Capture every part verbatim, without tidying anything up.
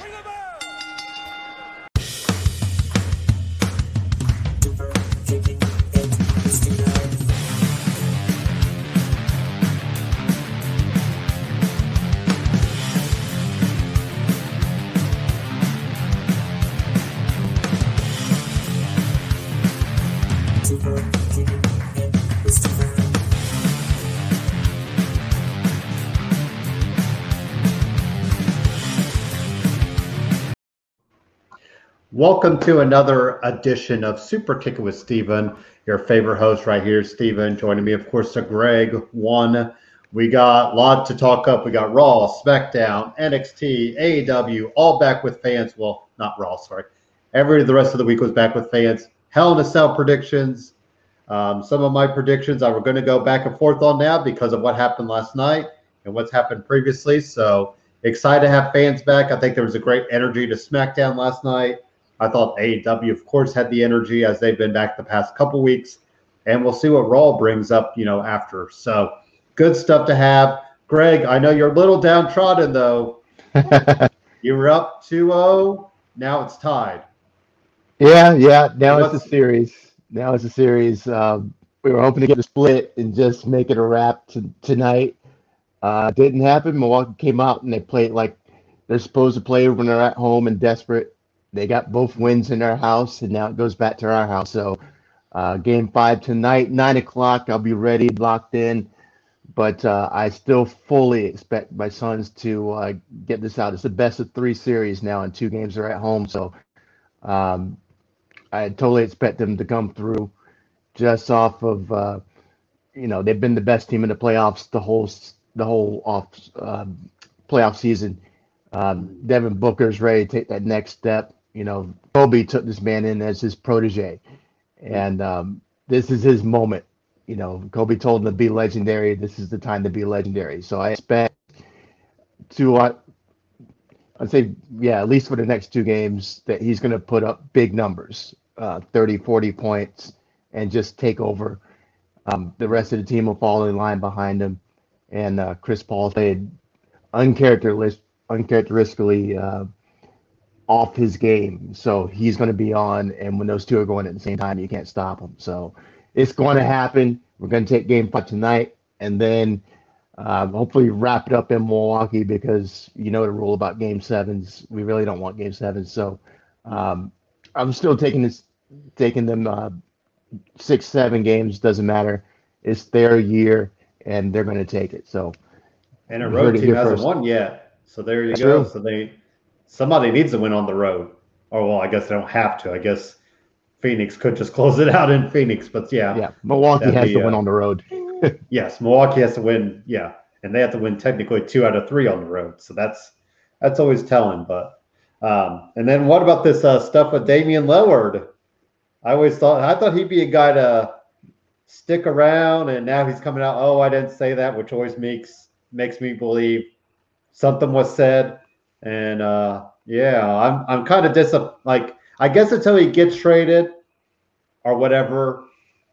Ring the bell! Welcome to another edition of Super Kicking with Steven, your favorite host right here, Steven. Joining me, of course, the Greg One. We got a lot to talk up. We got Raw, SmackDown, N X T, A E W, all back with fans. Well, not Raw, sorry. Every the rest of the week was back with fans. Hell in a Cell predictions. Um, some of my predictions I were going to go back and forth on now because of what happened last night and what's happened previously. So excited to have fans back. I think there was a great energy to SmackDown last night. I thought A E W, of course, had the energy as they've been back the past couple weeks. And we'll see what Raw brings up, you know, after. So good stuff to have. Greg, I know you're a little downtrodden, though. You were up two oh. Now it's tied. Yeah, yeah. Now it's a series. Now it's a series. Um, we were hoping to get a split and just make it a wrap to, tonight. Uh, didn't happen. Milwaukee came out and they played like they're supposed to play when they're at home and desperate. They got both wins in our house, and now it goes back to our house. So uh, game five tonight, nine o'clock, I'll be ready, locked in. But uh, I still fully expect my sons to uh, get this out. It's the best of three series now, and two games are at home. So um, I totally expect them to come through just off of, uh, you know, they've been the best team in the playoffs the whole the whole off uh, playoff season. Um, Devin Booker's ready to take that next step. You know, Kobe took this man in as his protege, and um, this is his moment. You know, Kobe told him to be legendary. This is the time to be legendary. So I expect to, uh, I'd say, yeah, at least for the next two games, that he's going to put up big numbers, uh, thirty, forty points, and just take over. Um, the rest of the team will fall in line behind him, and uh, Chris Paul played uncharacteristic, uncharacteristically uh, off his game. So he's going to be on, and when those two are going at the same time, you can't stop them. So it's going to happen. We're going to take game five tonight, and then uh, hopefully wrap it up in Milwaukee because you know the rule about game sevens. We really don't want game sevens. So um, I'm still taking this, taking them uh, six, seven games. Doesn't matter. It's their year, and they're going to take it. So and a road team hasn't won yet. So there you That's go. True. So they, somebody needs to win on the road. Or, well, I guess they don't have to. I guess Phoenix could just close it out in Phoenix. But, yeah. Yeah, Milwaukee has be, to uh, win on the road. Yes, Milwaukee has to win. Yeah, and they have to win technically two out of three on the road. So that's that's always telling. But um, and then what about this uh, stuff with Damian Lillard? I always thought I thought he'd be a guy to stick around, and now he's coming out, oh, I didn't say that, which always makes makes me believe something was said, and uh, yeah, I'm I'm kind of dis like I guess until he gets traded or whatever,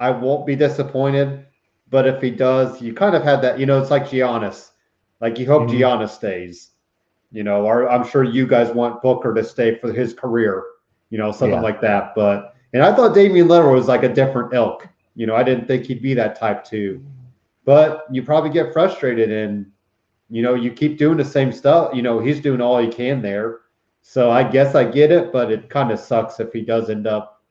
I won't be disappointed. But if he does, you kind of had that, you know, it's like Giannis, like you hope mm-hmm. Giannis stays, you know, or I'm sure you guys want Booker to stay for his career, you know, something yeah. like that. But and I thought Damian Lillard was like a different ilk, you know, I didn't think he'd be that type too. But you probably get frustrated and. You know, you keep doing the same stuff. You know, he's doing all he can there. So I guess I get it, but it kind of sucks if he does end up,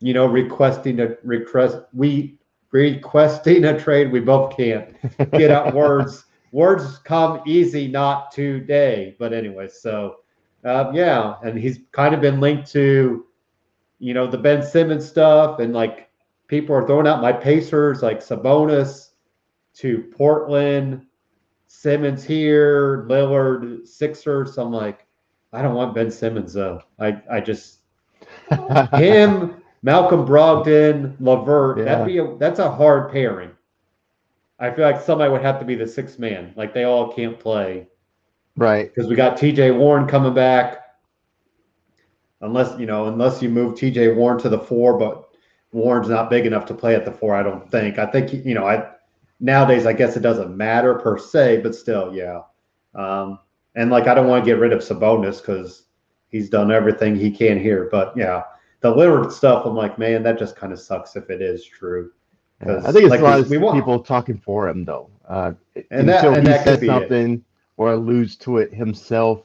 you know, requesting a request. We requesting a trade. We both can't get out words. Words come easy, not today. But anyway, so um, yeah, and he's kind of been linked to, you know, the Ben Simmons stuff, and like people are throwing out my Pacers, like Sabonis to Portland. Simmons here, Lillard, Sixers. I'm like, I don't want Ben Simmons, though. I, I just – him, Malcolm Brogdon, LeVert, yeah. that'd be a, that's a hard pairing. I feel like somebody would have to be the sixth man. Like, they all can't play. Right. Because we got T J. Warren coming back. Unless, you know, unless you move T J. Warren to the four, but Warren's not big enough to play at the four, I don't think. I think, you know, I – nowadays, I guess it doesn't matter per se, but still, yeah. Um, And, like, I don't want to get rid of Sabonis because he's done everything he can here. But, yeah, the Lillard stuff, I'm like, man, that just kind of sucks if it is true. Yeah, I think it's like, a lot of people talking for him, though. Uh, and that, until and he that says something it. or alludes to it himself,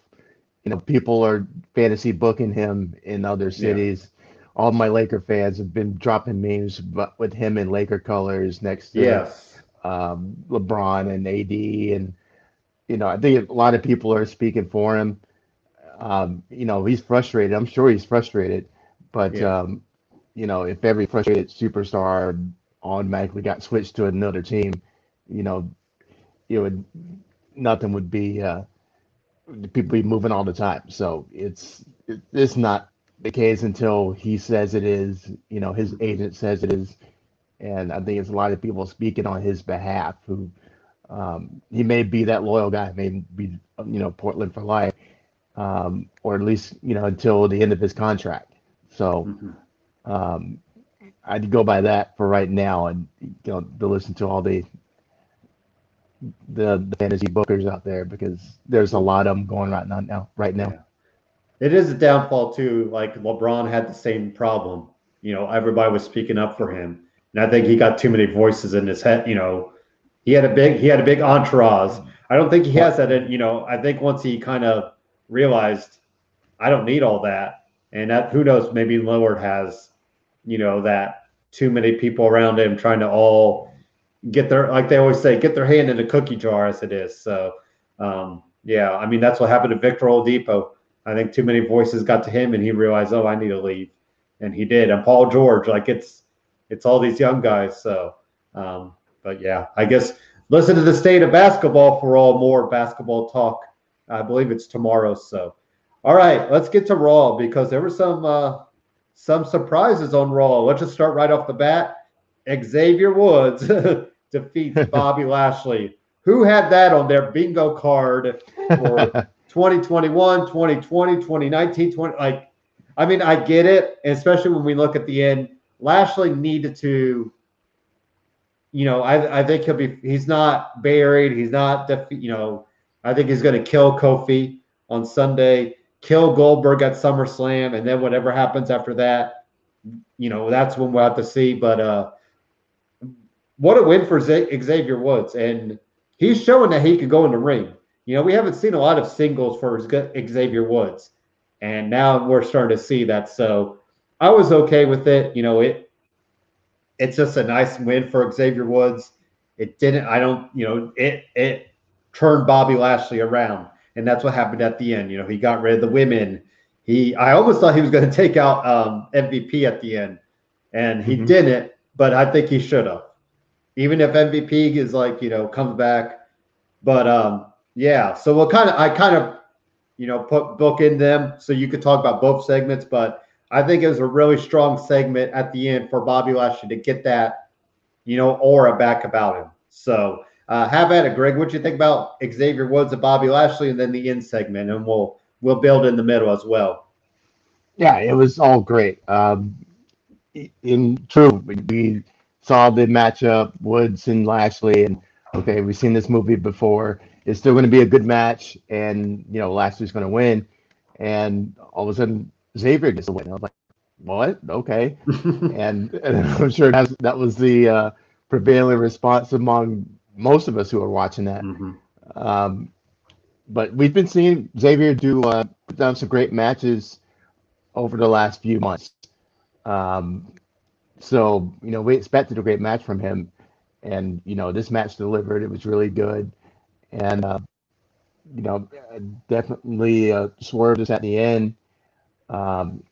you know, people are fantasy booking him in other cities. Yeah. All my Laker fans have been dropping memes with him in Laker colors next to yes. um, LeBron and A D. And, you know, I think a lot of people are speaking for him. Um, you know, he's frustrated. I'm sure he's frustrated. But, yeah. um, you know, if every frustrated superstar automatically got switched to another team, you know, it would nothing would be uh, people be moving all the time. So it's it's not the case until he says it is. You know, his agent says it is, and I think it's a lot of people speaking on his behalf. Who um, he may be that loyal guy, may be you know Portland for life, um, or at least you know until the end of his contract. So. Mm-hmm. Um, I'd go by that for right now, and you know, to listen to all the, the the fantasy bookers out there because there's a lot of them going right now. Right now, yeah. It is a downfall too. Like LeBron had the same problem. You know, everybody was speaking up for him, and I think he got too many voices in his head. You know, he had a big he had a big entourage. I don't think he has that. In, you know, I think once he kind of realized, I don't need all that, and that who knows, maybe Lillard has. You know, that too many people around him trying to all get their, like they always say, get their hand in the cookie jar as it is. So, um, yeah, I mean, that's what happened to Victor Oladipo. I think too many voices got to him and he realized, oh, I need to leave. And he did. And Paul George, like it's, it's all these young guys. So, um, but yeah, I guess listen to the State of Basketball for all more basketball talk. I believe it's tomorrow. So, all right, let's get to Raw because there were some, uh, Some surprises on Raw. Let's just start right off the bat. Xavier Woods defeats Bobby Lashley. Who had that on their bingo card for twenty twenty-one, twenty twenty, twenty nineteen, twenty like I mean, I get it, especially when we look at the end. Lashley needed to, you know, I, I think he'll be he's not buried, he's not def, you know, I think he's gonna kill Kofi on Sunday. Kill Goldberg at SummerSlam, and then whatever happens after that, you know, that's when we'll have to see. But uh, what a win for Xavier Woods. And he's showing that he could go in the ring. You know, we haven't seen a lot of singles for Xavier Woods. And now we're starting to see that. So I was okay with it. You know, it it's just a nice win for Xavier Woods. It didn't, I don't, you know, it it turned Bobby Lashley around. And that's what happened at the end. You know, he got rid of the women. He, I almost thought he was going to take out um, M V P at the end, and he mm-hmm. didn't. But I think he should have, even if M V P is like you know comes back. But um, yeah, so we'll kind of I kind of you know put book in them so you could talk about both segments. But I think it was a really strong segment at the end for Bobby Lashley to get that you know aura back about him. So. Uh, have at it, Greg. What do you think about Xavier Woods and Bobby Lashley, and then the end segment, and we'll we'll build in the middle as well. Yeah, it was all great. Um, in true, we saw the matchup Woods and Lashley, and okay, we've seen this movie before. It's still going to be a good match, and you know Lashley's going to win. And all of a sudden, Xavier gets the win. I was like, what? Okay, and, and I'm sure that was, that was the uh, prevailing response among. Most of us who are watching that, mm-hmm. um, but we've been seeing Xavier do uh, down some great matches over the last few months. Um, so you know we expected a great match from him, and you know this match delivered. It was really good, and uh, you know definitely uh, swerved us at the end, um,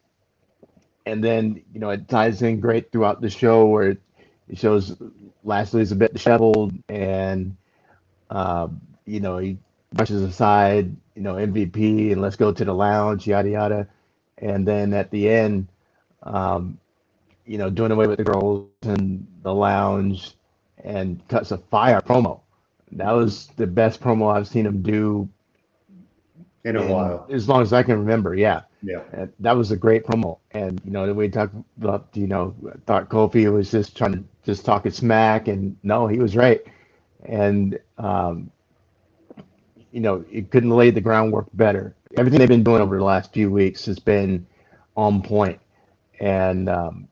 and then you know it ties in great throughout the show where. It, It shows Lashley's a bit disheveled, and uh, you know he brushes aside, you know M V P, and let's go to the lounge, yada yada, and then at the end, um, you know, doing away with the girls and the lounge, and cuts a fire promo. That was the best promo I've seen him do in a in, while, as long as I can remember. Yeah, yeah, and that was a great promo, and you know then we talked about, you know, thought Kofi was just trying to. Just talking smack, and no, he was right, and um, you know, it couldn't lay the groundwork better. Everything they've been doing over the last few weeks has been on point. And, um,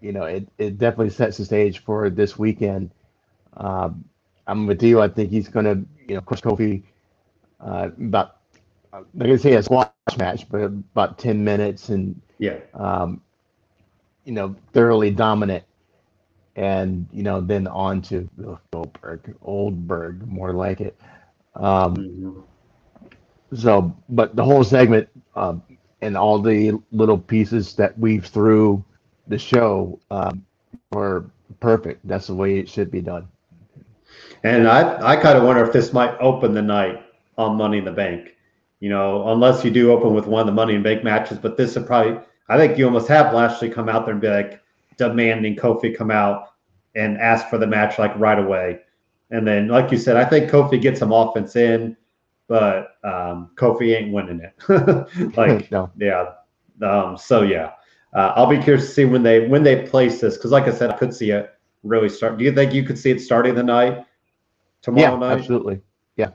you know, it, it definitely sets the stage for this weekend. Um, I'm with you. I think he's going to, you know, of course, Kofi, uh, about, I'm not going to say a squash match, but about ten minutes and, yeah, um, you know, thoroughly dominant. And, you know, then on to Goldberg, Oldberg, more like it. Um, mm-hmm. So, but the whole segment um, and all the little pieces that weave through the show um, were perfect. That's the way it should be done. And I, I kind of wonder if this might open the night on Money in the Bank. You know, unless you do open with one of the Money in the Bank matches, but this would probably, I think you almost have Lashley come out there and be like demanding Kofi come out and ask for the match like right away. And then, like you said, I think Kofi gets some offense in, but um, Kofi ain't winning it. like, no. yeah. Um, so, yeah, uh, I'll be curious to see when they when they place this, because, like I said, I could see it really start. Do you think you could see it starting the night tomorrow yeah, night? Absolutely. Yeah.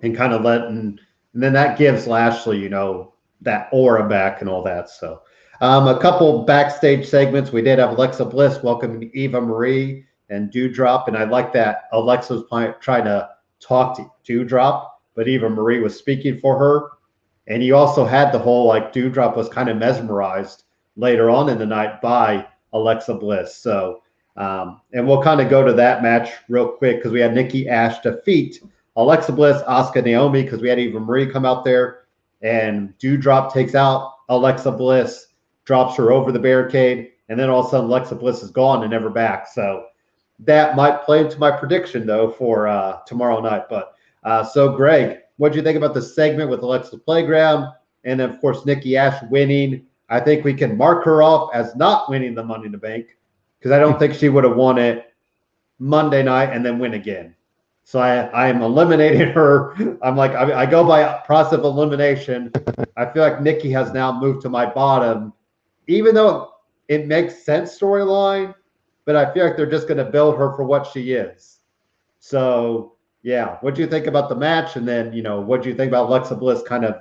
And kind of letting, and then that gives Lashley, you know, that aura back and all that. So, um, a couple backstage segments. We did have Alexa Bliss welcoming Eva Marie and Dewdrop, and I like that Alexa was pl- trying to talk to Dewdrop, but Eva Marie was speaking for her. And you also had the whole, like, Dewdrop was kind of mesmerized later on in the night by Alexa Bliss. So, um, and we'll kind of go to that match real quick because we had Nikki Ash defeat Alexa Bliss, Asuka, Naomi, because we had Eva Marie come out there, and Dewdrop takes out Alexa Bliss, drops her over the barricade, and then all of a sudden Alexa Bliss is gone and never back. So that might play into my prediction, though, for uh, tomorrow night. But uh, so, Greg, what do you think about the segment with Alexa Playground? And, of course, Nikki Ash winning. I think we can mark her off as not winning the Money in the Bank because I don't think she would have won it Monday night and then win again. So I, I am eliminating her. I'm like, I, I go by process of elimination. I feel like Nikki has now moved to my bottom, even though it makes sense storyline, but I feel like they're just going to build her for what she is. So, yeah, what do you think about the match? And then, you know, what do you think about Alexa Bliss kind of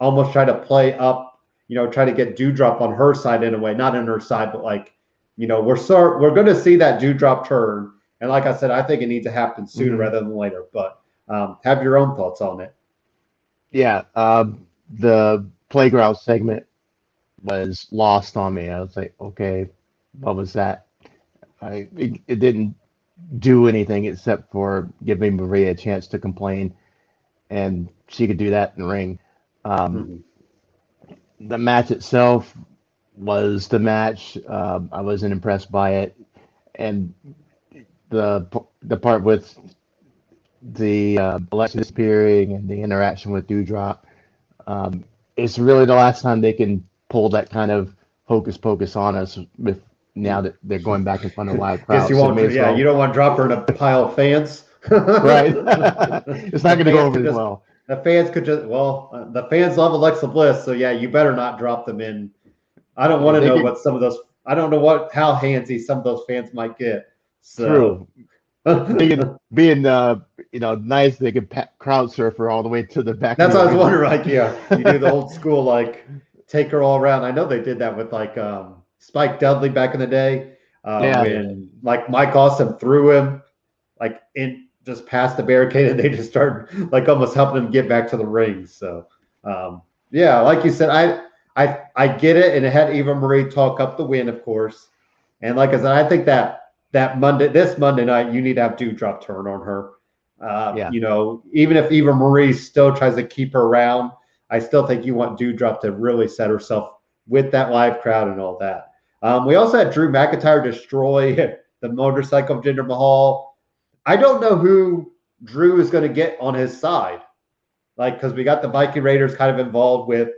almost try to play up, you know, try to get Dewdrop on her side in a way, not in her side, but like, you know, we're so, we're going to see that Dewdrop turn. And like I said, I think it needs to happen sooner mm-hmm. rather than later. But um, have your own thoughts on it. Yeah, uh, the playground segment was lost on me. I was like, okay, what was that? I it, it didn't do anything except for giving Maria a chance to complain, and she could do that in the ring. Um, mm-hmm. The match itself was the match. Uh, I wasn't impressed by it, and the the part with the uh, Alexa disappearing and the interaction with Dewdrop, um, it's really the last time they can pull that kind of hocus pocus on us with now that they're going back in front of live crowds. Yes, you won't, so yeah, well, you don't want to drop her in a pile of fans. Right. It's not going to go over as well. The fans could just, well, uh, the fans love Alexa Bliss, so yeah, you better not drop them in. I don't want to know could, what some of those, I don't know what how handsy some of those fans might get. So. True. being, being uh, you know, nice, they could pa- crowd surf her all the way to the back. That's what I was wondering. Like, yeah, you do the old school, like, take her all around. I know they did that with, like, um, Spike Dudley back in the day. Uh, yeah. When, like, Mike Awesome threw him, like, in just past the barricade, and they just started, like, almost helping him get back to the ring. So, um, yeah, like you said, I, I, I get it, and it had Eva Marie talk up the win, of course. And like I said, I think that That Monday, this Monday night, you need to have Dewdrop turn on her. Uh, yeah. You know, even if Eva Marie still tries to keep her around, I still think you want Dewdrop to really set herself with that live crowd and all that. Um, we also had Drew McIntyre destroy the motorcycle of Jinder Mahal. I don't know who Drew is going to get on his side. Like, because we got the Viking Raiders kind of involved with,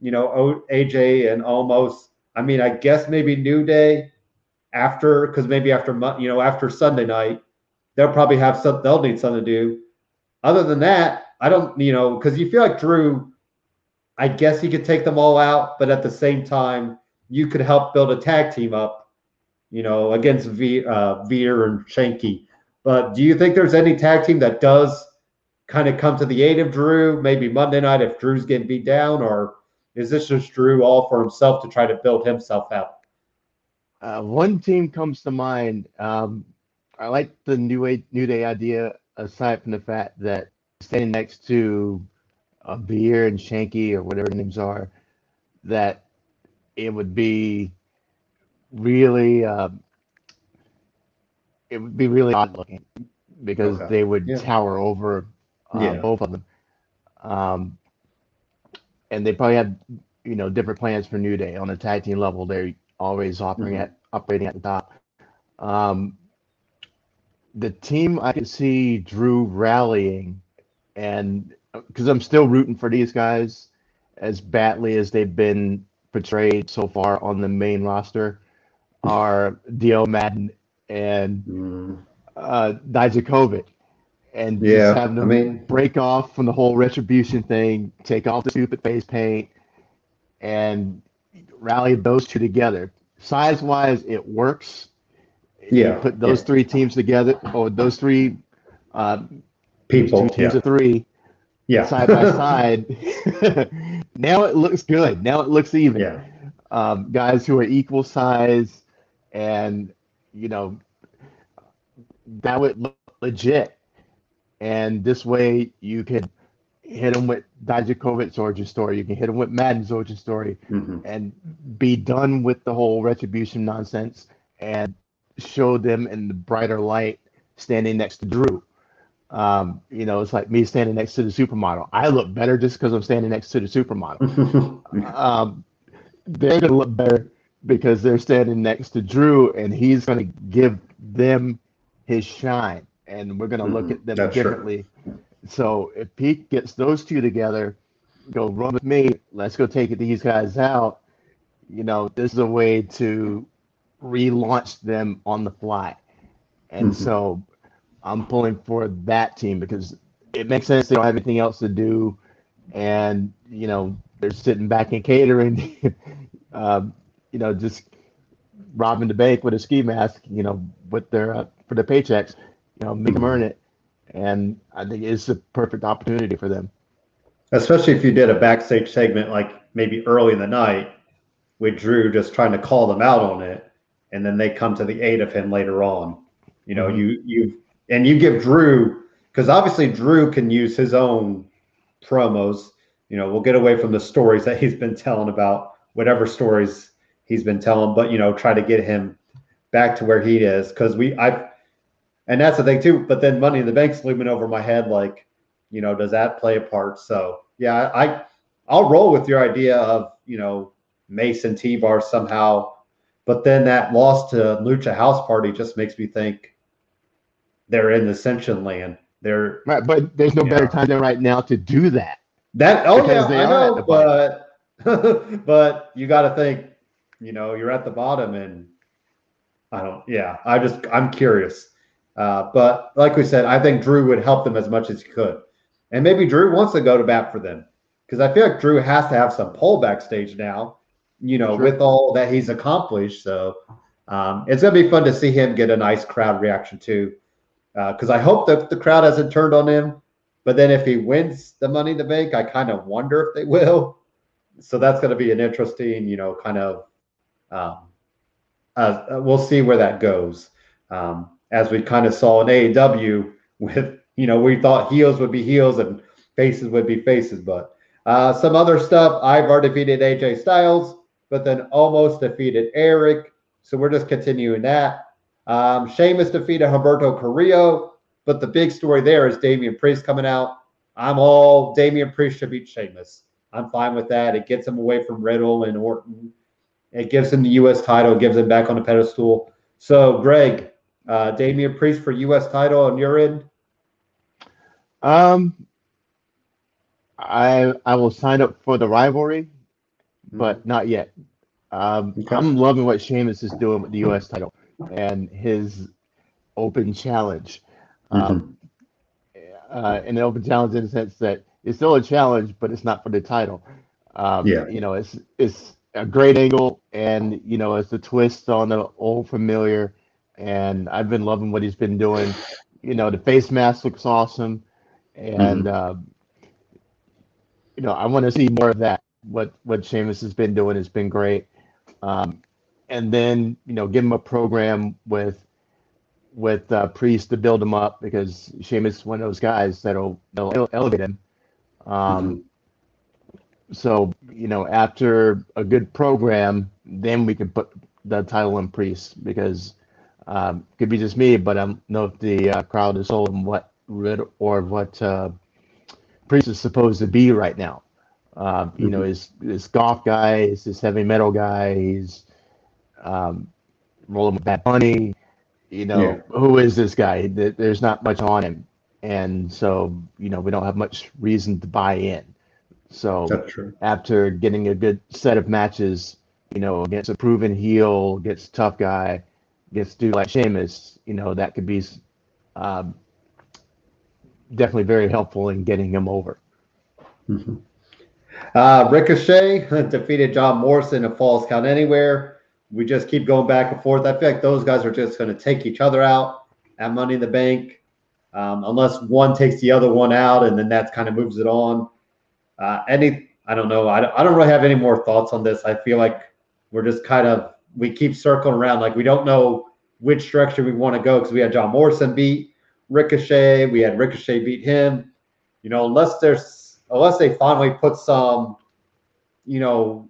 you know, A J and almost, I mean, I guess maybe New Day. After, because maybe after, you know, after Sunday night, they'll probably have something, they'll need something to do. Other than that, I don't, you know, because you feel like Drew, I guess he could take them all out, but at the same time, you could help build a tag team up, you know, against v, uh, Veer and Shanky. But do you think there's any tag team that does kind of come to the aid of Drew, maybe Monday night if Drew's getting beat down, or is this just Drew all for himself to try to build himself up? Uh, one team comes to mind. Um, I like the New Day, New Day idea, aside from the fact that standing next to uh, Beer and Shanky or whatever the names are, that it would be really uh, it would be really odd looking because okay. they would yeah. tower over uh, yeah. both of them. Um, and they probably have, you know, different plans for New Day. On a tag team level, they're always operating mm-hmm. at operating at the top. Um, the team I could see Drew rallying, and because I'm still rooting for these guys as badly as they've been portrayed so far on the main roster, are Dio Madden and mm. uh, Dijakovic. And yeah, just having them I mean, break off from the whole retribution thing, take off the stupid face paint, and rally those two together. Size-wise, it works. Yeah, you put those yeah. three teams together, or those three uh, people, two teams yeah. of three, yeah, side by side. Now it looks good. Now it looks even. Yeah. Um, guys who are equal size, and you know that would look legit. And this way, you can hit them with Dijakovic's origin story. You can hit them with Madden's origin story, mm-hmm. and be done with the whole retribution nonsense, and show them in the brighter light, standing next to Drew. Um, you know, it's like me standing next to the supermodel. I look better just because I'm standing next to the supermodel. um, they're gonna look better because they're standing next to Drew, and he's gonna give them his shine. And we're going to look at them That's differently. True. So if Pete gets those two together, go run with me, let's go take these guys out. You know, this is a way to relaunch them on the fly. And mm-hmm. so I'm pulling for that team because it makes sense. They don't have anything else to do. And, you know, they're sitting back and catering, um, you know, just robbing the bank with a ski mask, you know, with their uh, for their paychecks. You know, make them earn it, and I think it's the perfect opportunity for them. Especially if you did a backstage segment, like maybe early in the night, with Drew just trying to call them out on it, and then they come to the aid of him later on. You know, mm-hmm. you you and you give Drew, because obviously Drew can use his own promos. You know, we'll get away from the stories that he's been telling about whatever stories he's been telling, but you know, try to get him back to where he is, because we I. And that's the thing, too. But then Money in the Bank's looming over my head, like, you know, does that play a part? So, yeah, I, I'll roll with your idea of, you know, Mace and T-Bar somehow. But then that loss to Lucha House Party just makes me think they're in Ascension Land. They're, right, but there's no better know. time than right now to do that. That oh, yeah, I know, but, but you got to think, you know, you're at the bottom, and I don't, yeah, I just, I'm curious. Uh, but like we said, I think Drew would help them as much as he could. And maybe Drew wants to go to bat for them, because I feel like Drew has to have some pull backstage now, you know, sure. with all that he's accomplished. So um, it's going to be fun to see him get a nice crowd reaction too, because uh, I hope that the crowd hasn't turned on him. But then if he wins the Money in the Bank, I kind of wonder if they will. So that's going to be an interesting, you know, kind of um, uh, we'll see where that goes. Um As we kind of saw in A E W with, you know, we thought heels would be heels and faces would be faces. But uh, some other stuff, Ivar defeated A J Styles, but then almost defeated Eric. So we're just continuing that. Um, Sheamus defeated Humberto Carrillo, but the big story there is Damian Priest coming out. I'm all, Damian Priest should beat Sheamus. I'm fine with that. It gets him away from Riddle and Orton. It gives him the U S title, gives him back on the pedestal. So, Greg, Uh, Damian Priest for U S title on your end? Um, I I will sign up for the rivalry, but not yet. Um, okay. I'm loving what Sheamus is doing with the U S title and his open challenge. Um, mm-hmm. uh, and an open challenge in the sense that it's still a challenge, but it's not for the title. Um, yeah. You know, it's it's a great angle, and you know, it's a twist on the old familiar. And I've been loving what he's been doing. You know, the face mask looks awesome. And, mm-hmm. uh, you know, I want to see more of that. What what Sheamus has been doing has been great. Um, and then, you know, give him a program with with uh, Priest to build him up, because Sheamus is one of those guys that'll that'll elevate him. Um, mm-hmm. So, you know, after a good program, then we can put the title on Priest, because um, it could be just me, but I don't know if the uh, crowd is sold on what Riddle or what uh, Priest is supposed to be right now. Uh, you know, he's this golf guy, he's this heavy metal guy, he's um, rolling with Bad Bunny. You know, yeah. Who is this guy? There's not much on him. And so, you know, we don't have much reason to buy in. So after getting a good set of matches, you know, against a proven heel, gets a tough guy, gets dude like Sheamus, you know, that could be um, definitely very helpful in getting him over. Mm-hmm. Uh, Ricochet defeated John Morrison in a Falls Count Anywhere. We just keep going back and forth. I feel like those guys are just going to take each other out at Money in the Bank, um, unless one takes the other one out, and then that kind of moves it on. Uh, any, I don't know. I don't, I don't really have any more thoughts on this. I feel like we're just kind of we keep circling around. Like we don't know which direction we want to go, because we had John Morrison beat Ricochet. We had Ricochet beat him. You know, unless there's Unless they finally put some, you know,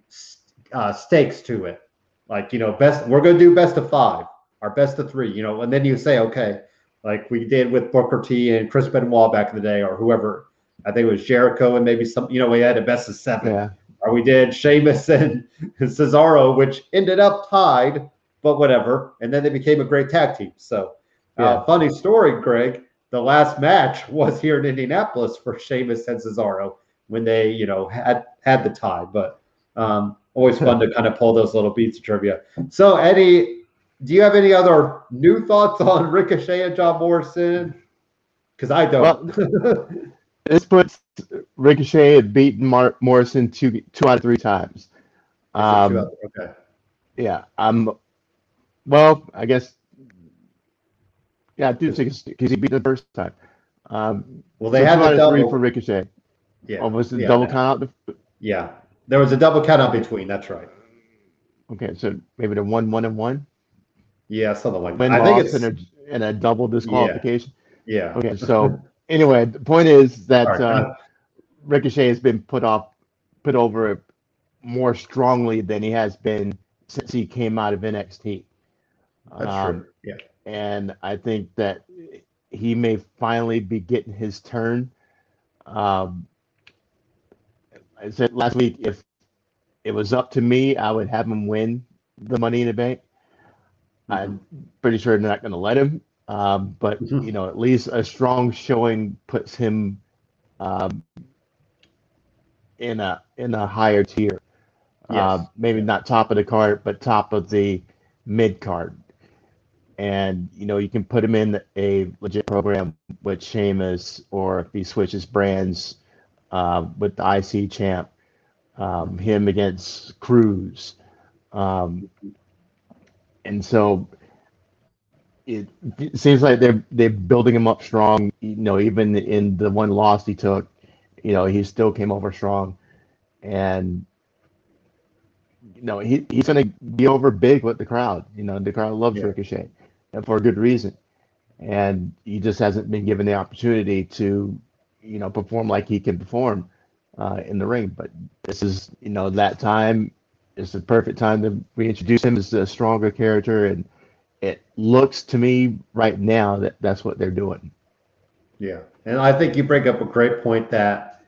uh, stakes to it. Like, you know, best we're going to do best of five or best of three, you know, and then you say, okay, like we did with Booker T and Chris Benoit back in the day, or whoever. I think it was Jericho and maybe some, you know, we had a best of seven. Yeah. Or we did Sheamus and Cesaro, which ended up tied, but whatever. And then they became a great tag team. So yeah. uh, funny story, Greg. The last match was here in Indianapolis for Sheamus and Cesaro when they, you know, had, had the tie. But um, always fun to kind of pull those little beats of trivia. So, Eddie, do you have any other new thoughts on Ricochet and John Morrison? Because I don't. Well, this puts Ricochet had beaten Mar- Morrison two two out of three times. Um, two out of three. Okay. Yeah. I'm. Well, I guess. Yeah, I do think it's because he beat the first time. Um, well, they had a double three for Ricochet. Yeah, oh, was it yeah, double yeah. count out? Yeah, there was a double count out between. That's right. Okay, so maybe the one, one, and one. Yeah, something like that. I think it's in a, in a double disqualification. Yeah. yeah. Okay, so anyway, the point is that right. uh, Ricochet has been put off, put over more strongly than he has been since he came out of N X T. That's um, true. Yeah. And I think that he may finally be getting his turn. Um, I said last week, if it was up to me, I would have him win the Money in the Bank. Mm-hmm. I'm pretty sure they're not going to let him. Um, but, mm-hmm. you know, at least a strong showing puts him um, in a in a higher tier. Yes. Uh, maybe not top of the card, but top of the mid card. And, you know, you can put him in a legit program with Sheamus, or if he switches brands uh, with the I C champ, um, him against Cruz. Um, and so it, it seems like they're, they're building him up strong. You know, even in the one loss he took, you know, he still came over strong. And, you know, he, he's going to be over big with the crowd. You know, the crowd loves yeah. Ricochet. And for a good reason. And he just hasn't been given the opportunity to, you know, perform like he can perform uh, in the ring. But this is, you know, that time is the perfect time to reintroduce him as a stronger character. And it looks to me right now that that's what they're doing. Yeah. And I think you bring up a great point that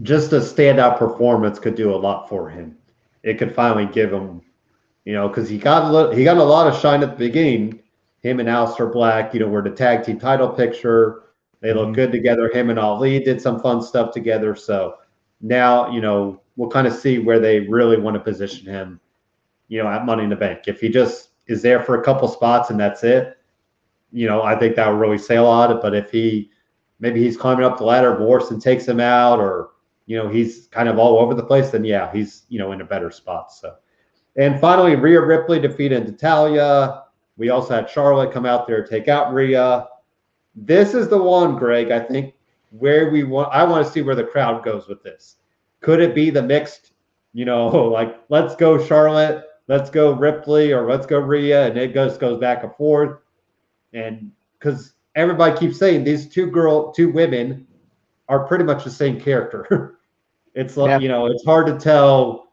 just a standout performance could do a lot for him. It could finally give him, you know, because he got a little, he got a lot of shine at the beginning. Him and Aleister Black, you know, were the tag team title picture. They look mm-hmm. good together. Him and Ali did some fun stuff together. So now, you know, we'll kind of see where they really want to position him, you know, at Money in the Bank. If he just is there for a couple spots and that's it, you know, I think that would really say a lot. But if he, maybe he's climbing up the ladder, Morrison takes him out, or, you know, he's kind of all over the place, then yeah, he's, you know, in a better spot. So, and finally, Rhea Ripley defeated Natalya. We also had Charlotte come out there, take out Rhea. This is the one, Greg, I think where we want. I want to see where the crowd goes with this. Could it be the mixed, you know, like let's go Charlotte, let's go Ripley, or let's go Rhea, and it just goes back and forth? And because everybody keeps saying these two girl, two women are pretty much the same character. It's like, yeah. you know, it's hard to tell.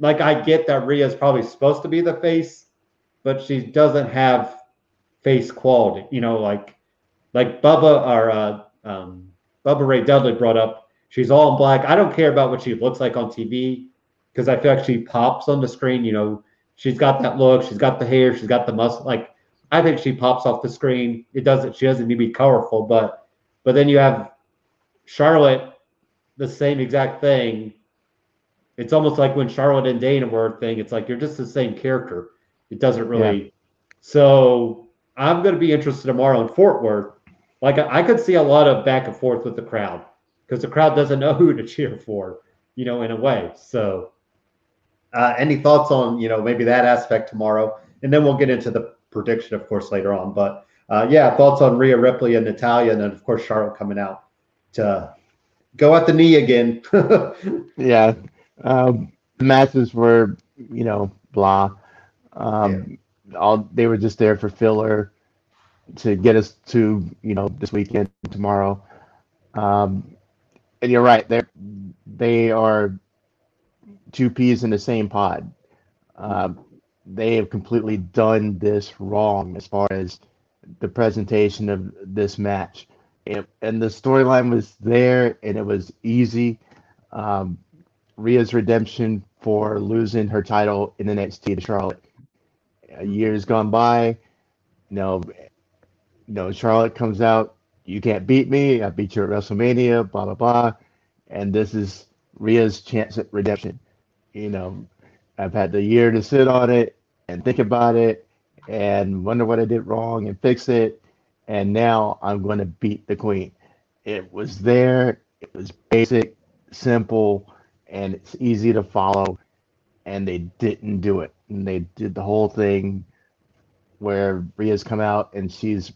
Like, I get that Rhea is probably supposed to be the face, but she doesn't have face quality. You know, like like Bubba or uh, um, Bubba Ray Dudley brought up, she's all in black. I don't care about what she looks like on T V because I feel like she pops on the screen. You know, she's got that look. She's got the hair. She's got the muscle. Like, I think she pops off the screen. It doesn't. She doesn't need to be colorful, but but then you have Charlotte, the same exact thing. It's almost like when Charlotte and Dana were a thing. It's like you're just the same character. It doesn't really. Yeah. So I'm going to be interested tomorrow in Fort Worth. Like I, I could see a lot of back and forth with the crowd because the crowd doesn't know who to cheer for, you know, in a way. So uh, any thoughts on, you know, maybe that aspect tomorrow? And then we'll get into the prediction, of course, later on. But uh, yeah, thoughts on Rhea Ripley and Natalya, and then, of course, Charlotte coming out to go at the knee again. yeah. Um, the matches were, you know, blah. Um, yeah. all they were just there for filler to get us to, you know, this weekend, tomorrow. Um, and you're right, they they are two peas in the same pod. Um, they have completely done this wrong as far as the presentation of this match. And, and the storyline was there, and it was easy. Um, Rhea's redemption for losing her title in N X T to Charlotte. Years gone by, you know, you know, Charlotte comes out, you can't beat me, I beat you at WrestleMania, blah, blah, blah. And this is Rhea's chance at redemption. You know, I've had the year to sit on it and think about it and wonder what I did wrong and fix it. And now I'm going to beat the queen. It was there. It was basic, simple, and it's easy to follow. And they didn't do it. And they did the whole thing where Rhea's come out and she's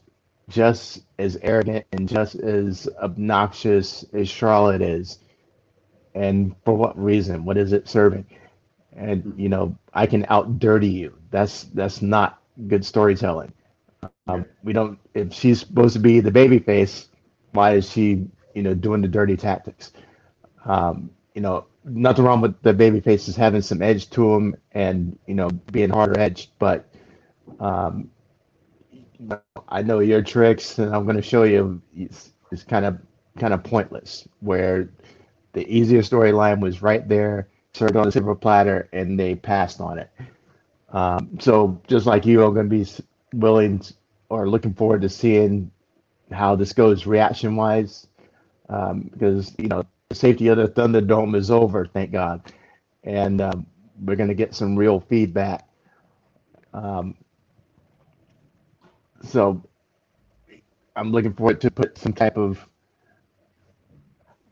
just as arrogant and just as obnoxious as Charlotte is. And for what reason? What is it serving? And, you know, I can out-dirty you. That's, that's not good storytelling. Um, we don't, if she's supposed to be the baby face, why is she, you know, doing the dirty tactics? Um, you know, nothing wrong with the baby faces having some edge to them and, you know, being harder edged, but um, you know, I know your tricks and I'm going to show you it's, it's kind of, kind of pointless where the easier storyline was right there, served on a silver platter, and they passed on it. Um, so just like you, I'm going to be willing or looking forward to seeing how this goes reaction wise, um, because, you know, the safety of the Thunderdome is over, thank God, and um, we're going to get some real feedback. Um, so I'm looking forward to put some type of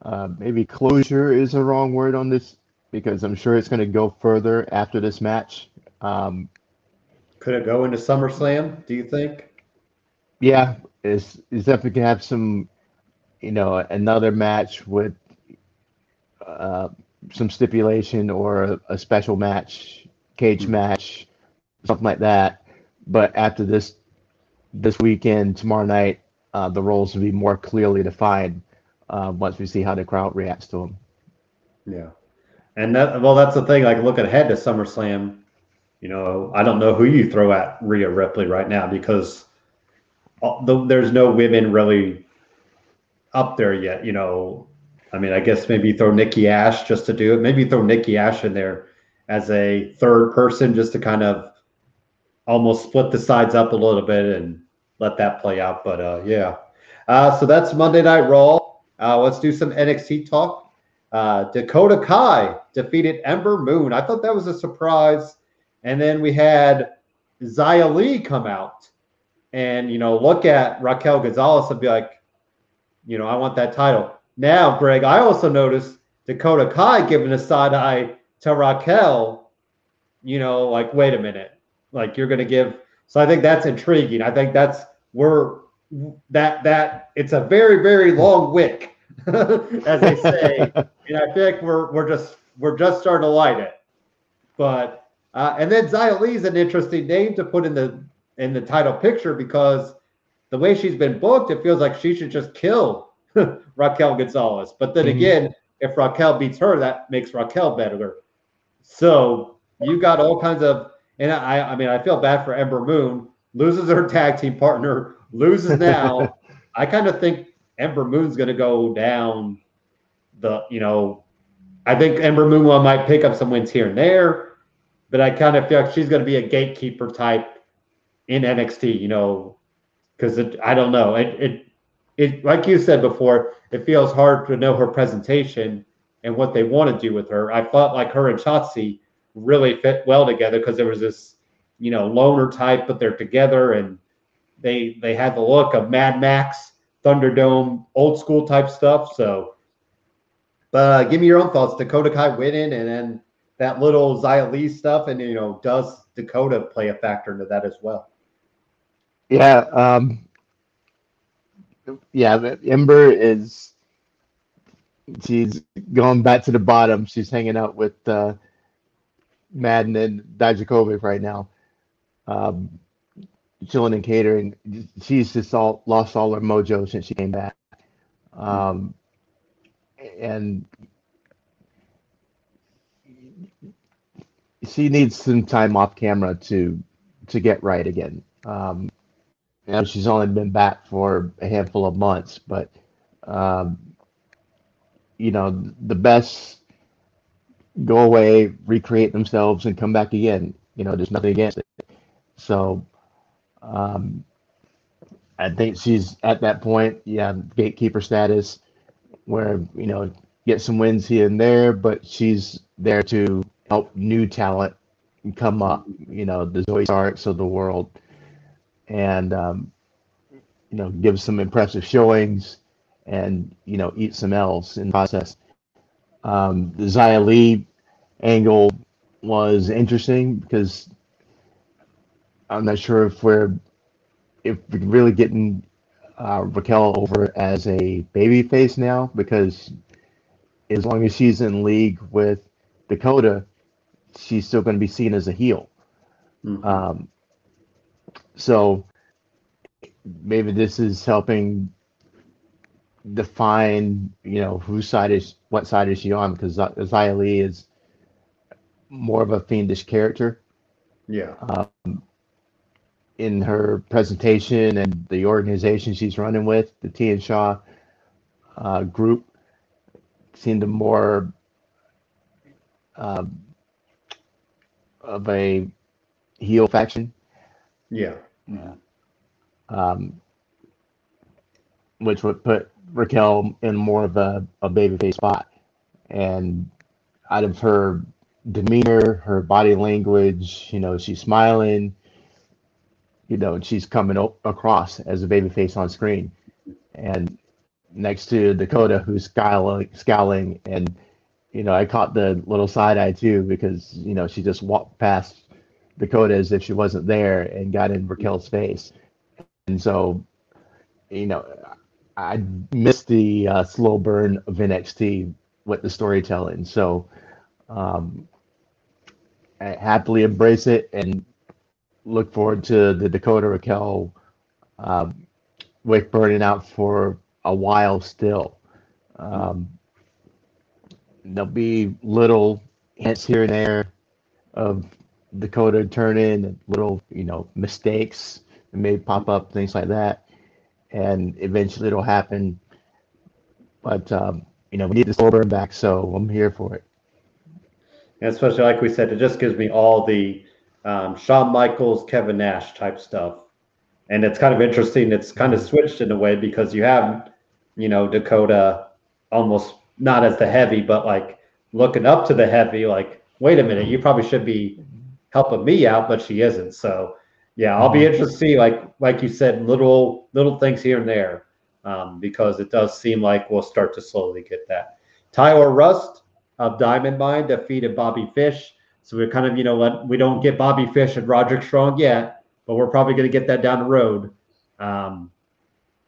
uh, maybe closure is the wrong word on this, because I'm sure it's going to go further after this match. Um, Could it go into SummerSlam, do you think? Yeah, it's, it's definitely going to have some, you know, another match with uh, some stipulation or a, a special match, cage match, something like that. But after this this weekend, tomorrow night, uh, the roles will be more clearly defined uh, once we see how the crowd reacts to them. Yeah. And, that, well, that's the thing, like looking ahead to SummerSlam, you know, I don't know who you throw at Rhea Ripley right now because there's no women really up there yet. You know, I mean, I guess maybe throw Nikki Ash just to do it. Maybe throw Nikki Ash in there as a third person just to kind of almost split the sides up a little bit and let that play out. But, uh, yeah. Uh, so that's Monday Night Raw. Uh, let's do some N X T talk. Uh, Dakota Kai defeated Ember Moon. I thought that was a surprise. And then we had Xia Li come out and, you know, look at Raquel Gonzalez and be like, you know, I want that title. Now, Greg, I also noticed Dakota Kai giving a side eye to Raquel, you know, like, wait a minute, like you're going to give. So I think that's intriguing. I think that's where that that it's a very, very long wick as they say. And I think we're we're just we're just starting to light it. But uh, and then Xia Li is an interesting name to put in the in the title picture, because the way she's been booked, it feels like she should just kill Raquel Gonzalez. But then mm-hmm. again, if Raquel beats her, that makes Raquel better. So you got all kinds of, and I, I mean, I feel bad for Ember Moon, loses her tag team partner, loses now. I kind of think Ember Moon's going to go down the, you know, I think Ember Moon might pick up some wins here and there, but I kind of feel like she's going to be a gatekeeper type in N X T, you know, because I don't know. It, it, it, like you said before, it feels hard to know her presentation and what they want to do with her. I felt like her and Shotzi really fit well together, because there was this, you know, loner type, but they're together, and they they had the look of Mad Max, Thunderdome, old school type stuff. So, but uh, give me your own thoughts. Dakota Kai winning, and then that little Xia Li stuff, and you know, does Dakota play a factor into that as well? Yeah, um, yeah. Ember is, she's going back to the bottom. She's hanging out with uh, Madden and Dijakovic right now, um, chilling and catering. She's just all lost all her mojo since she came back, um, and she needs some time off camera to to get right again. Um, you know, she's only been back for a handful of months, but um, you know, the best go away, recreate themselves, and come back again. You know, there's nothing against it. So um, I think she's at that point, yeah, gatekeeper status, where, you know, get some wins here and there, but she's there to help new talent come up. You know, the Zoe Starks of the world. And, um, you know, give some impressive showings and, you know, eat some L's in the process. Um, the Xia Li angle was interesting, because I'm not sure if we're, if we're really getting uh, Raquel over as a babyface now, because as long as she's in league with Dakota, she's still going to be seen as a heel. Mm-hmm. Um So maybe this is helping define, you know, whose side is, what side is she on? Because Xia Li is more of a fiendish character. Yeah. Um, in her presentation and the organization she's running with, the T and Shaw uh, group, seemed to more uh, of a heel faction. Yeah, yeah. Um, which would put Raquel in more of a, a babyface spot. And out of her demeanor, her body language, you know, she's smiling, you know, she's coming o- across as a babyface on screen. And next to Dakota, who's scowling, scowling, and, you know, I caught the little side eye too, because, you know, she just walked past Dakota as if she wasn't there and got in Raquel's face. And so, you know, I missed the uh, slow burn of N X T with the storytelling. So um, I happily embrace it and look forward to the Dakota Raquel uh, wick burning out for a while still. Um, there'll be little hints here and there of Dakota turn in little, you know, mistakes that may pop up, things like that, and eventually it'll happen. But um, you know, we need this slow burn back, so I'm here for it. And especially, like we said, it just gives me all the um, Shawn Michaels, Kevin Nash type stuff, and it's kind of interesting. It's kind of switched in a way, because you have, you know, Dakota almost not as the heavy, but like looking up to the heavy. Like, wait a minute, you probably should be helping me out, but she isn't. So yeah, I'll be interested to see, like like you said, little little things here and there, um, because it does seem like we'll start to slowly get that. Tyler Rust of Diamond Mine defeated Bobby Fish. So we're kind of, you know, let, we don't get Bobby Fish and Roderick Strong yet, but we're probably going to get that down the road. Um,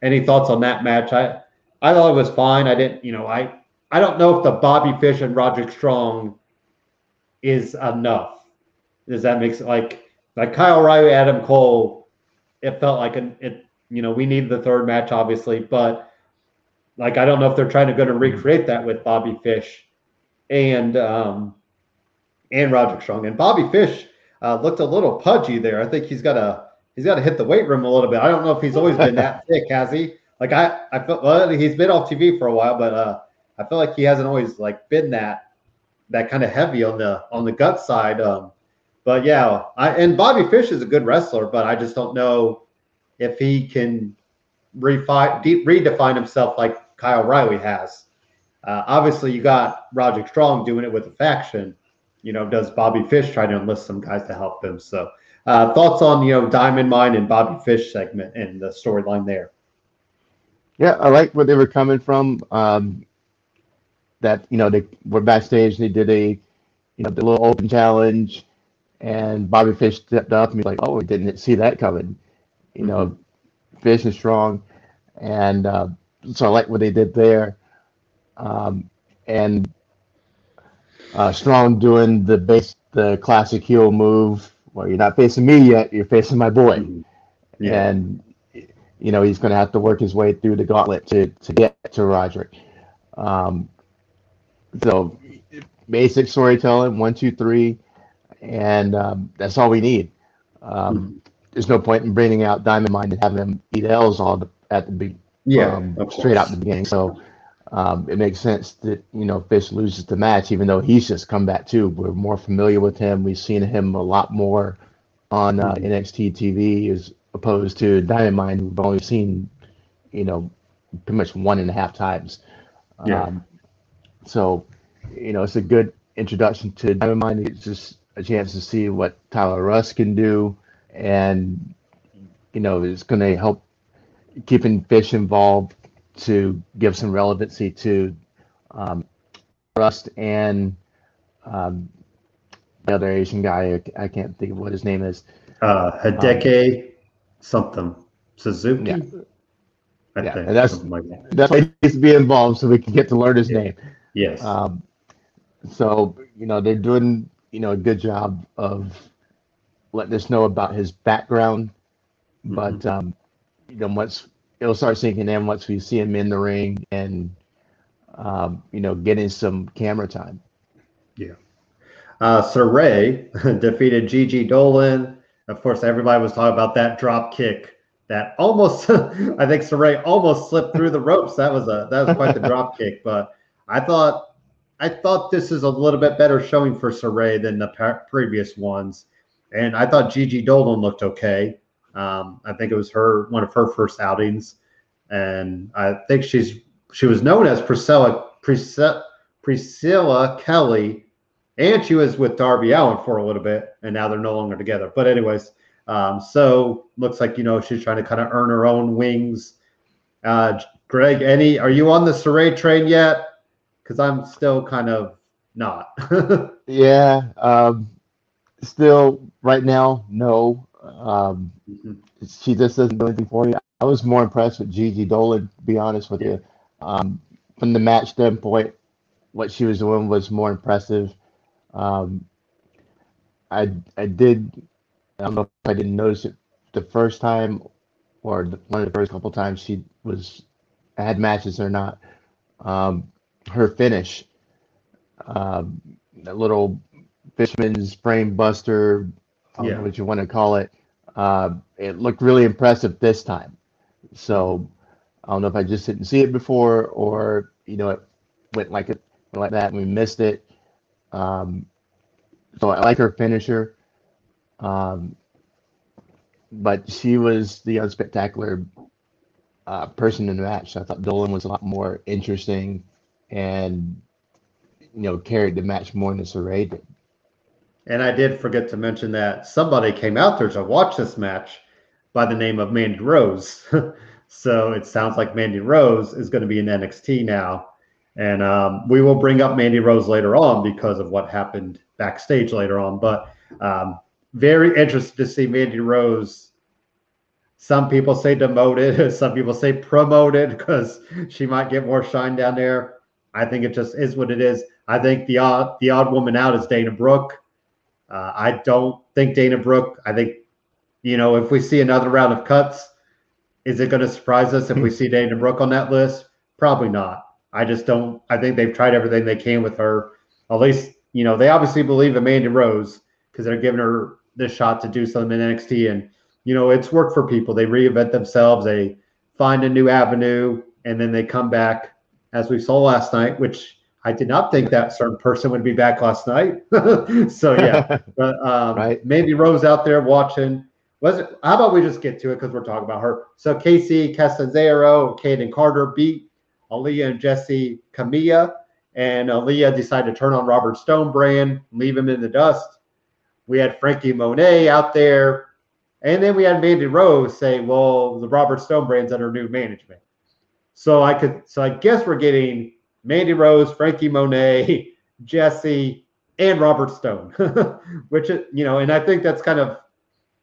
any thoughts on that match? I, I thought it was fine. I didn't, you know, I, I don't know if the Bobby Fish and Roderick Strong is enough. Does that make sense? Like, like Kyle O'Reilly, Adam Cole, it felt like an, it, you know, we need the third match, obviously, but like, I don't know if they're trying to go to recreate that with Bobby Fish and, um, and Roderick Strong. And Bobby Fish uh, looked a little pudgy there. I think he's got to, he's got to hit the weight room a little bit. I don't know if he's always been that thick, has he? Like I, I felt well, he's been off T V for a while, but uh, I feel like he hasn't always like been that, that kind of heavy on the, on the gut side. Um, but yeah, I, and Bobby Fish is a good wrestler, but I just don't know if he can refi- deep, redefine himself like Kyle O'Reilly has. Uh, obviously you got Roderick Strong doing it with a faction. You know, does Bobby Fish try to enlist some guys to help him? So uh, thoughts on, you know, Diamond Mine and Bobby Fish segment and the storyline there. Yeah, I like where they were coming from. Um, that, you know, they were backstage. They did a, you know, the little open challenge, and Bobby Fish stepped up and be like, "Oh, we didn't see that coming." You know, mm-hmm. Fish is strong, and uh, so I like what they did there. Um, and Uh, Strong doing the base, the classic heel move where you're not facing me yet, you're facing my boy. Yeah. And, you know, he's going to have to work his way through the gauntlet to, to get to Roderick. Um, so basic storytelling, one, two, three, and um, that's all we need. Um, mm-hmm. There's no point in bringing out Diamond Mine and having him eat L's all the, at the be- yeah, um, straight out in the beginning. So Um, it makes sense that, you know, Fish loses the match, even though he's just come back too. We're more familiar with him. We've seen him a lot more on uh, N X T T V as opposed to Diamond Mine, who we've only seen, you know, pretty much one and a half times. Yeah. Um, so, you know, it's a good introduction to Diamond Mine. It's just a chance to see what Tyler Russ can do. And, you know, it's going to help keeping Fish involved to give some relevancy to um, Rust and um, the other Asian guy. I, I can't think of what his name is. Uh, Hideki um, something. Suzuki? Yeah, I yeah think. That's, like that. that's why he needs to be involved so we can get to learn his yeah. name. Yes. Um, so, you know, they're doing, you know, a good job of letting us know about his background. Mm-hmm. But, um, you know, once... it'll start sinking in once we see him in the ring and, um, you know, getting some camera time. Yeah. Uh, Sarray defeated Gigi Dolin. Of course, everybody was talking about that drop kick that almost, I think Sarray almost slipped through the ropes. That was a, that was quite the drop kick, but I thought, I thought this is a little bit better showing for Sarray than the par- previous ones. And I thought Gigi Dolin looked okay. Um, I think it was her one of her first outings, and I think she's she was known as Priscilla Priscilla, Priscilla Kelly, and she was with Darby Allin for a little bit, and now they're no longer together. But anyways, um, so looks like, you know, she's trying to kind of earn her own wings. Uh, Greg, any are you on the Sarray train yet? Because I'm still kind of not. yeah, um, still right now, no. Um, mm-hmm. She just doesn't do anything for me. I was more impressed with Gigi Dolin, to be honest with yeah. you. Um, from the match standpoint, what she was doing was more impressive. Um, I I did, I don't know if I didn't notice it the first time or the, one of the first couple times she was had matches or not. Um, her finish, um, that little Fishman's frame buster. I don't know what you want to call it. Uh, it looked really impressive this time. So I don't know if I just didn't see it before, or, you know, it went like it went like that and we missed it. Um, so I like her finisher, um, but she was the unspectacular uh, person in the match. So I thought Dolin was a lot more interesting and, you know, carried the match more than Sarray did. And I did forget to mention that somebody came out there to watch this match by the name of Mandy Rose. So it sounds like Mandy Rose is going to be in N X T now. And um, we will bring up Mandy Rose later on because of what happened backstage later on. But um, very interested to see Mandy Rose Some people say demoted. Some people say promoted because she might get more shine down there. I think it just is what it is. I think the odd, the odd woman out is Dana Brooke. Uh, I don't think Dana Brooke. I think, you know, if we see another round of cuts, is it going to surprise us if we see Dana Brooke on that list? Probably not. I just don't. I think they've tried everything they can with her. At least, you know, they obviously believe Amanda Rose because they're giving her the shot to do something in N X T. And, you know, it's worked for people. They reinvent themselves. They find a new avenue, and then they come back, as we saw last night, which I did not think that certain person would be back last night. So, yeah. But um, right. Maybe Rose out there watching. Was it, how about we just get to it because we're talking about her. So, Casey Castanzaro, Kaden Carter beat Aliyah and Jessie Camilla, and Aliyah decided to turn on Robert Stonebrand, leave him in the dust. We had Frankie Monet out there, and then we had Mandy Rose say, well, the Robert Stonebrand's under new management. So I could, so I guess we're getting Mandy Rose, Frankie Monet, Jessie, and Robert Stone, which is, you know, and I think that's kind of,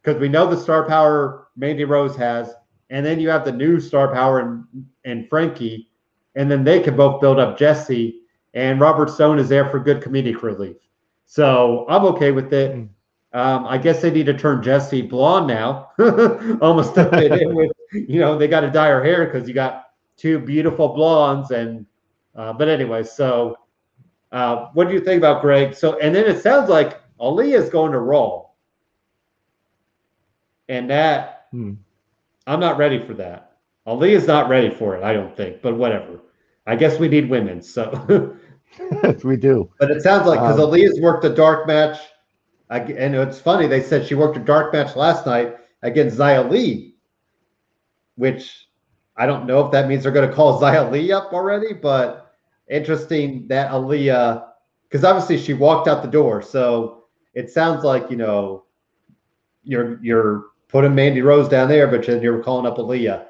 because we know the star power Mandy Rose has, and then you have the new star power and, and Frankie, and then they can both build up Jessie, and Robert Stone is there for good comedic relief. So I'm okay with it. Um, I guess they need to turn Jessie blonde now. Almost to fit in with, you know, they got to dye her hair because you got two beautiful blondes. And uh, but anyway, so uh, what do you think about Greg? So, and then it sounds like Aliyah is going to Raw. And that, hmm. I'm not ready for that. Aaliyah's not ready for it, I don't think, but whatever. I guess we need women, so. We do. But it sounds like, because um, Aaliyah's worked a dark match, and it's funny, they said she worked a dark match last night against Xia Li, which I don't know if that means they're going to call Xia Li up already, but interesting that Aliyah, because obviously she walked out the door, so it sounds like, you know, you're you're putting Mandy Rose down there, but then you're calling up Aliyah.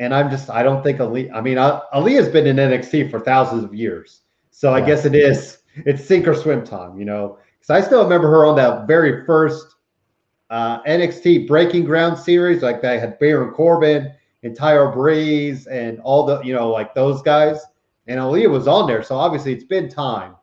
And I'm just, I don't think Aliyah, I mean, Aliyah's been in N X T for thousands of years. So I yeah. guess it is, it's sink or swim time, you know. Because I still remember her on that very first uh, N X T Breaking Ground series. Like they had Baron Corbin and Tyra Breeze and all the, you know, like those guys. And Aliyah was on there. So obviously it's been time.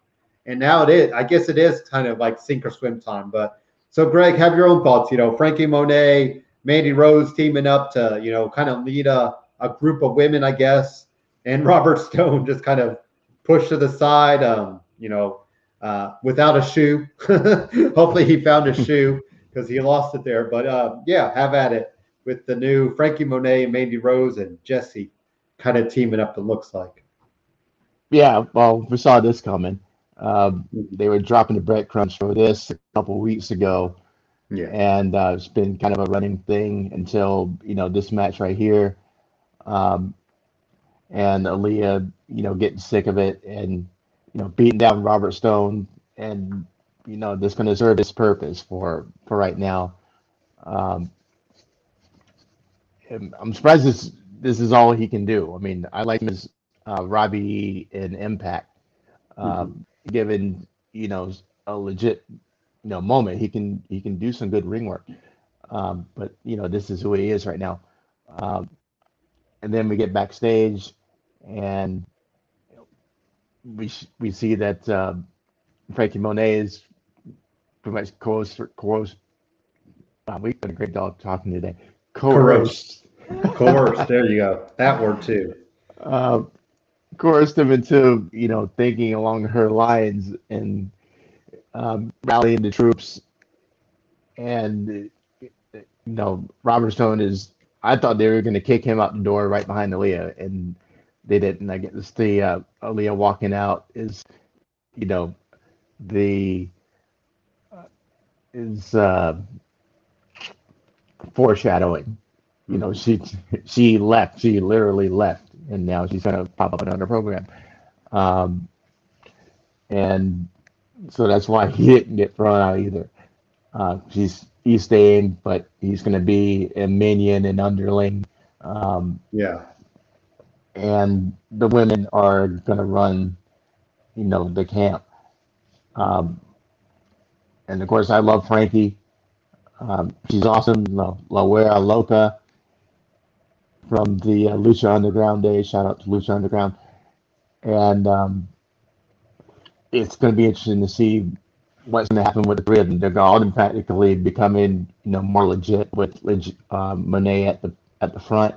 And now it is, I guess it is kind of like sink or swim time. But so, Greg, have your own thoughts. You know, Frankie Monet, Mandy Rose teaming up to, you know, kind of lead a, a group of women, I guess, and Robert Stone just kind of pushed to the side, um, you know, uh, without a shoe. Hopefully he found a shoe because he lost it there. But, uh, yeah, have at it with the new Frankie Monet and Mandy Rose and Jessie kind of teaming up, it looks like. Yeah, well, we saw this coming. Um, they were dropping the breadcrumbs for this a couple weeks ago, yeah. and uh, it's been kind of a running thing until, you know, this match right here, um, and Aliyah, you know, getting sick of it and, you know, beating down Robert Stone, and, you know, this going to serve its purpose for, for right now. Um, I'm surprised this this is all he can do. I mean, I like him as uh, Robbie in Impact. Um, mm-hmm. Given, you know, a legit, you know, moment, he can he can do some good ring work, um, but, you know, this is who he is right now. Um, and then we get backstage, and we we see that uh, Frankie Monet is pretty much coerced. coerced wow, we've been a great dog talking today. Coerced, coerced. There you go. That word too. Uh, coerced him into, you know, thinking along her lines and um, rallying the troops. And, you know, Robert Stone is, I thought they were going to kick him out the door right behind Aliyah, and they didn't. I guess the uh, Aliyah walking out is, you know, the, is uh, foreshadowing. You know, she she left. She literally left. And now she's going to pop up in another program. Um, and so that's why he didn't get thrown out either. Uh, she's, he's staying, but he's going to be a minion and underling. Um, yeah. And the women are going to run, you know, the camp. Um, and, of course, I love Frankie. Um, she's awesome. La Wera Loca from the uh, Lucha Underground days. Shout out to Lucha Underground. And um, it's going to be interesting to see what's going to happen with the three of them. They're going to practically becoming, you know, more legit with uh, Monet at the at the front.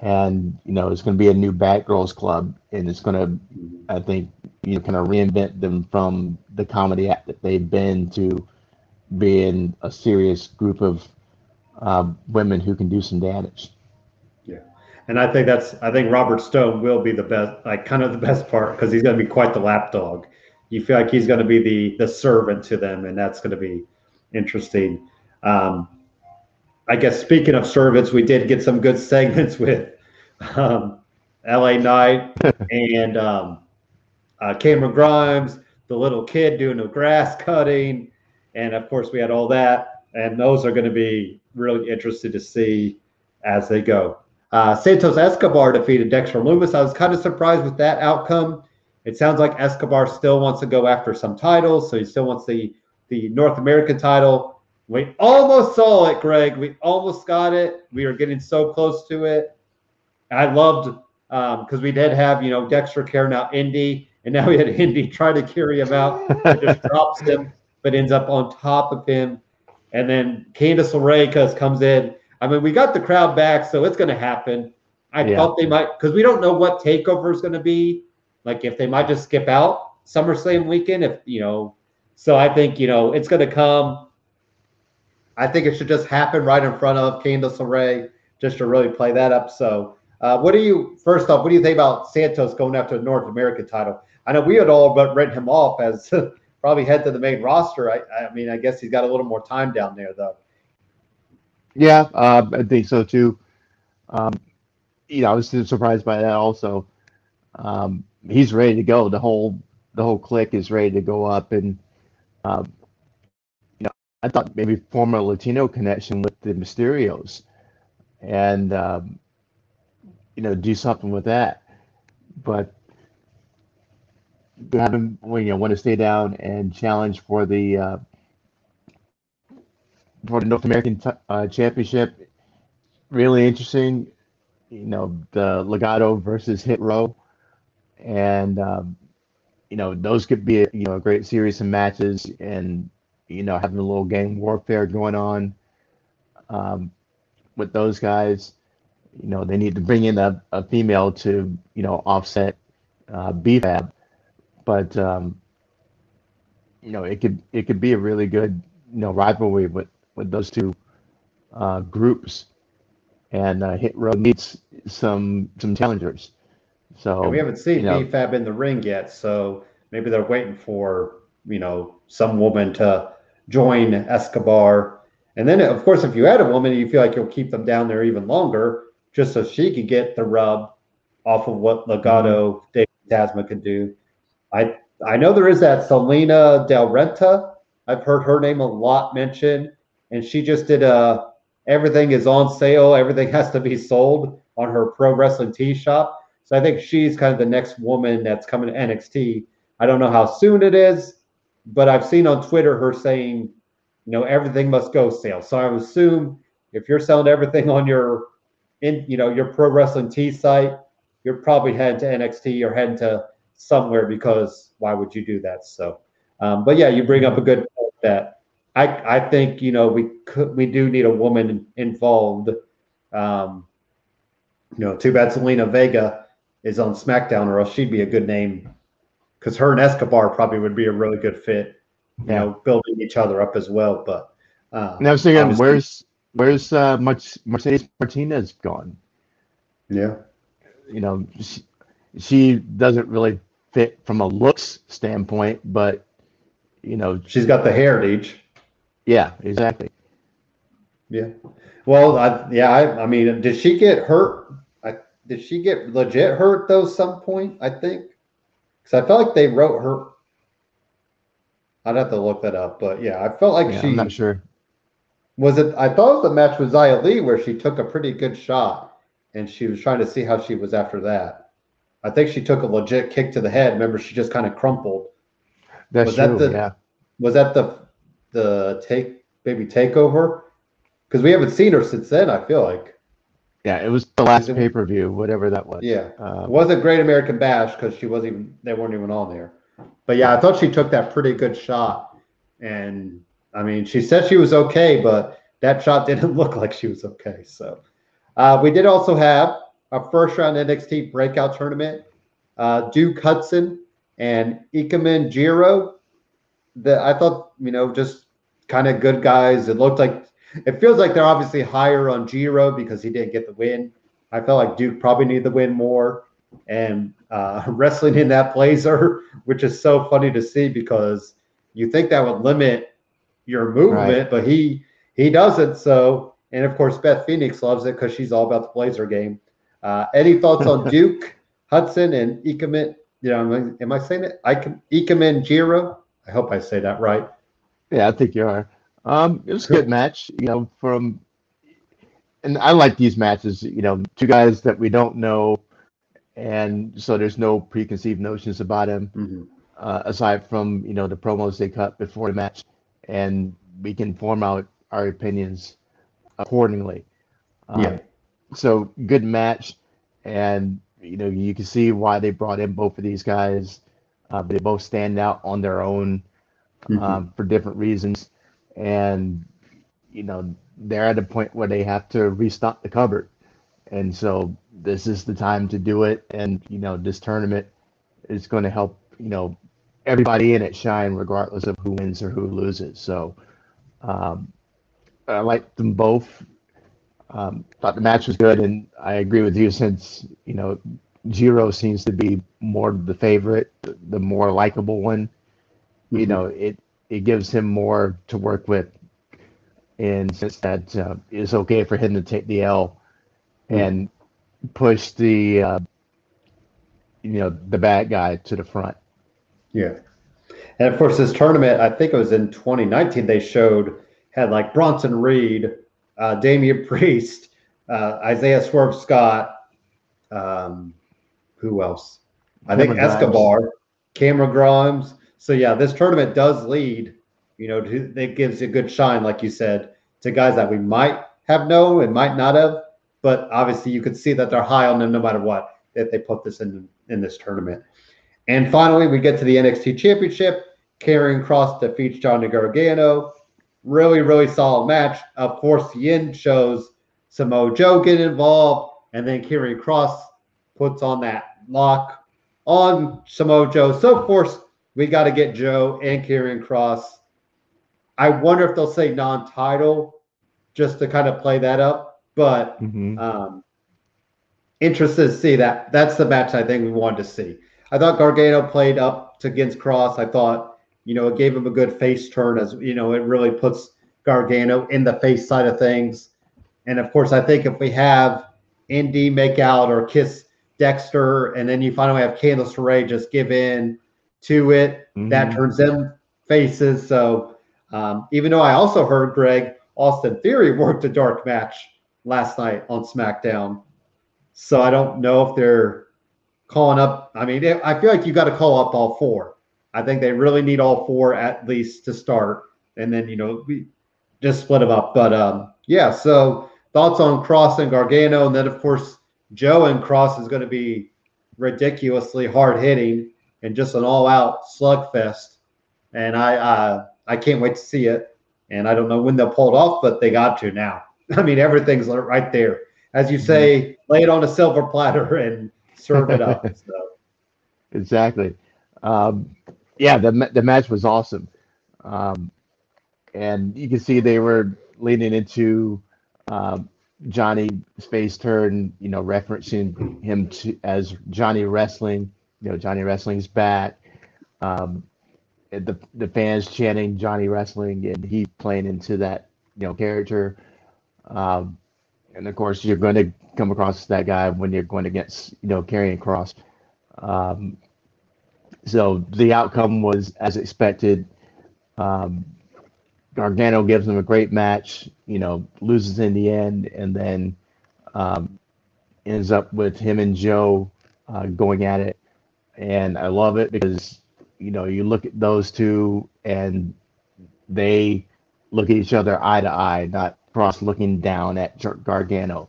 And, you know, it's going to be a new Batgirls Club, and it's going to, I think, you know, kind of reinvent them from the comedy act that they've been to being a serious group of uh, women who can do some damage. Yeah. And I think that's, I think Robert Stone will be the best, like kind of the best part, because he's going to be quite the lapdog. You feel like he's going to be the, the servant to them, and that's going to be interesting. Um, I guess speaking of servants, we did get some good segments with um, L A Knight and um, uh, Cameron Grimes, the little kid doing the grass cutting. And, of course, we had all that. And those are going to be really interesting to see as they go. Uh, Santos Escobar defeated Dexter Lumis. I was kind of surprised with that outcome. It sounds like Escobar still wants to go after some titles, so he still wants the, the North American title. We almost saw it, Greg. We almost got it. We were getting so close to it. I loved because um, we did have, you know, Dexter carrying out Indy, and now we had Indy try to carry him out. It just drops him, but ends up on top of him. And then Candice LeRae comes in. I mean, we got the crowd back, so it's going to happen. I yeah. thought they might, because we don't know what TakeOver is going to be. Like, if they might just skip out SummerSlam weekend, if, you know. So I think, you know, it's going to come. I think it should just happen right in front of Candice LeRae, just to really play that up. So uh, what do you, first off, what do you think about Santos going after the North American title? I know we had all but written him off as probably head to the main roster. I, I mean, I guess he's got a little more time down there, though. Yeah, uh, I think so, too. Um, you know, I was surprised by that also. Um, he's ready to go. The whole the whole clique is ready to go up, and uh, I thought maybe form a Latino connection with the Mysterios and, um, you know, do something with that. But you haven't, you know, want to stay down and challenge for the uh, for the North American t- uh, Championship. Really interesting, you know, the Legado versus Hit Row. And, um, you know, those could be, you know, a great series of matches, and, you know, having a little gang warfare going on um, with those guys. You know, they need to bring in a, a female to, you know, offset uh, B FAB. But, um, you know, it could it could be a really good, you know, rivalry with, with those two uh, groups. And uh, Hit Row needs some some challengers. So and we haven't seen you know, B FAB in the ring yet, so maybe they're waiting for, you know, some woman to join Escobar. And then, of course, if you add a woman, you feel like you'll keep them down there even longer, just so she can get the rub off of what Legado de Fantasma can do. I I know there is that Selena Del Renta. I've heard her name a lot mentioned, and she just did a everything is on sale, everything has to be sold on her pro wrestling tee shop. So I think she's kind of the next woman that's coming to N X T. I don't know how soon it is, but I've seen on Twitter her saying, you know, everything must go sale. So I would assume if you're selling everything on your, in you know, your pro wrestling tee site, you're probably heading to N X T or heading to somewhere, because why would you do that? So, um, but yeah, you bring up a good point that I I think, you know, we could we do need a woman involved. Um, you know, too bad Zelina Vega is on SmackDown, or else she'd be a good name. Because her and Escobar probably would be a really good fit, you yeah. know, building each other up as well. But uh, and I was thinking, obviously, where's where's uh, Mercedes Martinez gone? Yeah, you know, she, she doesn't really fit from a looks standpoint, but you know, she's got the heritage. Yeah, exactly. Yeah, well, I, yeah, I, I mean, did she get hurt? I, did she get legit hurt though? Some point, I think. So I felt like they wrote her. I'd have to look that up, but yeah, I felt like yeah, she. I'm not sure. Was it? I thought the match with Xia Li where she took a pretty good shot, and she was trying to see how she was after that. I think she took a legit kick to the head. Remember, she just kind of crumpled. That's was true. That the, yeah. Was that the the take maybe takeover? Because we haven't seen her since then. I feel like. Yeah, it was the last pay per view, whatever that was. Yeah, um, it was a Great American Bash because she wasn't even, they weren't even on there. But yeah, I thought she took that pretty good shot, and I mean, she said she was okay, but that shot didn't look like she was okay. So uh, we did also have a first round N X T breakout tournament. Uh, Duke Hudson and Ikemen Jiro. That I thought, you know, just kind of good guys. It looked like. It feels like they're obviously higher on Jiro because he didn't get the win. I felt like Duke probably needed the win more. And uh, wrestling in that blazer, which is so funny to see because you think that would limit your movement, right. but he he doesn't. So, and of course, Beth Phoenix loves it because she's all about the blazer game. Uh, any thoughts on Duke Hudson and Ikemen? You know, am I saying it? I can Ikemen Jiro. I hope I say that right. Yeah, I think you are. Um, it was a good match, you know, from, and I like these matches, you know, two guys that we don't know, and so there's no preconceived notions about him, mm-hmm. uh, aside from, you know, the promos they cut before the match, and we can form out our opinions accordingly. Um, yeah. So, good match, and, you know, you can see why they brought in both of these guys. Uh, they both stand out on their own mm-hmm. um, for different reasons. And, you know, they're at a point where they have to restock the cupboard. And so this is the time to do it. And, you know, this tournament is going to help, you know, everybody in it shine regardless of who wins or who loses. So um, I liked them both. Um, thought the match was good. And I agree with you since, you know, Jiro seems to be more the favorite, the more likable one. Mm-hmm. You know, it. It gives him more to work with, and since that uh, it's okay for him to take the L and push the, uh, you know, the bad guy to the front. Yeah, and of course this tournament, I think it was in twenty nineteen. They showed had like Bronson Reed, uh, Damian Priest, uh, Isaiah Swerve Scott, um, who else? I Cameron think Escobar, Grimes. Cameron Grimes. So, yeah, this tournament does lead, you know, to, it gives a good shine, like you said, to guys that we might have known and might not have. But obviously you could see that they're high on them no matter what, that they put this in, in this tournament. And finally, we get to the N X T Championship. Karrion Kross defeats Johnny Gargano. Really, really solid match. Of course, Yin shows Samoa Joe get involved. And then Karrion Kross puts on that lock on Samoa Joe. So, of course, we got to get Joe and Karrion Kross. I wonder if they'll say non-title just to kind of play that up. But mm-hmm. um, interested to see that. That's the match I think we wanted to see. I thought Gargano played up to against Kross. I thought, you know, it gave him a good face turn. As you know, it really puts Gargano in the face side of things. And, of course, I think if we have Indy make out or kiss Dexter, and then you finally have Candice LeRae just give in to it, mm-hmm. that turns them faces. So um, even though I also heard Greg, Austin Theory worked a dark match last night on SmackDown. So I don't know if they're calling up. I mean, it, I feel like you got to call up all four. I think they really need all four at least to start. And then, you know, we just split them up. But um, yeah, so thoughts on Kross and Gargano. And then, of course, Joe and Kross is going to be ridiculously hard hitting. And just an all-out slugfest, and I uh, I can't wait to see it. And I don't know when they'll pull it off, but they got to now. I mean, everything's right there, as you say. Mm-hmm. Lay it on a silver platter and serve it up. So. Exactly. Um, yeah, the the match was awesome, um, and you can see they were leaning into uh, Johnny's face turn. You know, referencing him to, as Johnny Wrestling. You know, Johnny Wrestling's back. Um, the the fans chanting Johnny Wrestling, and he playing into that, you know, character. Um, and of course, you're going to come across that guy when you're going against, you know, Karrion Kross. Um, so the outcome was as expected. Um, Gargano gives him a great match. You know, loses in the end, and then um, ends up with him and Joe uh, going at it. And I love it because, you know, you look at those two and they look at each other eye to eye, not Kross looking down at Gargano.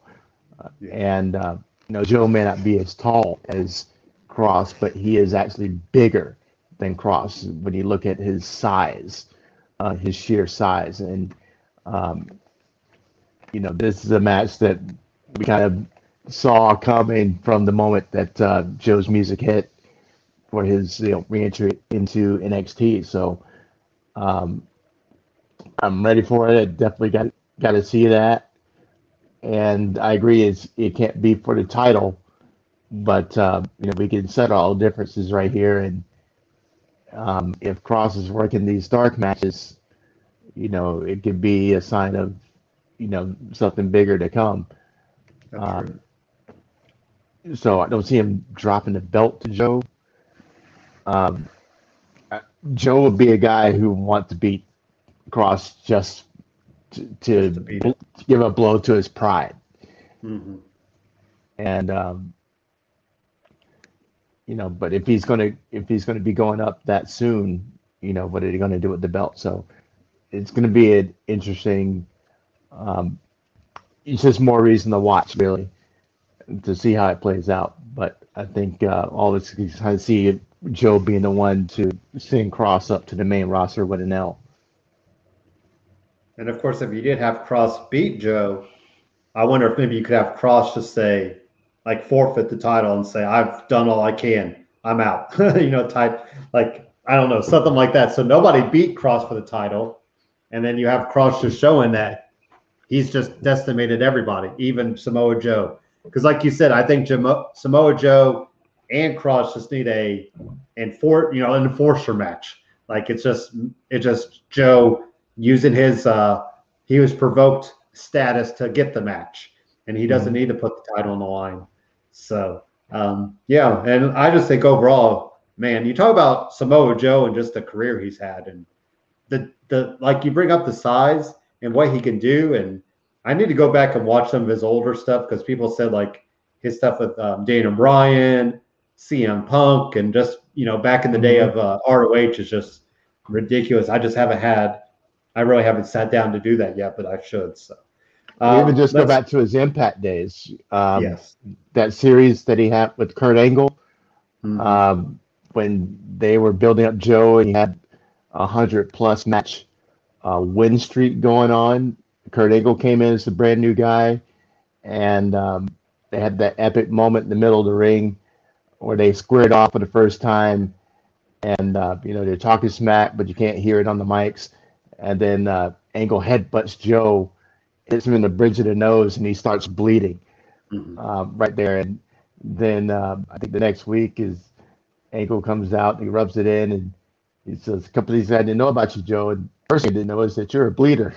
Yeah. And, uh, you know, Joe may not be as tall as Cross, but he is actually bigger than Cross when you look at his size, uh, his sheer size. And, um, you know, this is a match that we kind of saw coming from the moment that uh, Joe's music hit for his, you know, re-entry into N X T. So um, I'm ready for it. I definitely got got to see that. And I agree, it's, it can't be for the title, but uh, you know, we can settle all differences right here. And um, if Cross is working these dark matches, you know, it could be a sign of, you know, something bigger to come. Um, so I don't see him dropping the belt to Joe. Um, Joe would be a guy who wants to beat Cross just to, to, just to bl- give a blow to his pride. Mm-hmm. And, um, you know, but if he's going to, if he's going to be going up that soon, you know, what are they going to do with the belt? So it's going to be an interesting, Um, it's just more reason to watch, really, to see how it plays out. But I think uh, all this is I see Joe being the one to send Cross up to the main roster with an L. And of course, if you did have Cross beat Joe, I wonder if maybe you could have Cross just say, like, forfeit the title and say, "I've done all I can. I'm out." You know, type, like, I don't know, something like that. So nobody beat Cross for the title, and then you have Cross just showing that he's just decimated everybody, even Samoa Joe. Because like you said, I think Jamo- Samoa Joe and Cross just need a enfor- you know, an enforcer match. Like it's just it's just Joe using his uh, he was provoked status to get the match, and he doesn't need to put the title on the line. So um, yeah, and I just think overall, man, you talk about Samoa Joe and just the career he's had, and the the like you bring up the size and what he can do. And I need to go back and watch some of his older stuff, because people said like his stuff with um, Daniel Bryan, C M Punk, and just, you know, back in the day of uh, R O H is just ridiculous. I just haven't had, I really haven't sat down to do that yet, but I should. So um, even just go back to his Impact days. Um, yes. That series that he had with Kurt Angle, mm-hmm. um, when they were building up Joe and he had a hundred plus match Uh, win streak going on. Kurt Angle came in as the brand new guy, and um, they had that epic moment in the middle of the ring where they squared off for the first time, and uh, you know, they're talking smack, but you can't hear it on the mics. And then uh, Angle headbutts Joe, hits him in the bridge of the nose, and he starts bleeding mm-hmm. uh, right there. And then uh, I think the next week is Angle comes out and he rubs it in, and he says, "A couple of these I didn't know about you, Joe, and first thing I didn't know is that you're a bleeder."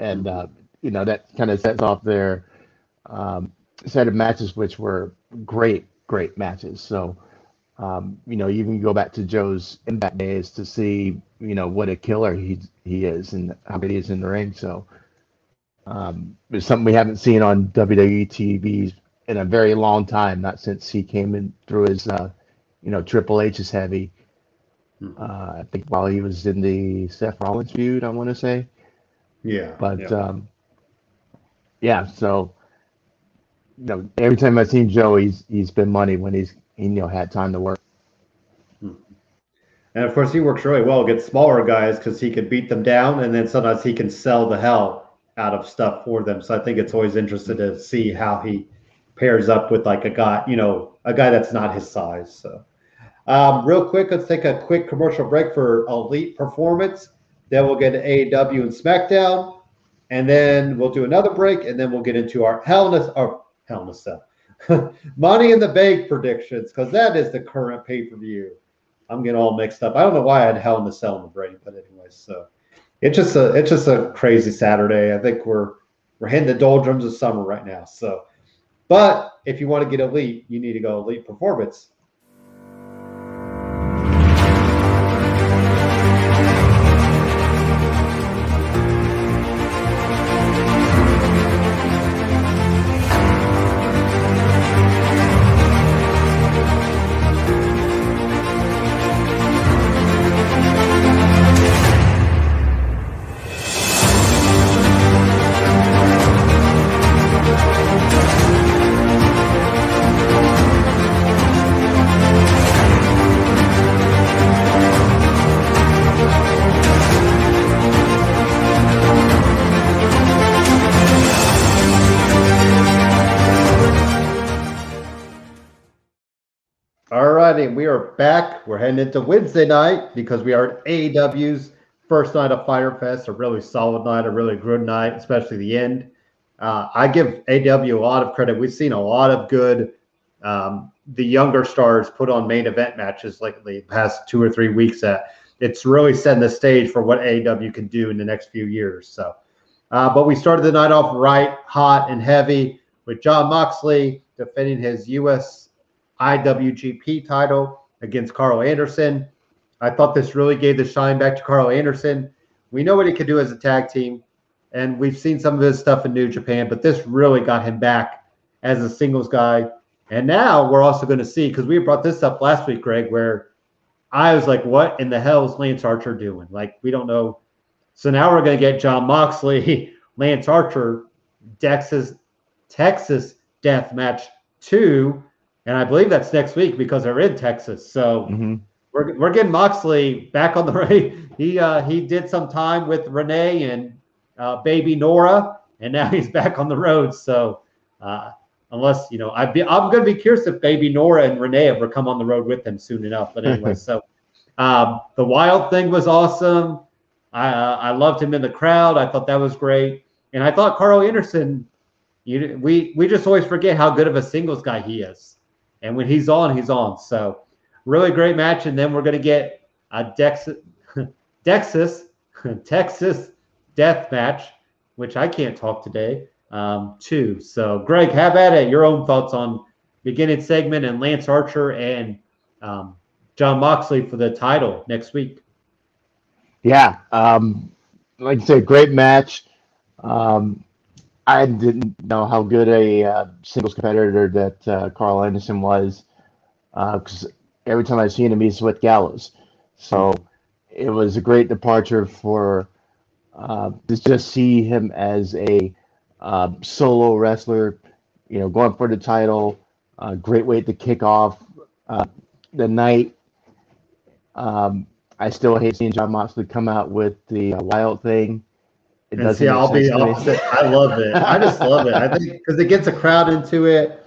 And, uh, you know, that kind of sets off their um, set of matches, which were great, great matches. So, um, you know, you can go back to Joe's Impact days to see, you know, what a killer he he is and how good he is in the ring. So um, it's something we haven't seen on W W E T V in a very long time, not since he came in through his, uh, you know, Triple H's heavy. Uh, I think while he was in the Seth Rollins feud, I want to say. Yeah. But, yeah. Um, yeah, so, you know, every time I've seen Joe, he's, he's been money when he's, he, you know, had time to work. And, of course, he works really well against smaller guys because he can beat them down, and then sometimes he can sell the hell out of stuff for them. So I think it's always interesting to see how he pairs up with, like, a guy, you know, a guy that's not his size, so. Um, real quick, let's take a quick commercial break for Elite Performance. Then we'll get to A E W and SmackDown. And then we'll do another break, and then we'll get into our Hell in a, our Hell in a Cell. Money in the Bank predictions, because that is the current pay-per-view. I'm getting all mixed up. I don't know why I had Hell in a Cell in the brain, but anyway, so it's just a it's just a crazy Saturday. I think we're we're hitting the doldrums of summer right now. So, but if you want to get elite, you need to go Elite Performance. are back. We're heading into Wednesday night because we are at A E W's first night of Fyter Fest, a really solid night, a really good night, especially the end. Uh, I give A E W a lot of credit. We've seen a lot of good, um, the younger stars put on main event matches lately, past two or three weeks. At It's really setting the stage for what A E W can do in the next few years. So, uh, but we started the night off right, hot, and heavy with Jon Moxley defending his U S I W G P title against Carl Anderson. I thought this really gave the shine back to Carl Anderson. We know what he could do as a tag team, and we've seen some of his stuff in New Japan, but this really got him back as a singles guy. And now we're also going to see, because we brought this up last week, Greg, where I was like, what in the hell is Lance Archer doing? Like, we don't know. So now we're going to get Jon Moxley, Lance Archer, Texas, Texas Deathmatch two, and I believe that's next week because they're in Texas. So mm-hmm. We're we're getting Moxley back on the ring. He uh, he did some time with Renee and uh, baby Nora, and now he's back on the road. So uh, unless you know, I'd be I'm going to be curious if baby Nora and Renee ever come on the road with him soon enough. But anyway, so um, the Wild thing was awesome. I uh, I loved him in the crowd. I thought that was great, and I thought Carl Anderson. You we we just always forget how good of a singles guy he is. And when he's on, he's on. So really great match. And then we're going to get a Dex- Dexis, Texas death match, which I can't talk today, um, too. So, Greg, have at it. Your own thoughts on beginning segment and Lance Archer and um, Jon Moxley for the title next week. Yeah. Um, like you said, great match. Um I didn't know how good a uh, singles competitor that uh, Carl Anderson was, because uh, every time I've seen him, he's with Gallows. So it was a great departure for uh, to just see him as a uh, solo wrestler, you know, going for the title. Uh, great way to kick off uh, the night. Um, I still hate seeing Jon Moxley come out with the uh, Wild thing. It and see, I'll be opposite. I love it. I just love it. I think because it gets a crowd into it.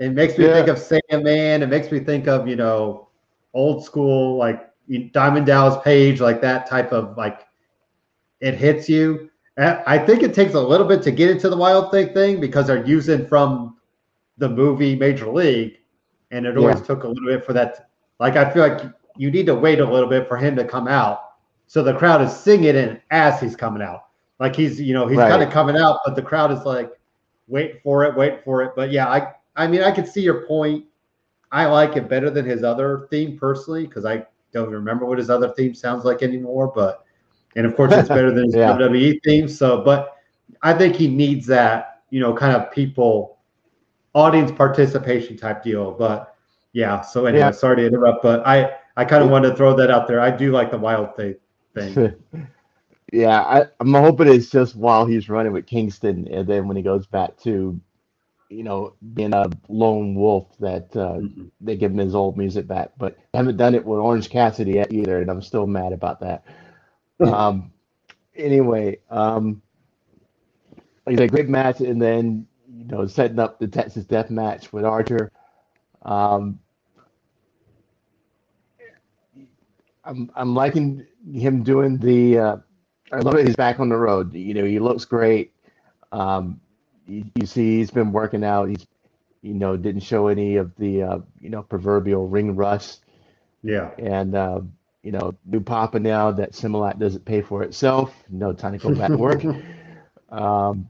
It makes me yeah. think of Sandman. It makes me think of, you know, old school, like Diamond Dallas Page, like that type of, like, it hits you. And I think it takes a little bit to get into the Wild Thing thing because they're using from the movie Major League. And it always yeah. took a little bit for that. Like, I feel like you need to wait a little bit for him to come out. So the crowd is singing in as he's coming out. Like he's, you know, he's right. kind of coming out, but the crowd is like, wait for it, wait for it. But yeah, I, I mean, I can see your point. I like it better than his other theme personally, because I don't remember what his other theme sounds like anymore. But, and of course, it's better than his yeah. W W E theme. So, but I think he needs that, you know, kind of people, audience participation type deal. But yeah, so anyway, yeah. sorry to interrupt, but I, I kind of wanted to throw that out there. I do like the Wild thing. thing. Yeah, I, I'm hoping it's just while he's running with Kingston, and then when he goes back to, you know, being a lone wolf, that uh, mm-hmm. they give him his old music back. But I haven't done it with Orange Cassidy yet either, and I'm still mad about that. um, anyway, um, like I said, great match, and then, you know, setting up the Texas Death Match with Archer. Um, I'm I'm liking him doing the. Uh, I love it. He's back on the road. You know, he looks great. Um, you, you see, he's been working out. He's, you know, didn't show any of the, uh, you know, proverbial ring rust. Yeah. And, uh, you know, new Papa now that Similac doesn't pay for itself. No time to go back to work. Um,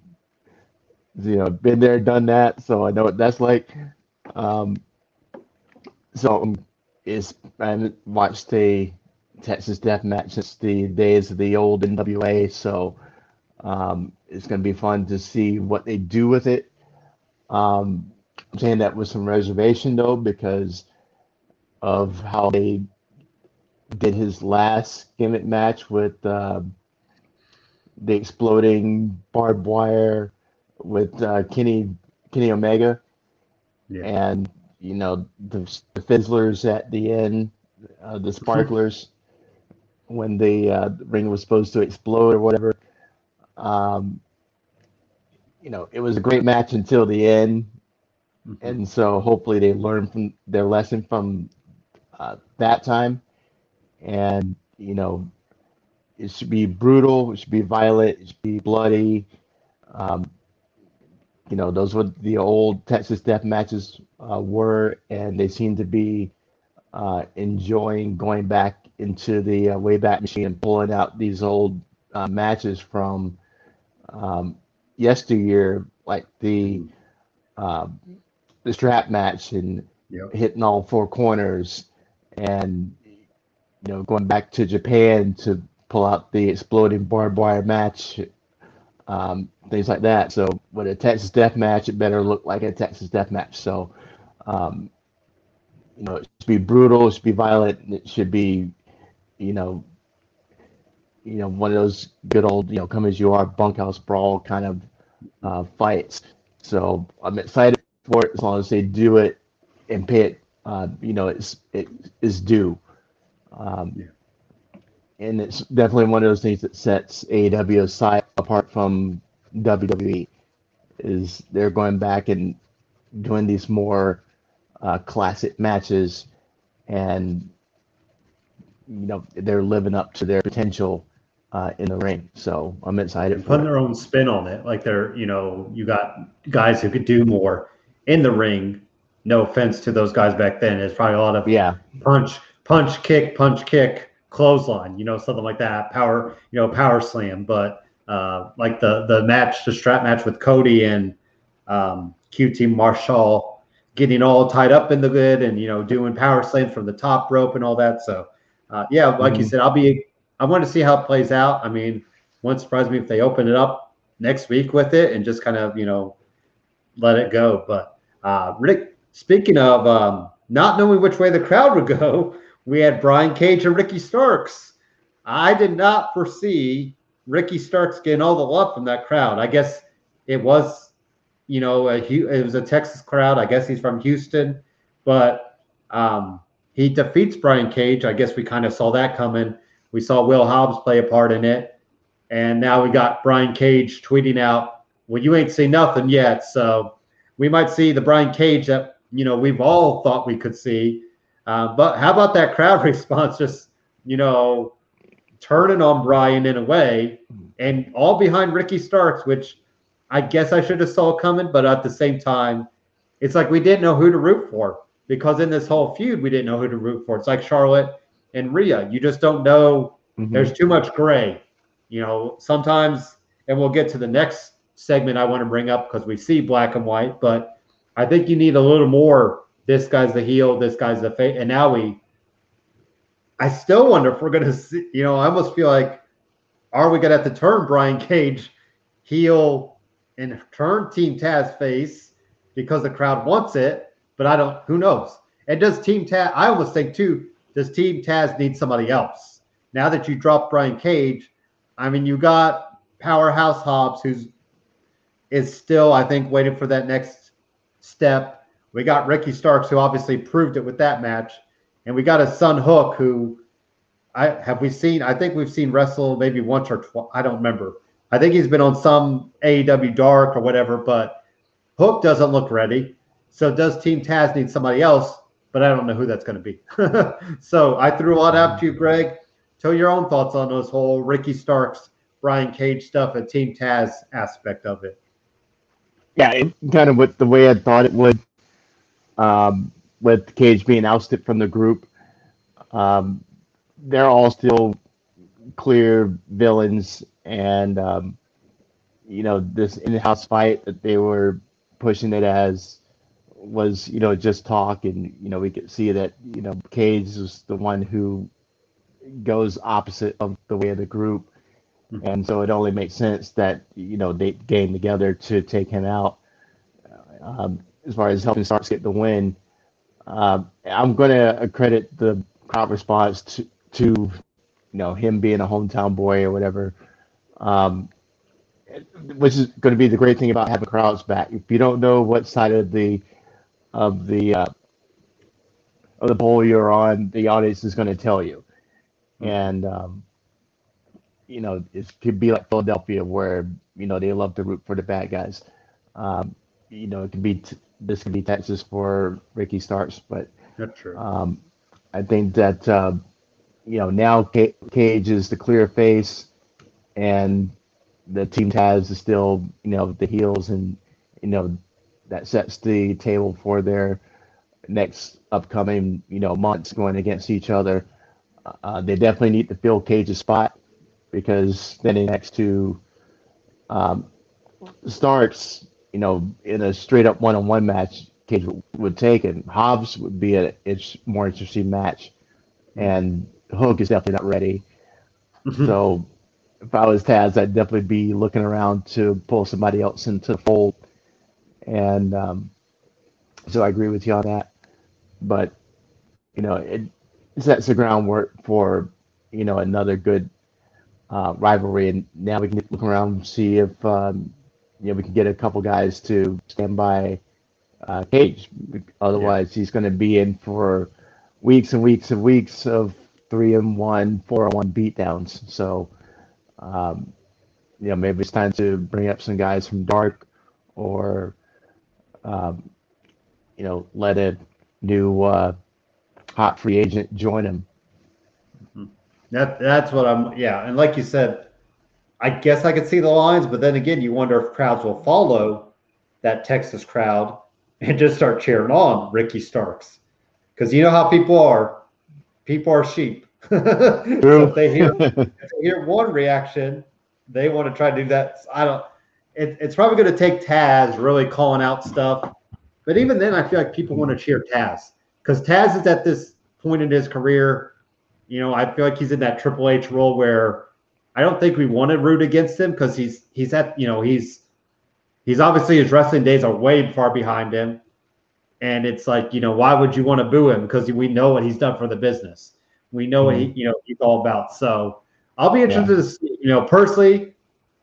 you know, been there, done that. So I know what that's like. Um, so it's, I haven't watched a Texas Death Match since the days of the old N W A, so um, it's going to be fun to see what they do with it. Um, I'm saying that with some reservation, though, because of how they did his last gimmick match with uh, the exploding barbed wire with uh, Kenny Kenny Omega, yeah. and you know the, the fizzlers at the end, uh, the sparklers. When the uh, ring was supposed to explode or whatever. Um, you know, it was a great match until the end. Mm-hmm. And so hopefully they learn from their lesson from uh, that time. And, you know, it should be brutal. It should be violent. It should be bloody. Um, you know, those were the old Texas death matches uh, were, and they seem to be uh, enjoying going back into the uh, Wayback Machine and pulling out these old uh, matches from um, yesteryear, like the uh, the strap match and yep. hitting all four corners, and, you know, going back to Japan to pull out the exploding barbed wire match, um, things like that. So with a Texas death match, it better look like a Texas death match. So, um, you know, it should be brutal, it should be violent, and it should be, you know, you know, one of those good old, you know, come as you are bunkhouse brawl kind of uh, fights. So I'm excited for it as long as they do it and pay it, uh, you know, it's it is due. Um, yeah. And it's definitely one of those things that sets A E W aside apart from W W E, is they're going back and doing these more uh, classic matches, and, you know, they're living up to their potential uh, in the ring. So I'm excited. They're putting their own spin on it. Like, they're, you know, you got guys who could do more in the ring. No offense to those guys back then. It's probably a lot of yeah. punch, punch, kick, punch, kick, clothesline, you know, something like that, power, you know, power slam. But uh, like the the match, the strap match with Cody and um, Q T Marshall getting all tied up in the good and, you know, doing power slams from the top rope and all that. So, uh, yeah, like mm-hmm. you said, I'll be, I want to see how it plays out. I mean, wouldn't surprise me if they open it up next week with it and just kind of, you know, let it go. But uh, Rick, speaking of um, not knowing which way the crowd would go, we had Brian Cage and Ricky Starks. I did not foresee Ricky Starks getting all the love from that crowd. I guess it was, you know, a, it was a Texas crowd. I guess he's from Houston, but um, he defeats Brian Cage. I guess we kind of saw that coming. We saw Will Hobbs play a part in it. And now we got Brian Cage tweeting out, well, you ain't seen nothing yet. So we might see the Brian Cage that, you know, we've all thought we could see. Uh, but how about that crowd response? Just, you know, turning on Brian in a way, and all behind Ricky Starks, which I guess I should have saw coming. But at the same time, it's like we didn't know who to root for, because in this whole feud, we didn't know who to root for. It's like Charlotte and Rhea. You just don't know. Mm-hmm. There's too much gray. You know, sometimes, and we'll get to the next segment I want to bring up because we see black and white. But I think you need a little more. This guy's the heel, this guy's the face. And now we, I still wonder if we're going to see, you know, I almost feel like, are we going to have to turn Brian Cage heel and turn Team Taz face because the crowd wants it? But I don't, who knows? And does Team Taz, I almost think too, does Team Taz need somebody else? Now that you dropped Brian Cage, I mean, you got Powerhouse Hobbs, who's is still, I think, waiting for that next step. We got Ricky Starks, who obviously proved it with that match. And we got his son, Hook, who I have we seen? I think we've seen wrestle maybe once or twice. I don't remember. I think he's been on some A E W Dark or whatever, but Hook doesn't look ready. So does Team Taz need somebody else? But I don't know who that's going to be. So I threw a lot out to you, Greg. Tell your own thoughts on this whole Ricky Starks, Brian Cage stuff and Team Taz aspect of it. Yeah, it kind of went the way I thought it would. Um, with Cage being ousted from the group, um, they're all still clear villains, and um, you know, this in-house fight that they were pushing it as was, you know, just talk, and, you know, we could see that, you know, Cage is the one who goes opposite of the way of the group, mm-hmm. and so it only makes sense that, you know, they came together to take him out. Um, as far as helping Starks get the win. Uh, I'm going to credit the crowd response to, to, you know, him being a hometown boy or whatever, um, which is going to be the great thing about having crowds back. If you don't know what side of the of the, uh, of the bowl you're on, the audience is going to tell you. And, um, you know, it could be like Philadelphia where, you know, they love to root for the bad guys. Um, you know, it could be... T- This could be Texas for Ricky Starks, but um, I think that, uh, you know, now C- Cage is the clear face, and the team Taz is still, you know, the heels, and, you know, that sets the table for their next upcoming, you know, months going against each other. Uh, they definitely need to fill Cage's spot, because then the next two um, starts, you know, in a straight-up one-on-one match, Cage w- would take it. Hobbs would be a it's more interesting match, and Hook is definitely not ready. Mm-hmm. So if I was Taz, I'd definitely be looking around to pull somebody else into the fold. And um, so I agree with you on that. But, you know, it sets the groundwork for, you know, another good uh, rivalry. And now we can look around and see if, um, you know, we can get a couple guys to stand by uh, Cage. Otherwise, yeah. he's going to be in for weeks and weeks and weeks of three and one, four and one beatdowns. So, um, you know, maybe it's time to bring up some guys from Dark, or, um, you know, let a new uh, hot free agent join him. That that's what I'm. Yeah, and like you said, I guess I could see the lines, but then again, you wonder if crowds will follow that Texas crowd and just start cheering on Ricky Starks, because you know how people are. People are sheep. So if they hear if they hear one reaction, they want to try to do that. I don't. It, it's probably going to take Taz really calling out stuff. But even then, I feel like people want to cheer Taz, because Taz is at this point in his career. You know, I feel like he's in that Triple H role where I don't think we want to root against him, because he's he's at, you know, he's he's obviously, his wrestling days are way far behind him. And it's like, you know, why would you want to boo him? Because we know what he's done for the business. We know mm-hmm. what he, you know, he's all about. So I'll be interested yeah. to see, you know, personally,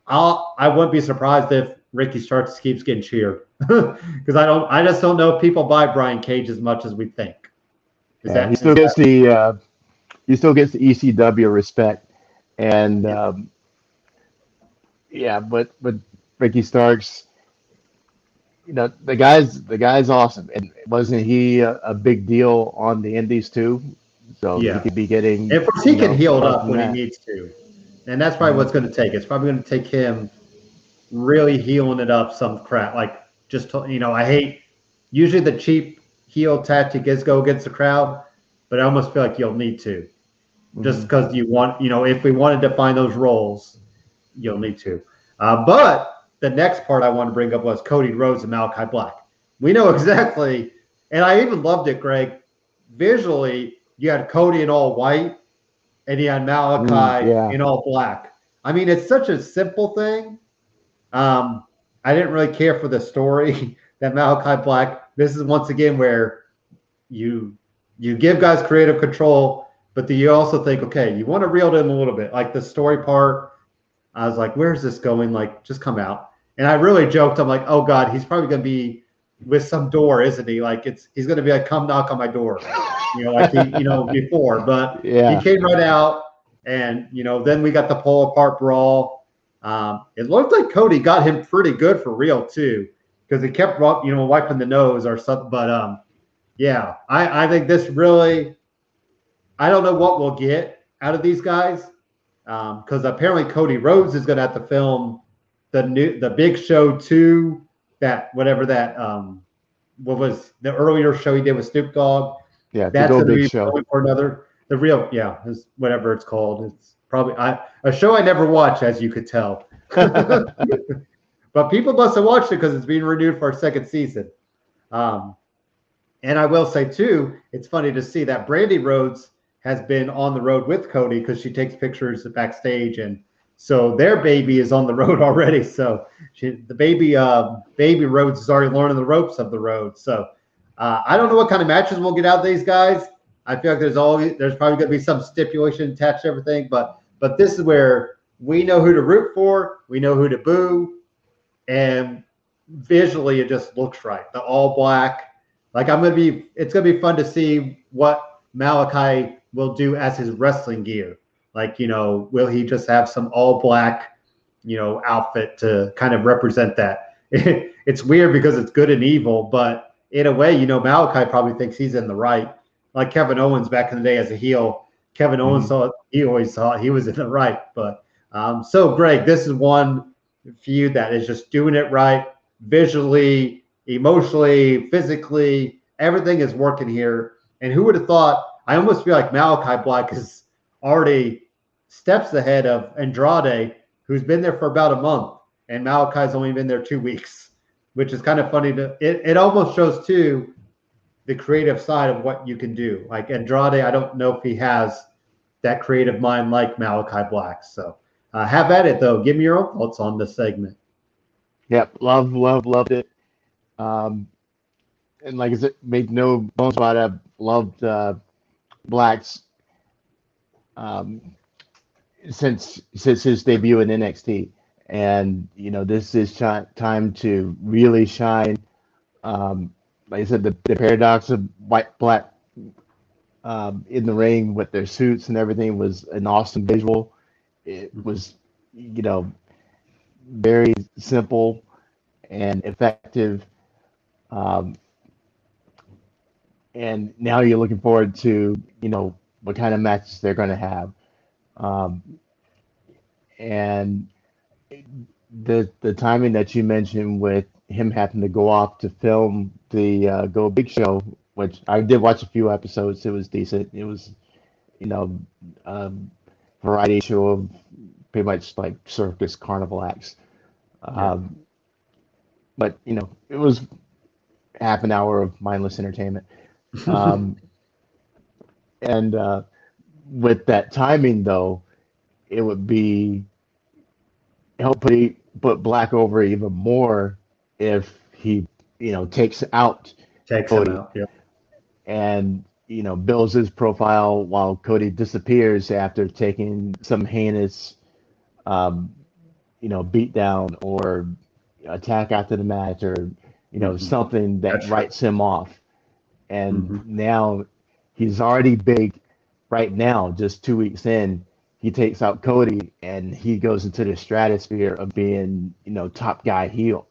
I'll, I wouldn't be surprised if Ricky Starks keeps getting cheered, because I don't. I just don't know if people buy Brian Cage as much as we think. Is yeah, that, he still gets that, the uh, he still gets the E C W respect, and yeah. Um, yeah, but but Ricky Starks, you know, the guy's the guy's awesome, and wasn't he a, a big deal on the Indies too? So yeah. he could be getting. Of course, he can heal up when that. he needs to. And that's probably what's going to take. It's probably going to take him really healing it up some crap. Like, just, to, you know, I hate – usually the cheap heel tactic is go against the crowd, but I almost feel like you'll need to. Just because mm-hmm. you want – you know, if we wanted to find those roles, you'll need to. Uh, but the next part I want to bring up was Cody Rhodes and Malachi Black. We know exactly – and I even loved it, Greg. Visually, you had Cody in all white, and he had Malachi mm, yeah. in all black. I mean, it's such a simple thing. Um, I didn't really care for the story that Malachi Black. This is once again where you you give guys creative control, but then you also think, okay, you want to reel it in a little bit. Like the story part, I was like, where's this going? Like, just come out. And I really joked. I'm like, oh God, he's probably going to be with some door, isn't he? Like it's he's going to be like, come knock on my door. You know, like he, you know, before, but yeah. he came right out, and you know, then we got the pull apart brawl. Um, it looked like Cody got him pretty good for real too, because he kept, you know, wiping the nose or something. But um, yeah, I, I think this really, I don't know what we'll get out of these guys, because um, apparently Cody Rhodes is going to have to film the new, the Big Show two, that whatever that um, what was the earlier show he did with Snoop Dogg. Yeah, that's a big show or another. The real, yeah, it's whatever it's called. It's probably I, a show I never watch, as you could tell. But people must have watched it because it's being renewed for a second season. Um, and I will say too, it's funny to see that Brandy Rhodes has been on the road with Cody, because she takes pictures backstage, and so their baby is on the road already. So she, the baby, uh, baby Rhodes is already learning the ropes of the road. So. Uh, I don't know what kind of matches we'll get out of these guys. I feel like there's always there's probably going to be some stipulation attached to everything, but but this is where we know who to root for, we know who to boo, and visually it just looks right. The all black, like I'm going to be, it's going to be fun to see what Malachi will do as his wrestling gear. Like, you know, will he just have some all black, you know, outfit to kind of represent that? It's weird because it's good and evil, but in a way, you know, Malachi probably thinks he's in the right, like Kevin Owens back in the day as a heel. Kevin Owens mm-hmm. saw he always thought he was in the right. But um, so, Greg, this is one feud that is just doing it right visually, emotionally, physically. Everything is working here. And who would have thought? I almost feel like Malachi Black is already steps ahead of Andrade, who's been there for about a month, and Malachi's only been there two weeks, which is kind of funny. To it, it almost shows too the creative side of what you can do. Like Andrade, I don't know if he has that creative mind like Malachi Black. So uh, have at it though. Give me your own thoughts on this segment. Yep, love, love, loved it. Um, and like I said, made no bones about it. I loved uh, Black's um, since since his debut in N X T. And, you know, this is sh- time to really shine. Um, like I said, the, the paradox of white, black um, in the ring with their suits and everything was an awesome visual. It was, you know, very simple and effective. Um, and now you're looking forward to, you know, what kind of matches they're going to have. Um, and... The the timing that you mentioned with him having to go off to film the uh, Go Big Show, which I did watch a few episodes. It was decent. It was, you know, a variety show of pretty much like circus carnival acts. Um, yeah. But, you know, it was half an hour of mindless entertainment. Um, and uh, with that timing, though, it would be... help put, put Black over even more if he, you know, takes out takes Cody him out, yeah. and, you know, builds his profile while Cody disappears after taking some heinous, um, you know, beatdown or attack after the match or, you know, mm-hmm. something that That's writes right. him off. And mm-hmm. now he's already big right now, just two weeks in. He takes out Cody, and he goes into the stratosphere of being, you know, top guy heel.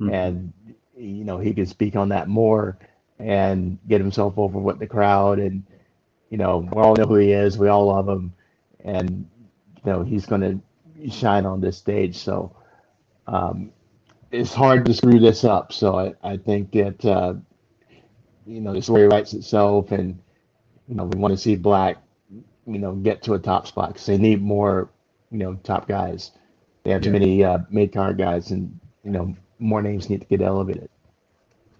Mm-hmm. And, you know, he can speak on that more and get himself over with the crowd. And, you know, we all know who he is. We all love him. And, you know, he's going to shine on this stage. So um, it's hard to screw this up. So I, I think that, uh, you know, the story writes itself. And, you know, we want to see Black, you know, get to a top spot because they need more, you know, top guys. They have too yeah. many uh, mid-card guys, and, you know, more names need to get elevated.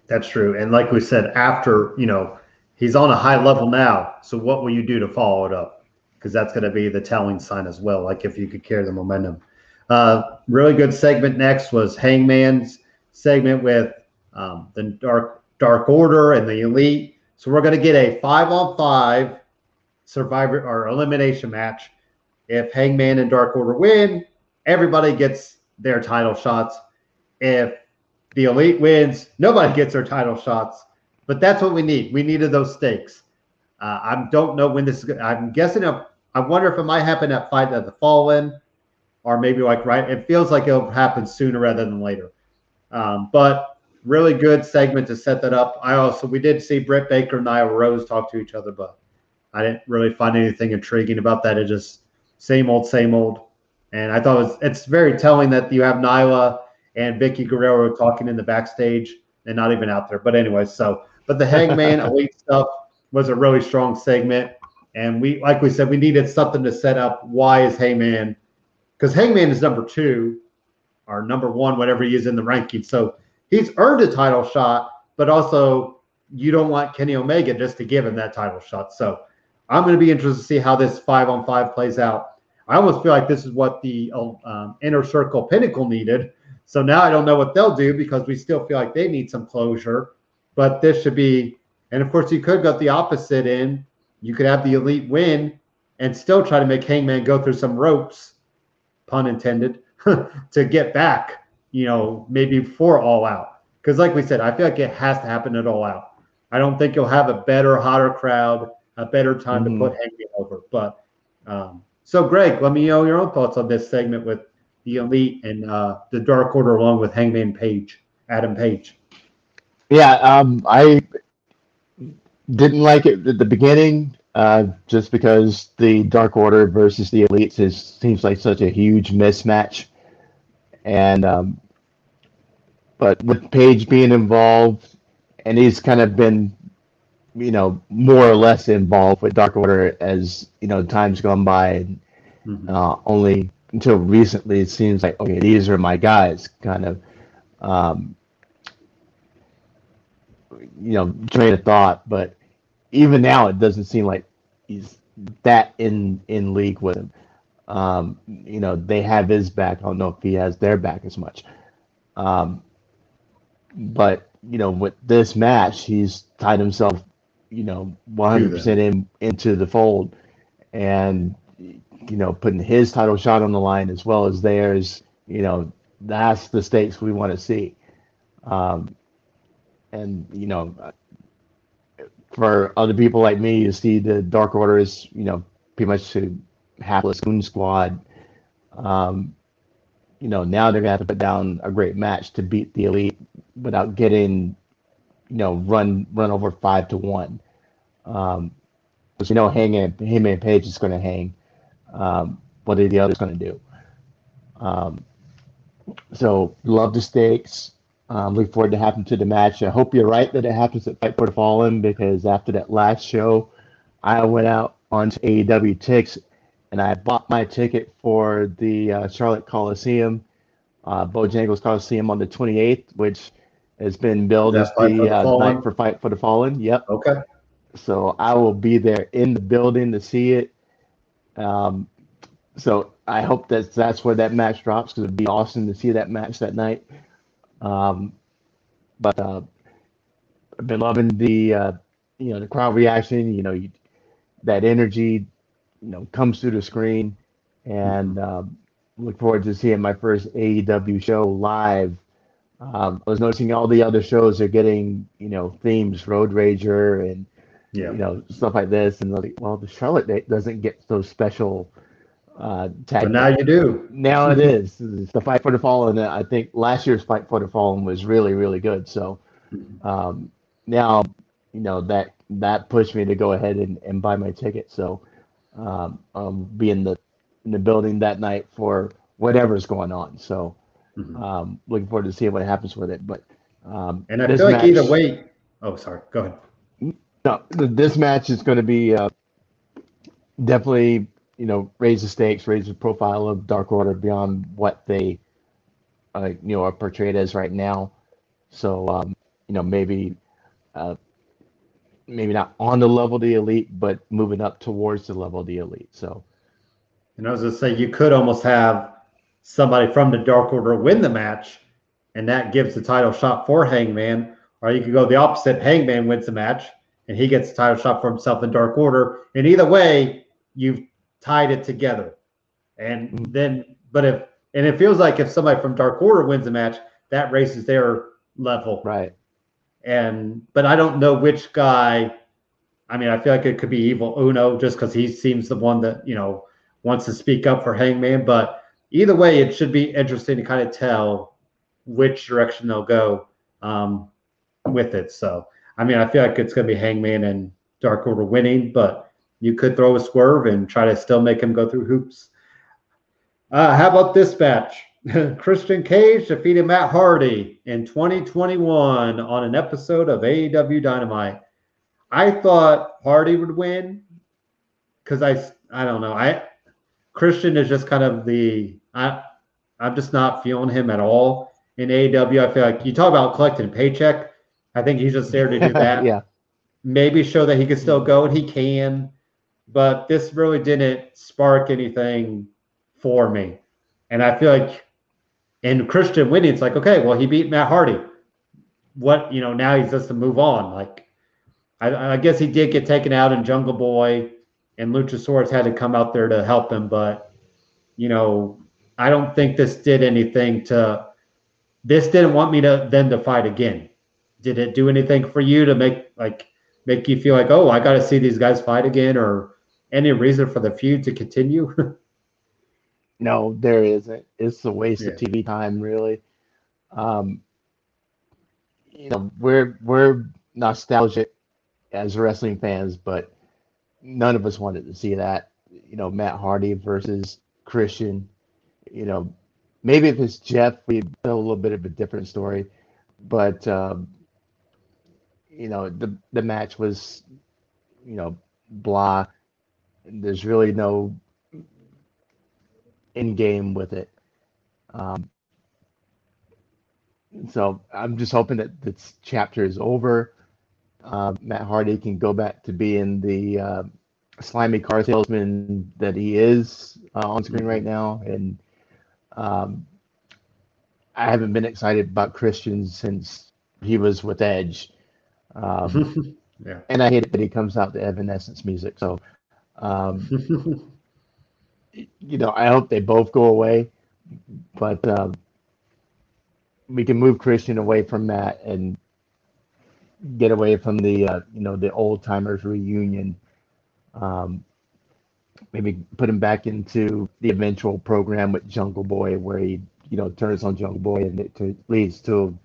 That's true. And like we said, after, you know, he's on a high level now. So what will you do to follow it up? Because that's going to be the telling sign as well. Like if you could carry the momentum. Uh, really good segment next was Hangman's segment with um, the Dark, Dark Order and the Elite. So we're going to get a five on five Survivor or elimination match. If Hangman and Dark Order win, everybody gets their title shots. If the Elite wins, nobody gets their title shots. But that's what we need. We needed those stakes. Uh, I don't know when this is going to I'm guessing. It, I wonder if it might happen at Fight of the Fallen or maybe like right. It feels like it'll happen sooner rather than later. Um, but really good segment to set that up. I also, we did see Britt Baker and Nyla Rose talk to each other, but I didn't really find anything intriguing about that. It just same old, same old. And I thought it was, it's very telling that you have Nyla and Vicky Guerrero talking in the backstage and not even out there. But anyway, so but the Hangman Elite stuff was a really strong segment. And we, like we said, we needed something to set up. Why is Hangman? Because Hangman is number two or number one, whatever he is in the ranking. So he's earned a title shot, but also you don't want Kenny Omega just to give him that title shot. So I'm going to be interested to see how this five-on-five plays out. I almost feel like this is what the um, Inner Circle Pinnacle needed. So now I don't know what they'll do because we still feel like they need some closure. But this should be – and, of course, you could go the opposite end. You could have the Elite win and still try to make Hangman go through some ropes, pun intended, to get back, you know, maybe for All Out. Because, like we said, I feel like it has to happen at All Out. I don't think you'll have a better, hotter crowd – a better time mm-hmm. to put Hangman over. But um, so, Greg, let me know your own thoughts on this segment with the Elite and uh, the Dark Order along with Hangman Page, Adam Page. Yeah, um, I Didn't like it at the beginning, uh, just because the Dark Order versus the Elites is, seems like such a huge mismatch. And um, but with Paige being involved, and he's kind of been, you know, more or less involved with Dark Order as, you know, time's gone by. And, mm-hmm. uh, only until recently, it seems like, okay, these are my guys, kind of, um, you know, train of thought. But even now, it doesn't seem like he's that in, in league with him. Um, you know, they have his back. I don't know if he has their back as much. Um, but, you know, with this match, he's tied himself, you know, one hundred percent in, into the fold. And, you know, putting his title shot on the line as well as theirs, you know, that's the stakes we want to see. Um, and, you know, for other people like me, you see the Dark Order is, you know, pretty much a hapless goon squad. Um, you know, now they're going to have to put down a great match to beat the Elite without getting, you know, run run over five to one. Um, because, you know, Heyman and Page is going to hang. Um, what are the others going to do? Um, so love the stakes. Um, look forward to happening to the match. I hope you're right that it happens at Fight for the Fallen, because after that last show, I went out onto A E W Tix and I bought my ticket for the uh, Charlotte Coliseum, uh, Bojangles Coliseum on the twenty-eighth, which has been billed as the uh, night for Fight for the Fallen. Yep. Okay. So I will be there in the building to see it. Um, so I hope that that's where that match drops, because it'd be awesome to see that match that night. Um, but uh, I've been loving the uh, you know the crowd reaction. You know you, that energy, you know, comes through the screen, and um, look forward to seeing my first A E W show live. Um, I was noticing all the other shows are getting you know themes, Road Rager and. Yeah. You know, stuff like this, and like, well, the Charlotte date doesn't get those special uh, tag. But now you do. Now it is. It's the Fight for the Fallen. I think last year's Fight for the Fallen was really, really good. So um, now, you know, that that pushed me to go ahead and, and buy my ticket. So um, I'll be in the in the building that night for whatever's going on. So mm-hmm. um, looking forward to seeing what happens with it. But um, and I feel like match, either way. Oh, sorry. Go ahead. No, this match is going to be uh, definitely, you know, raise the stakes, raise the profile of Dark Order beyond what they, uh, you know, are portrayed as right now. So, um, you know, maybe, uh, maybe not on the level of the Elite, but moving up towards the level of the Elite. So, and I was going to say, you could almost have somebody from the Dark Order win the match, and that gives the title shot for Hangman, or you could go the opposite: Hangman wins the match, and he gets a title shot for himself in Dark Order. And either way, you've tied it together. And mm-hmm. then, but if, and it feels like if somebody from Dark Order wins the match, that raises their level. Right. And, but I don't know which guy. I mean, I feel like it could be Evil Uno, just because he seems the one that, you know, wants to speak up for Hangman. But either way, it should be interesting to kind of tell which direction they'll go um, with it. So, I mean, I feel like it's going to be Hangman and Dark Order winning, but you could throw a swerve and try to still make him go through hoops. Uh, how about this match? Christian Cage defeated Matt Hardy in twenty twenty-one on an episode of A E W Dynamite. I thought Hardy would win because I, I don't know. I Christian is just kind of the I, I'm just not feeling him at all in A E W. I feel like you talk about collecting a paycheck. I think he's just there to do that. Yeah. Maybe show that he can still go, and he can. But this really didn't spark anything for me. And I feel like in Christian winning, it's like, okay, well, he beat Matt Hardy. What, you know, now he's just to move on. Like, I, I guess he did get taken out in Jungle Boy, and Luchasaurus had to come out there to help him. But, you know, I don't think this did anything to – this didn't want me to then to fight again. Did it do anything for you to make like make you feel like, oh, I got to see these guys fight again, or any reason for the feud to continue? No, there isn't. It's a waste yeah. of T V time, really. Um, you know, we're we're nostalgic as wrestling fans, but none of us wanted to see that. You know, Matt Hardy versus Christian. You know, maybe if it's Jeff, we'd tell a little bit of a different story. But um, you know, the the match was, you know, blah. There's really no end game with it. Um, so I'm just hoping that this chapter is over. Uh, Matt Hardy can go back to being the uh, slimy car salesman that he is uh, on screen right now. And um, I haven't been excited about Christian since he was with Edge. Um, yeah. And I hate it that he comes out to Evanescence music. So, um, you know, I hope they both go away. But uh, we can move Christian away from that and get away from the uh, you know, the old timers reunion. Um, maybe put him back into the eventual program with Jungle Boy, where he, you know, turns on Jungle Boy, and it to, leads to,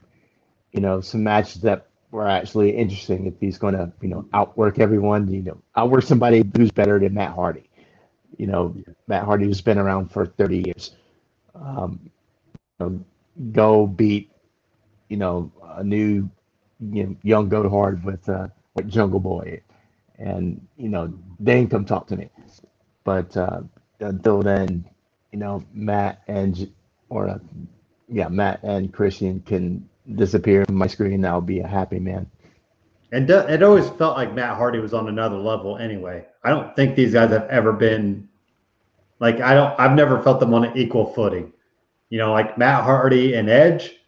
you know, some matches that were actually interesting. If he's going to, you know, outwork everyone, you know, outwork somebody who's better than Matt Hardy. You know, yeah. Matt Hardy who's been around for thirty years. Um, you know, go beat, you know, a new, you know, young go hard with uh, with Jungle Boy, and you know, then come talk to me. But uh, until then, you know, Matt and or uh, yeah, Matt and Christian can disappear from my screen. And I'll be a happy man. And do- it always felt like Matt Hardy was on another level. Anyway, I don't think these guys have ever been. Like, I don't, I've never felt them on an equal footing. You know, like Matt Hardy and Edge,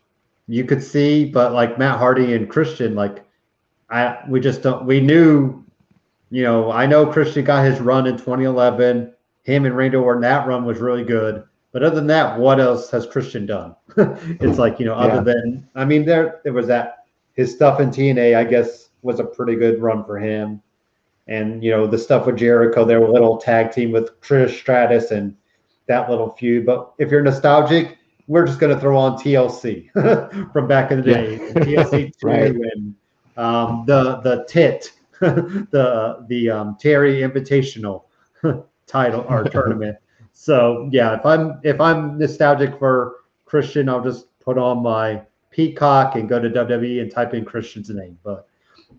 you could see, but like Matt Hardy and Christian, like, I, we just don't, we knew, you know, I know Christian got his run in twenty eleven. Him and Randy Orton, that run was really good. But other than that, what else has Christian done? It's like, you know, other yeah. than, I mean, there, there was that, his stuff in T N A, I guess, was a pretty good run for him. And, you know, the stuff with Jericho, their little tag team with Trish Stratus and that little feud. But if you're nostalgic, we're just going to throw on T L C from back in the day. Yeah. T L C two right. and um, the the T I T, the the um, Terry Invitational title or tournament. So yeah, if I'm if I'm nostalgic for Christian, I'll just put on my Peacock and go to W W E and type in Christian's name. But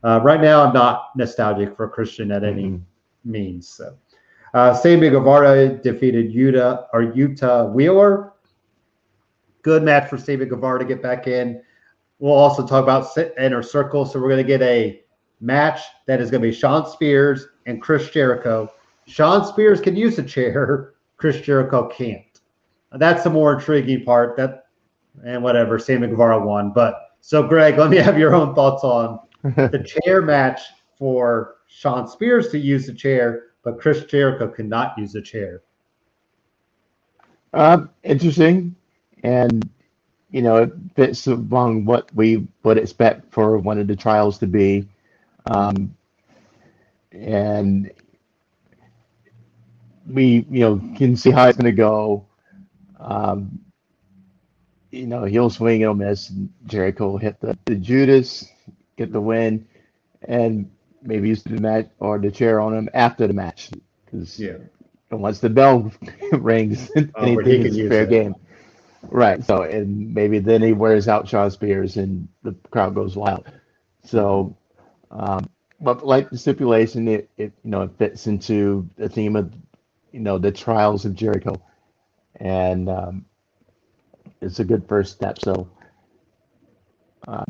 Uh, right now, I'm not nostalgic for Christian at any mm-hmm. means. So, uh, Sammy Guevara defeated Yuta or Yuta Wheeler. Good match for Sammy Guevara to get back in. We'll also talk about Inner Circle. So we're going to get a match that is going to be Sean Spears and Chris Jericho. Sean Spears can use a chair. Chris Jericho can't. That's the more intriguing part. That and whatever. Sammy Guevara won. But so, Greg, let me have your own thoughts on the chair match for Sean Spears to use the chair, but Chris Jericho cannot use the chair. Uh, interesting. And, you know, it fits along what we would expect for one of the trials to be. Um, and we, you know, can see how it's going to go. Um, you know, he'll swing, he'll miss. And Jericho will hit the, the Judas, get the win, and maybe use the match or the chair on him after the match. Because yeah. once the bell rings, oh, anything is fair that. game. Right. So, and maybe then he wears out Sean Spears and the crowd goes wild. So, um, but like the stipulation, it, it, you know, it fits into the theme of, you know, the trials of Jericho. And um, it's a good first step. So, um,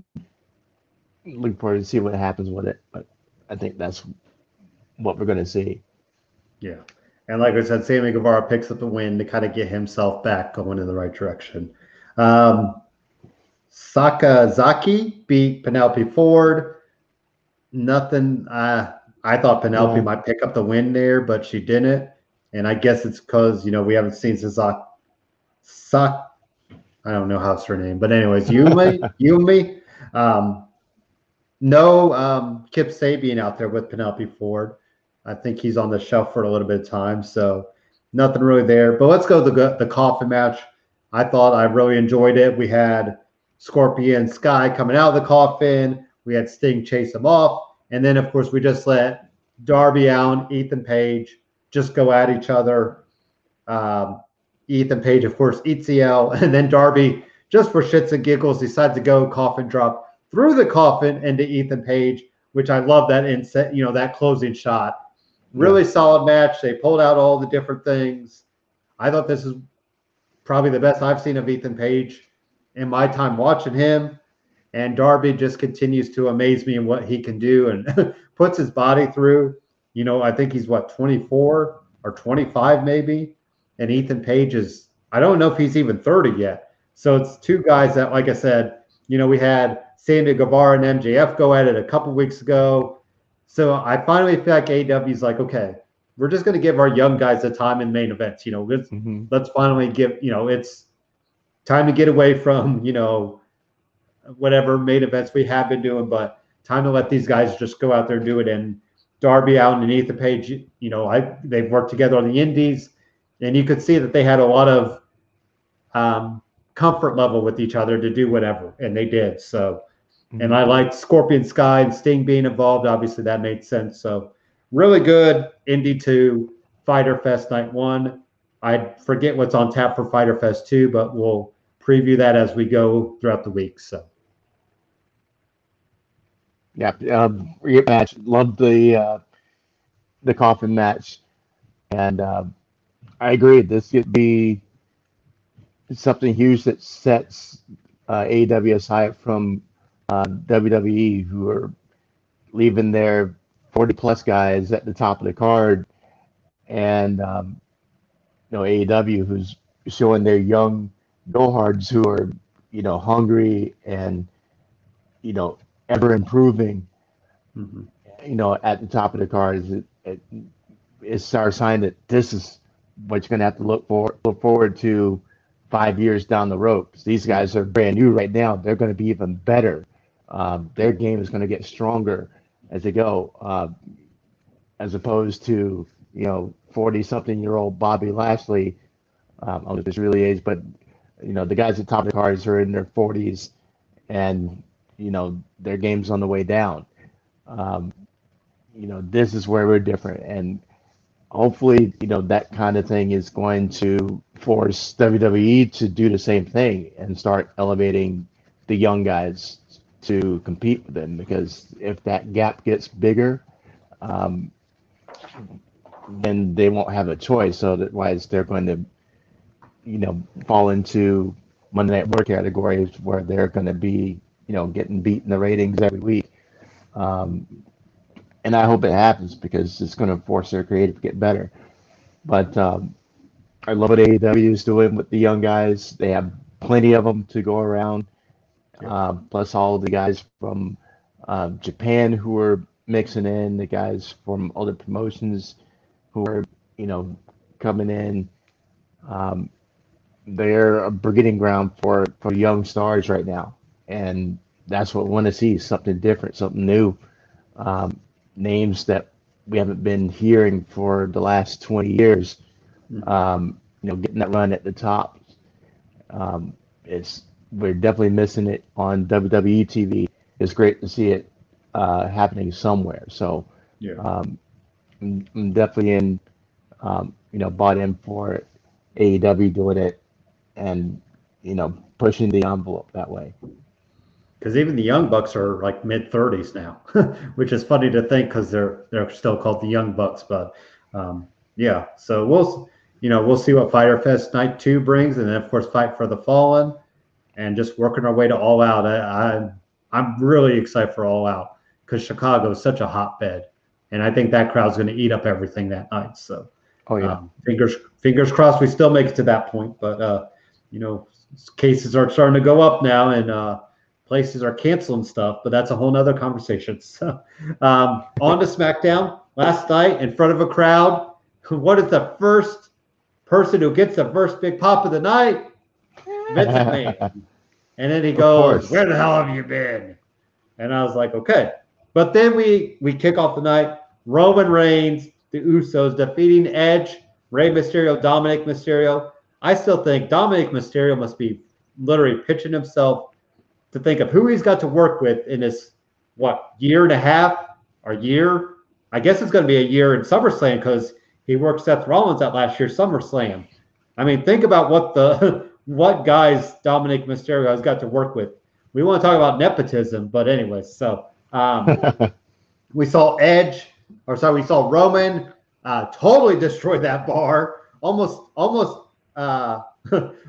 look forward to see what happens with it, but I think that's what we're going to see. Yeah, and like I said, Sammy Guevara picks up the win to kind of get himself back going in the right direction. Um, Sakazaki beat Penelope Ford. Nothing. Uh, I thought Penelope yeah. might pick up the win there, but she didn't, and I guess it's because, you know, we haven't seen Sazaki. Sak, I don't know how's her name, but anyways, Yumi, Yumi. Um, No um, Kip Sabian out there with Penelope Ford. I think he's on the shelf for a little bit of time, so nothing really there. But let's go to the, the coffin match. I thought I really enjoyed it. We had Scorpion Sky coming out of the coffin. We had Sting chase him off. And then, of course, we just let Darby Allin, Ethan Page just go at each other. Um, Ethan Page, of course, eats the L. And then Darby, just for shits and giggles, decides to go coffin drop through the coffin into Ethan Page, which I love that inset, you know, that closing shot. Really yeah. solid match. They pulled out all the different things. I thought this is probably the best I've seen of Ethan Page in my time watching him. And Darby just continues to amaze me in what he can do and puts his body through. You know, I think he's, what, twenty-four or twenty-five maybe? And Ethan Page is, I don't know if he's even thirty yet. So it's two guys that, like I said, you know, we had Sandy Guevara and M J F go at it a couple weeks ago. So I finally feel like A E W's like, okay, we're just going to give our young guys the time in main events. You know, let's, mm-hmm. let's finally give, you know, it's time to get away from, you know, whatever main events we have been doing, but time to let these guys just go out there and do it. And Darby Allin and Ethan Page, you know, I they've worked together on the indies, and you could see that they had a lot of um, comfort level with each other to do whatever, and they did. So, mm-hmm. and I liked Scorpion Sky and Sting being involved. Obviously, that made sense. So, really good Indy two Fyter Fest Night One. I forget what's on tap for Fyter Fest Two, but we'll preview that as we go throughout the week. So. Yeah, um, match. Loved the uh, the coffin match, and uh, I agree. This could be something huge that sets uh, A E W aside from uh, W W E, who are leaving their forty plus guys at the top of the card, and um, you know, A E W, who's showing their young go-hards who are, you know, hungry and, you know, ever improving, mm-hmm. you know, at the top of the card. Is it, it, it's our sign that this is what you're going to have to look for, look forward to five years down the road. These guys are brand new right now. They're going to be even better. Um, their game is going to get stronger as they go, uh, as opposed to, you know, forty-something-year-old Bobby Lashley. Um, I don't know if this really is, but, you know, the guys at the top of the cards are in their forties, and you know, their game's on the way down. Um, you know, this is where we're different. And hopefully, you know, that kind of thing is going to force W W E to do the same thing and start elevating the young guys to compete with them. Because if that gap gets bigger, um, then they won't have a choice. So otherwise, they're going to, you know, fall into Monday Night War categories where they're going to be, you know, getting beat in the ratings every week. Um, and I hope it happens, because it's going to force their creative to get better. But um, I love what A E W is doing with the young guys. They have plenty of them to go around, yeah. uh, plus all the guys from uh, Japan who are mixing in, the guys from other promotions who are, you know, coming in. Um, they're a breeding ground for, for young stars right now. And that's what we want to see, something different, something new. Um, names that we haven't been hearing for the last twenty years, um, you know, getting that run at the top. Um, it's, we're definitely missing it on W W E T V. It's great to see it uh, happening somewhere. So yeah. um, I'm, I'm definitely in, um, you know, bought in for A E W doing it and, you know, pushing the envelope that way. Because even the Young Bucks are like mid thirties now, which is funny to think, because they're they're still called the Young Bucks. But um, yeah, so we'll you know we'll see what Fyter Fest Night Two brings, and then of course Fight for the Fallen, and just working our way to All Out. I, I I'm really excited for All Out, because Chicago is such a hotbed, and I think that crowd's going to eat up everything that night. So oh yeah, um, fingers fingers crossed we still make it to that point. But uh, you know, cases are starting to go up now, and uh, places are canceling stuff, but that's a whole nother conversation. So, um, on to SmackDown last night in front of a crowd. What is the first person who gets the first big pop of the night? Vince McMahon. And then he goes, "Where the hell have you been?" And I was like, "Okay." But then we we kick off the night. Roman Reigns, the Usos defeating Edge, Rey Mysterio, Dominic Mysterio. I still think Dominic Mysterio must be literally pitching himself to think of who he's got to work with in this, what, year and a half a year. I guess it's going to be a year in SummerSlam because he worked Seth Rollins at last year's SummerSlam. I mean, think about what the what guys Dominic Mysterio has got to work with. We want to talk about nepotism, but anyway, so um, we saw Edge, or sorry, we saw Roman uh, totally destroy that bar, almost, almost, uh,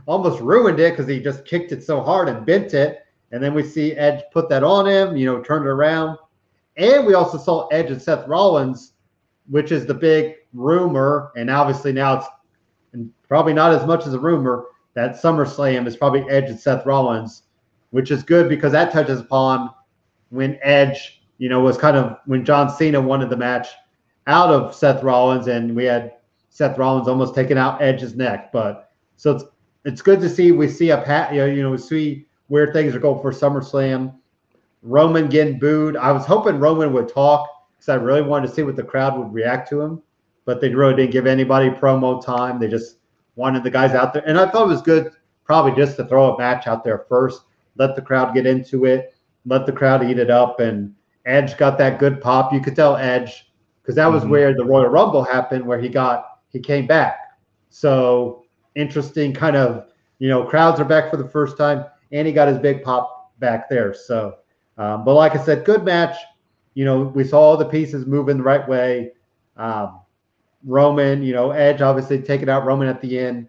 almost ruined it because he just kicked it so hard and bent it. And then we see Edge put that on him, you know, turned it around. And we also saw Edge and Seth Rollins, which is the big rumor, and obviously now it's and probably not as much as a rumor that SummerSlam is probably Edge and Seth Rollins, which is good because that touches upon when Edge, you know, was kind of when John Cena wanted the match out of Seth Rollins, and we had Seth Rollins almost taking out Edge's neck. But so it's it's good to see we see a pat, you know, you know, we see where things are going for SummerSlam. Roman getting booed. I was hoping Roman would talk because I really wanted to see what the crowd would react to him. But they really didn't give anybody promo time. They just wanted the guys out there. And I thought it was good probably just to throw a match out there first, let the crowd get into it, let the crowd eat it up. And Edge got that good pop. You could tell Edge because that was mm-hmm. where the Royal Rumble happened, where he got he came back. So interesting kind of, you know, crowds are back for the first time. And he got his big pop back there. So, um, but like I said, good match. You know, we saw all the pieces moving the right way. Um, Roman, you know, Edge obviously taking out Roman at the end.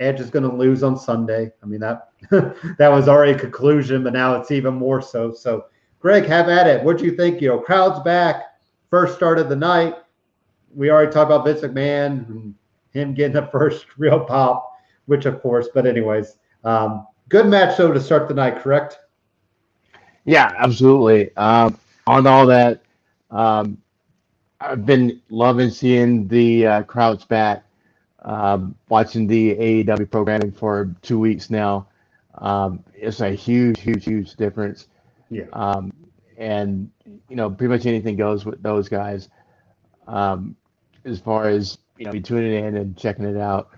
Edge is going to lose on Sunday. I mean, that that was already a conclusion, but now it's even more so. So, Greg, have at it. What do you think? You know, crowd's back. First start of the night. We already talked about Vince McMahon and him getting the first real pop, which of course, but anyways, um, good match, though, to start the night, correct? Yeah, absolutely. Um, on all that, um, I've been loving seeing the uh, crowds back, um, watching the A E W programming for two weeks now. Um, it's a huge, huge, huge difference. Yeah. Um, and, you know, pretty much anything goes with those guys um, as far as, you know, tuning in and checking it out.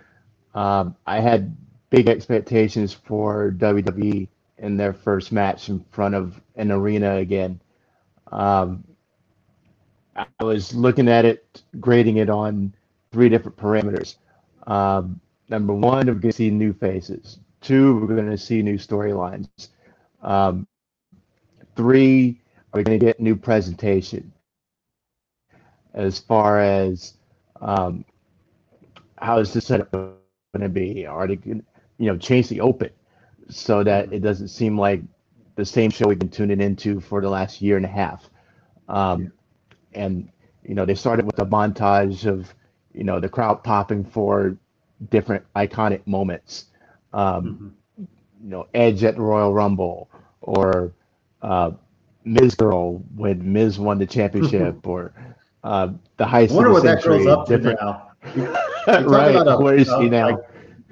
Um, I had big expectations for W W E in their first match in front of an arena again. Um, I was looking at it, grading it on three different parameters. Um, number one, we're going to see new faces. Two, we're going to see new storylines. Um, three, we're going to get new presentation as far as um, how is this setup going to be? Are they going to you know, change the open so that it doesn't seem like the same show we've been tuning into for the last year and a half. Um, yeah. And, you know, they started with a montage of, you know, the crowd popping for different iconic moments. Um, mm-hmm. You know, Edge at the Royal Rumble or uh, Miz Girl when Miz won the championship or uh, the heist of the century. I wonder what that girl's up to now. You're right, about a, where is she now? Like,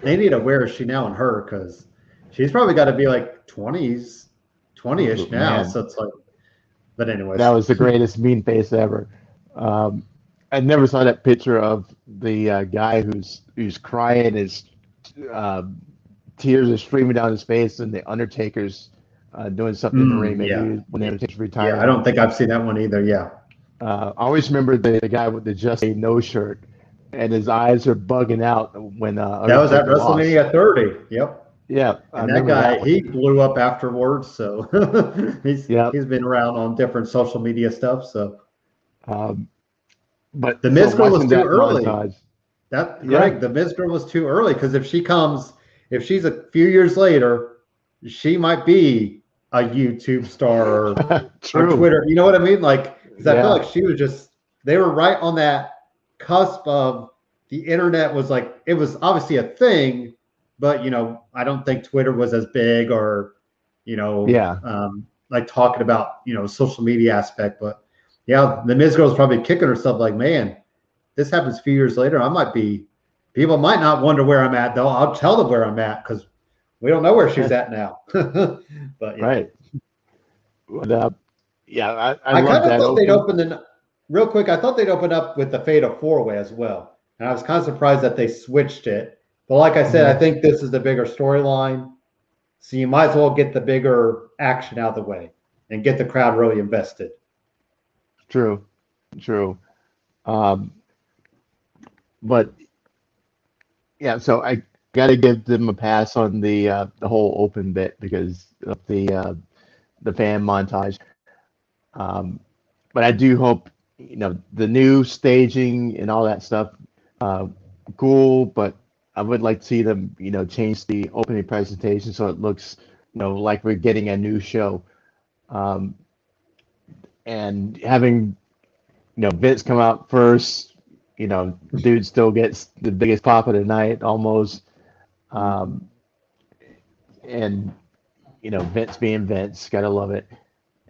they need to where is she now and her because she's probably got to be like twenties, twenty-ish now. Man. So it's like, but anyway, that was the greatest mean face ever. Um, I never saw that picture of the uh, guy who's who's crying, his uh, tears are streaming down his face, and the Undertaker's uh, doing something mm, in the ring. Maybe yeah. when the Undertaker's retired. Yeah, I don't think I've seen that one either. Yeah, uh, I always remember the, the guy with the Just Say No shirt. And his eyes are bugging out when uh, that was at WrestleMania lost. thirty. Yep. Yeah. And that guy, that he blew up afterwards. So he's yep. he's been around on different social media stuff. So, um, but the Miz girl was too early. Montage. That yeah. Greg, the Miz girl was too early because if she comes, if she's a few years later, she might be a YouTube star or, True. or Twitter. You know what I mean? Like, because yeah. I feel like she was just they were right on that cusp of the internet was like it was obviously a thing, but you know I don't think Twitter was as big or you know yeah um, like talking about you know social media aspect. But yeah, the Miz girl's probably kicking herself like, man, this happens a few years later. I might be people might not wonder where I'm at though. I'll tell them where I'm at because we don't know where she's at now. But yeah. right, but, uh, yeah, I, I, I kind of thought they'd open the. Real quick, I thought they'd open up with the Fatal Four-Way as well, and I was kind of surprised that they switched it. But like I said, mm-hmm. I think this is the bigger storyline, so you might as well get the bigger action out of the way and get the crowd really invested. True. True. Um, but yeah, so I got to give them a pass on the uh, the whole open bit because of the uh, the fan montage. Um, but I do hope, you know, the new staging and all that stuff, uh, cool. But I would like to see them, you know, change the opening presentation so it looks, you know, like we're getting a new show. Um, and having, you know, Vince come out first, you know, dude still gets the biggest pop of the night almost. Um, and, you know, Vince being Vince, gotta love it.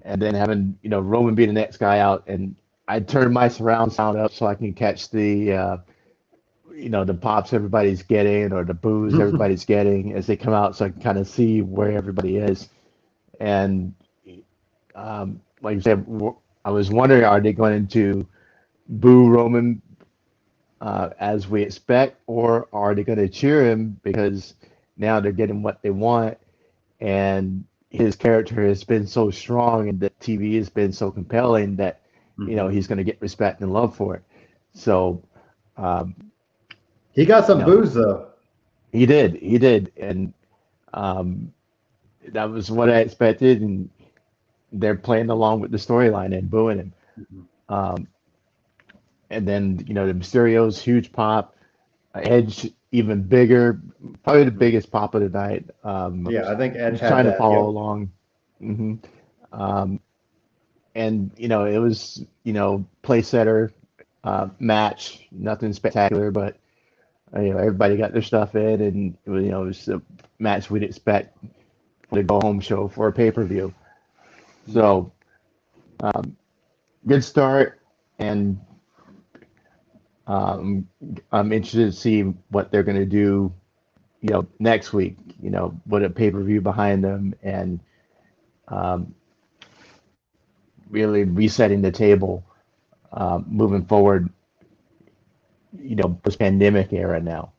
And then having, you know, Roman be the next guy out. And I turn my surround sound up so I can catch the, uh, you know, the pops everybody's getting or the boos everybody's getting as they come out so I can kind of see where everybody is. And um, like you said, I was wondering, are they going to boo Roman uh, as we expect, or are they going to cheer him because now they're getting what they want and his character has been so strong and the T V has been so compelling that, you know, he's going to get respect and love for it. So um, he got some, you know, boos though. He did. He did. And um, that was what I expected. And they're playing along with the storyline and booing him. Mm-hmm. Um, and then, you know, the Mysterio's huge pop, Edge even bigger, probably the biggest pop of the night. Um, yeah, I think Edge had trying that, to follow yeah. along. Mm-hmm. Um, and, you know, it was, you know, play setter uh, match, nothing spectacular, but, you know, everybody got their stuff in, and, you know, it was a match we'd expect to go home show for a pay-per-view. So, um, good start, and um, I'm interested to see what they're going to do, you know, next week, you know, with a pay-per-view behind them and um, really resetting the table uh, moving forward, you know, post-pandemic era now.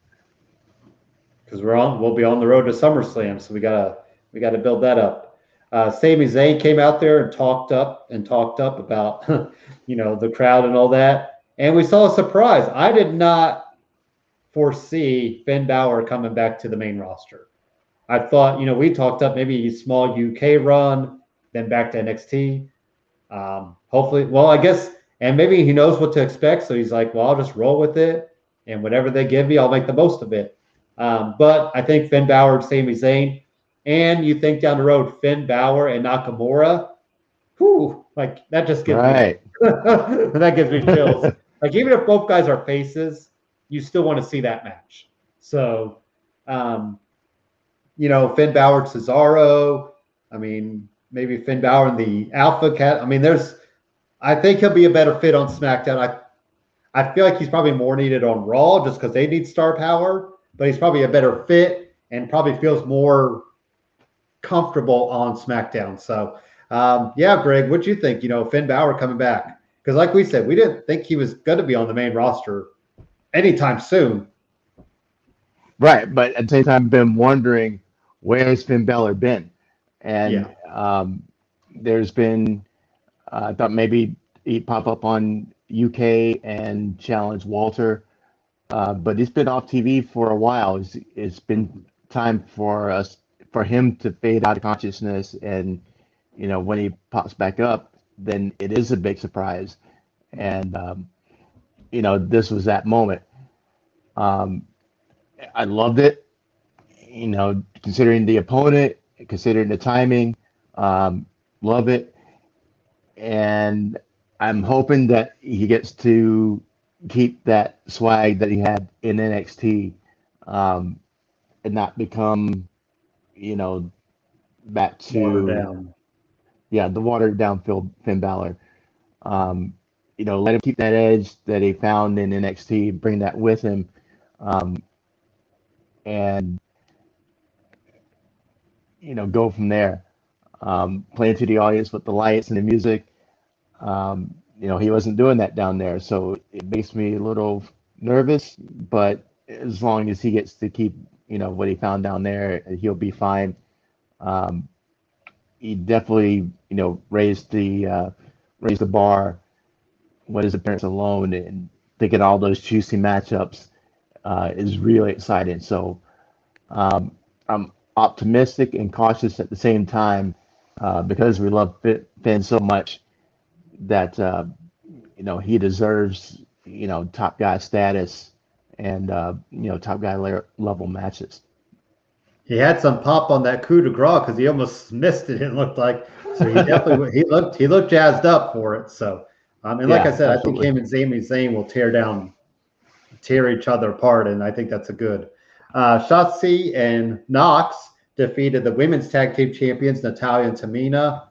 Because we're on, we'll be on the road to SummerSlam, so we gotta we gotta build that up. Uh, Sami Zayn came out there and talked up and talked up about, you know, the crowd and all that. And we saw a surprise. I did not foresee Finn Balor coming back to the main roster. I thought, you know, we talked up maybe a small U K run, then back to N X T. Um, hopefully, well, I guess, and maybe he knows what to expect. So he's like, well, I'll just roll with it. And whatever they give me, I'll make the most of it. Um, but I think Finn Balor and Sami Zayn. And you think down the road, Finn Balor and Nakamura, whew, like that just gives right. me that gives me chills. Like even if both guys are faces, you still want to see that match. So, um, you know, Finn Balor, Cesaro. I mean, maybe Finn Balor and the Alpha Cat. I mean, there's. I think he'll be a better fit on SmackDown. I, I feel like he's probably more needed on Raw just because they need star power. But he's probably a better fit and probably feels more comfortable on SmackDown. So, um, yeah, Greg, what do you think? You know, Finn Balor coming back, because like we said, we didn't think he was going to be on the main roster anytime soon. Right, but at the same time, I've been wondering where's Finn Balor been, and yeah. um, there's been uh, I thought maybe he'd pop up on U K and challenge Walter, uh, but he's been off T V for a while. It's, it's been time for us. For him to fade out of consciousness, and you know when he pops back up, then it is a big surprise, and um, you know this was that moment. Um, I loved it, you know, considering the opponent, considering the timing, um, love it, and I'm hoping that he gets to keep that swag that he had in N X T, um, and not become. You know, back to yeah, the watered down Phil, Finn Balor. Um, you know, let him keep that edge that he found in N X T, bring that with him, um, and you know, go from there. Um, playing to the audience with the lights and the music. Um, you know, he wasn't doing that down there, so it makes me a little nervous. But as long as he gets to keep. You know, what he found down there, he'll be fine. Um, he definitely, you know, raised the uh, raised the bar with his appearance alone, and to get all those juicy matchups uh, is really exciting. So um, I'm optimistic and cautious at the same time uh, because we love Finn so much that, uh, you know, he deserves, you know, top guy status and, uh, you know, top guy la- level matches. He had some pop on that coup de grace because he almost missed it, it looked like. So he definitely he looked he looked jazzed up for it. So um, and yeah, like I said, absolutely. I think him and Sami Zayn will tear down, tear each other apart, and I think that's a good. Uh, Shotzi and Knox defeated the women's tag team champions Natalya and Tamina,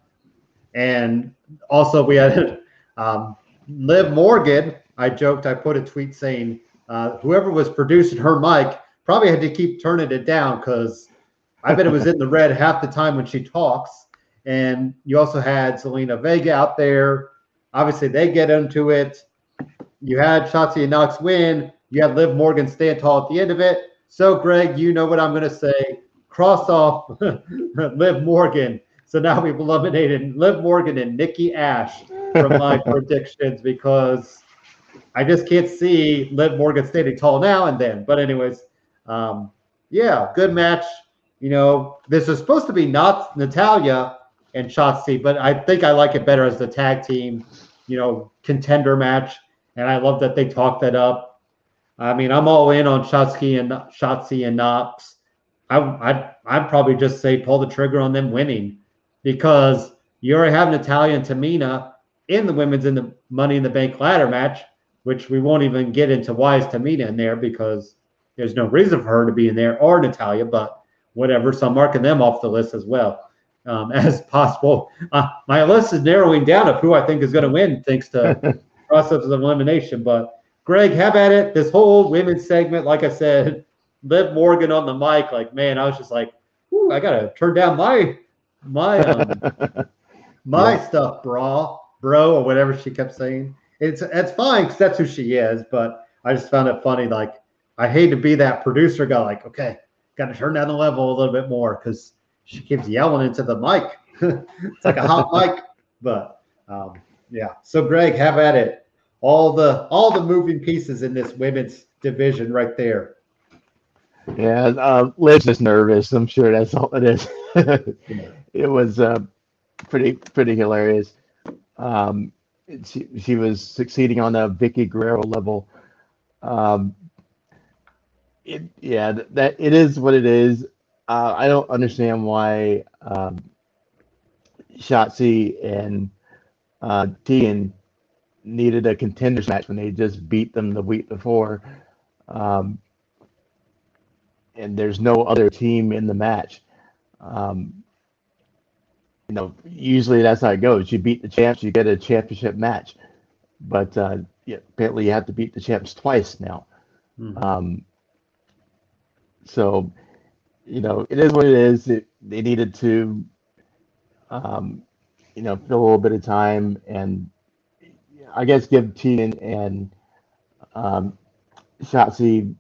and also we had um, Liv Morgan. I joked, I put a tweet saying uh, whoever was producing her mic probably had to keep turning it down because I bet it was in the red half the time when she talks. And you also had Zelina Vega out there. Obviously, they get into it. You had Shotzi and Knox win. You had Liv Morgan stand tall at the end of it. So, Greg, you know what I'm going to say. Cross off Liv Morgan. So now we've eliminated Liv Morgan and Nikki Ash from my predictions because I just can't see Liv Morgan standing tall now and then. But anyways, um, yeah, good match. You know, this is supposed to be not Natalya and Shotzi, but I think I like it better as the tag team, you know, contender match. And I love that they talked that up. I mean, I'm all in on Shotzi and Shotzi and Knox. I I I'd probably just say pull the trigger on them winning because you already have Natalya and Tamina in the women's in the Money in the Bank ladder match, which we won't even get into why is Tamina in there because there's no reason for her to be in there or Natalya, but whatever. So I'm marking them off the list as well. Um, as possible. Uh, my list is narrowing down of who I think is going to win thanks to process of elimination. But, Greg, have at it. This whole women's segment, like I said, Liv Morgan on the mic, like, man, I was just like, ooh, I got to turn down my my um, my yeah. stuff, bra, bro, or whatever she kept saying. It's, it's fine because that's who she is, but I just found it funny. Like, I hate to be that producer guy, like, okay, got to turn down the level a little bit more because she keeps yelling into the mic. It's like a hot mic, but um, yeah. So, Greg, have at it. All the all the moving pieces in this women's division, right there. Yeah, uh, Liv's just nervous. I'm sure that's all it is. Yeah. It was uh, pretty pretty hilarious. Um, she she was succeeding on a Vicky Guerrero level. Um, it, yeah, that it is what it is. Uh, I don't understand why um, Shotzi and uh, Tegan needed a contenders match when they just beat them the week before. Um, and there's no other team in the match. Um, you know, usually that's how it goes. You beat the champs, you get a championship match. But uh, yeah, apparently you have to beat the champs twice now. Mm-hmm. Um, so... You know, it is what it is. It, they needed to, um, you know, fill a little bit of time and I guess give Tegan and um, Shotzi,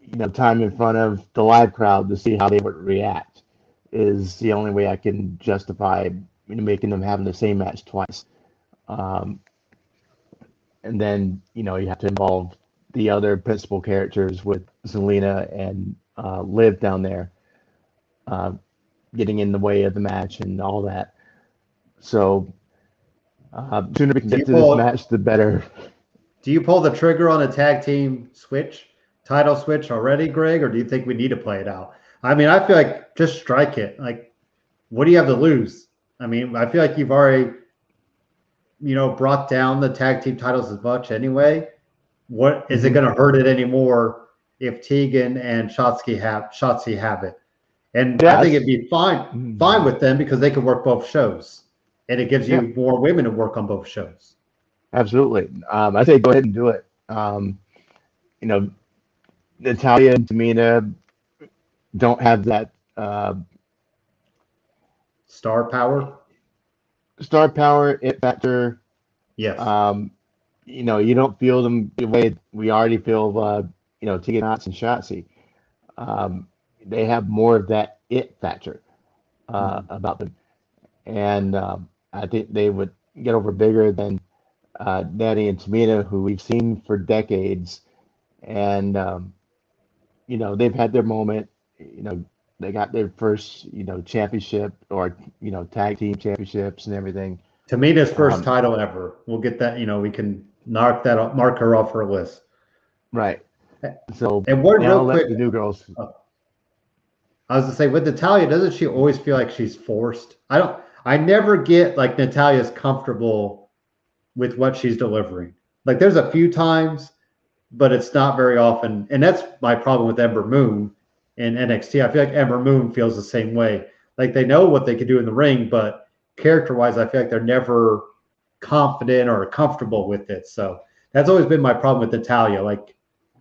you know, time in front of the live crowd to see how they would react is the only way I can justify, you know, making them having the same match twice. Um, and then, you know, you have to involve the other principal characters with Zelina and uh, Liv down there. Uh, getting in the way of the match and all that. So, uh, sooner we can get to this match, the better. Do you pull the trigger on a tag team switch, title switch already, Greg, or do you think we need to play it out? I mean, I feel like just strike it. Like, what do you have to lose? I mean, I feel like you've already, you know, brought down the tag team titles as much anyway. What is it going to hurt it anymore if Tegan and Shotzi have Shotzi have it? And yes. I think it'd be fine fine with them because they can work both shows. And it gives you yeah. more women to work on both shows. Absolutely. Um, I say go ahead and do it. Um, you know, Natalya and Tamina don't have that... Uh, star power? Star power, it factor. Yes. Um, you know, you don't feel them the way we already feel, uh, you know, Tegan Knox and Shotzi. Um They have more of that it factor uh, mm-hmm. about them. And um, I think they would get over bigger than uh, Natty and Tamina, who we've seen for decades. And, um, you know, they've had their moment. You know, they got their first, you know, championship or, you know, tag team championships and everything. Tamina's first um, title ever. We'll get that, you know, we can knock that off, mark her off her list. Right. So, and what, real quick, the new girls. Oh, I was going to say, with Natalya, doesn't she always feel like she's forced? I don't, I never get like Natalya's comfortable with what she's delivering. Like, there's a few times, but it's not very often. And that's my problem with Ember Moon in N X T. I feel like Ember Moon feels the same way. Like, they know what they can do in the ring, but character-wise, I feel like they're never confident or comfortable with it. So that's always been my problem with Natalya. Like,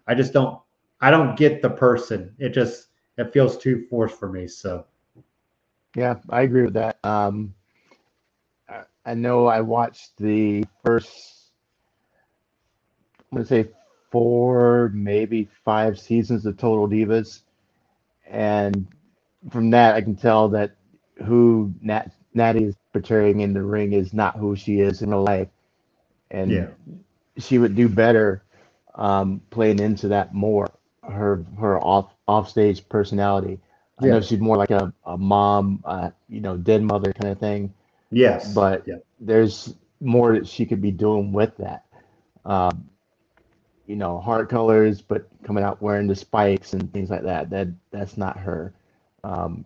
I just don't, I don't get the person. It just, it feels too forced for me. So, yeah, I agree with that. Um, I, I know I watched the first, I'm going to say four, maybe five seasons of Total Divas. And from that, I can tell that who Nat, Natty is portraying in the ring is not who she is in real life. And yeah, she would do better um, playing into that more, her her off offstage personality. I yeah. know she's more like a, a mom, uh, you know, dead mother kind of thing. Yes. But yeah, there's more that she could be doing with that. Um, you know, hard colors, but coming out wearing the spikes and things like that. That that's not her. Um,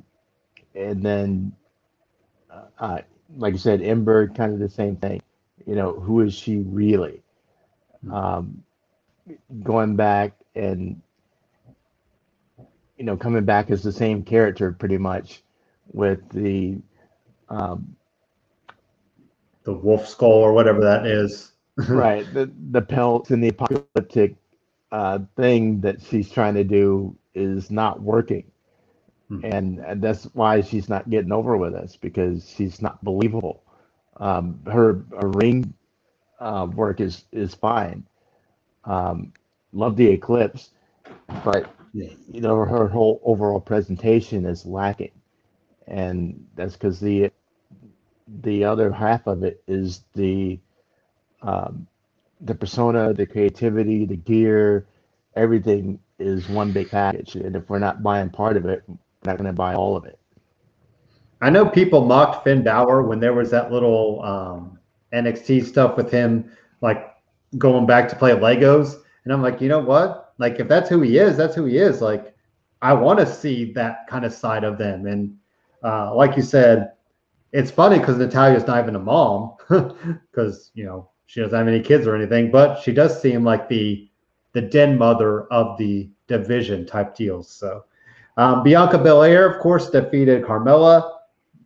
and then, uh, like you said, Ember, kind of the same thing. You know, who is she really? Um, going back and, you know, coming back as the same character pretty much with the um, the wolf skull or whatever that is. Right. The the pelt and the apocalyptic uh, thing that she's trying to do is not working. Hmm. And, and that's why she's not getting over with us, because she's not believable. Um, her, her ring uh, work is, is fine. Um, love the eclipse, but you know, her whole overall presentation is lacking, and that's because the the other half of it is the um, the persona, the creativity, the gear, everything is one big package. And if we're not buying part of it, we're not going to buy all of it. I know people mocked Finn Balor when there was that little um, N X T stuff with him, like going back to play Legos, and I'm like, you know what? Like, if that's who he is, that's who he is. Like, I want to see that kind of side of them. And uh, like you said, it's funny because Natalya's not even a mom because, you know, she doesn't have any kids or anything. But she does seem like the the den mother of the division type deals. So um, Bianca Belair, of course, defeated Carmella.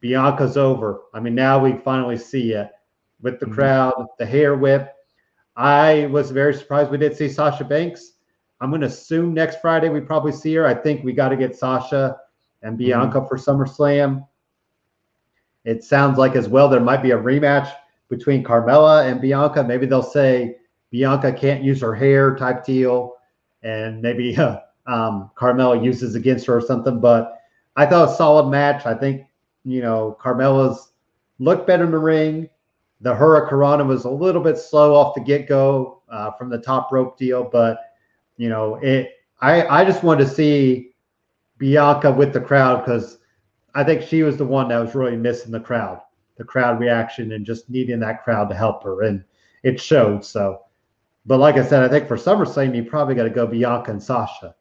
Bianca's over. I mean, now we finally see it with the mm-hmm. crowd, the hair whip. I was very surprised we did see Sasha Banks. I'm going to assume next Friday we probably see her. I think we got to get Sasha and Bianca mm-hmm. for SummerSlam. It sounds like as well there might be a rematch between Carmella and Bianca. Maybe they'll say Bianca can't use her hair type deal, and maybe uh, um, Carmella uses against her or something. But I thought a solid match. I think, you know, Carmella's looked better in the ring. The Hurricanrana was a little bit slow off the get-go uh, from the top rope deal, but you know, it. I, I just wanted to see Bianca with the crowd because I think she was the one that was really missing the crowd, the crowd reaction, and just needing that crowd to help her, and it showed. So, but like I said, I think for SummerSlam you probably got to go Bianca and Sasha,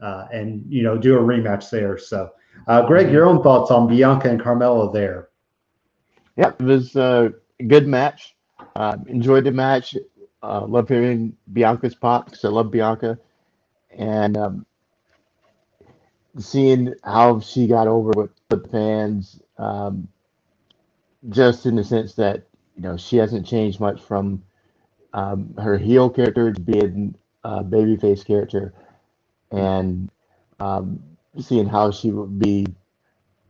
uh, and you know, do a rematch there. So, uh, Greg, your own thoughts on Bianca and Carmella there? Yeah, it was a good match. Uh, enjoyed the match. Uh, love hearing Bianca's pop because I love Bianca, and um, seeing how she got over with the fans, um, just in the sense that, you know, she hasn't changed much from um, her heel character to being a babyface character, and um, seeing how she would be,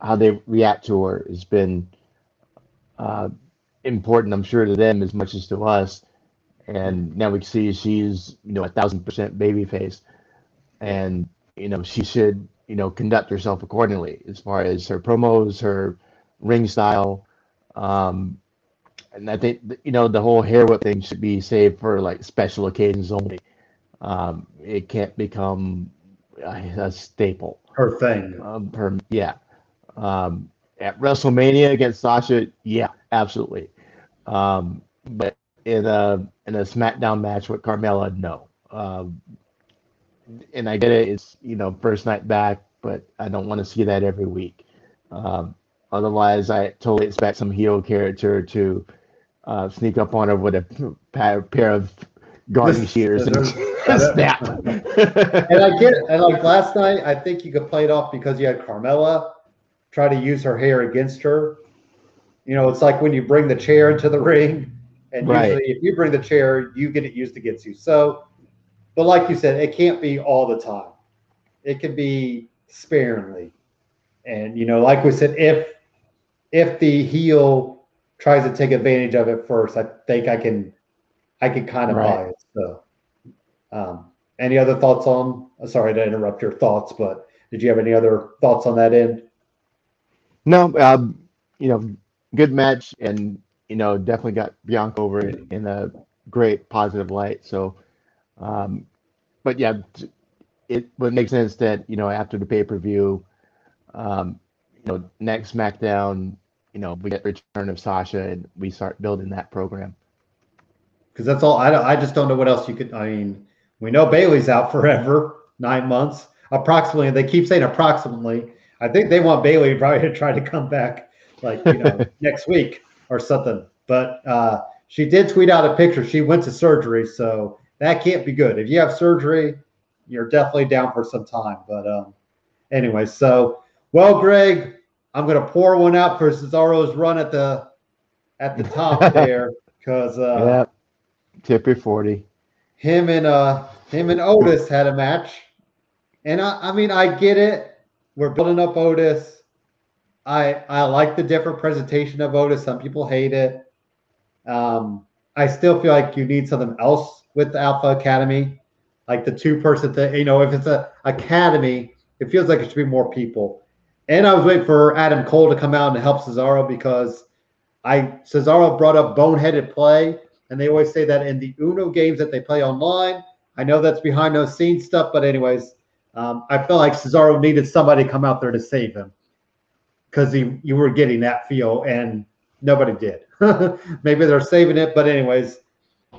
how they react to her has been uh, important, I'm sure, to them as much as to us. And now we can see she's, you know, a thousand percent babyface, and you know, she should, you know, conduct herself accordingly as far as her promos, her ring style, um, and I think, you know, the whole hair whip thing should be saved for like special occasions only. Um, it can't become a, a staple. Her thing. Um, her, yeah. Um, at WrestleMania against Sasha, yeah, absolutely. Um, but in a in a SmackDown match with Carmella, no. Um, and I get it. It's, you know, first night back, but I don't want to see that every week. Um, otherwise, I totally expect some heel character to uh, sneak up on her with a pair, pair of garden shears and snap. And I get it. And like last night, I think you could play it off because you had Carmella try to use her hair against her. You know, it's like when you bring the chair into the ring, and right. usually if you bring the chair, you get it used against you. So, but like you said, it can't be all the time. It can be sparingly. And, you know, like we said, if if the heel tries to take advantage of it first, I think I can I can kind of right. buy it. So, um, any other thoughts on – sorry to interrupt your thoughts, but did you have any other thoughts on that end? No, um, you know, good match, and, you know, definitely got Bianca over it in a great positive light. So, um, but, yeah, it would make sense that, you know, after the pay-per-view – Um, you know, next SmackDown, you know, we get the return of Sasha, and we start building that program. Because that's all. I don't, I just don't know what else you could. I mean, we know Bayley's out forever, nine months approximately. They keep saying approximately. I think they want Bayley probably to try to come back, like, you know, next week or something. But uh, she did tweet out a picture. She went to surgery, so that can't be good. If you have surgery, you're definitely down for some time. But um, anyway, so. Well, Greg, I'm going to pour one out for Cesaro's run at the at the top there, because uh, yeah. Tippy forty. Him and uh, him and Otis had a match, and I, I mean, I get it. We're building up Otis. I I like the different presentation of Otis. Some people hate it. Um, I still feel like you need something else with the Alpha Academy, like the two person thing. You know, if it's a academy, it feels like it should be more people. And I was waiting for Adam Cole to come out and help Cesaro, because I Cesaro brought up boneheaded play, and they always say that in the Uno games that they play online. I know that's behind those scenes stuff, but anyways, um, I felt like Cesaro needed somebody to come out there to save him, because he you were getting that feel, and nobody did. Maybe they're saving it, but anyways.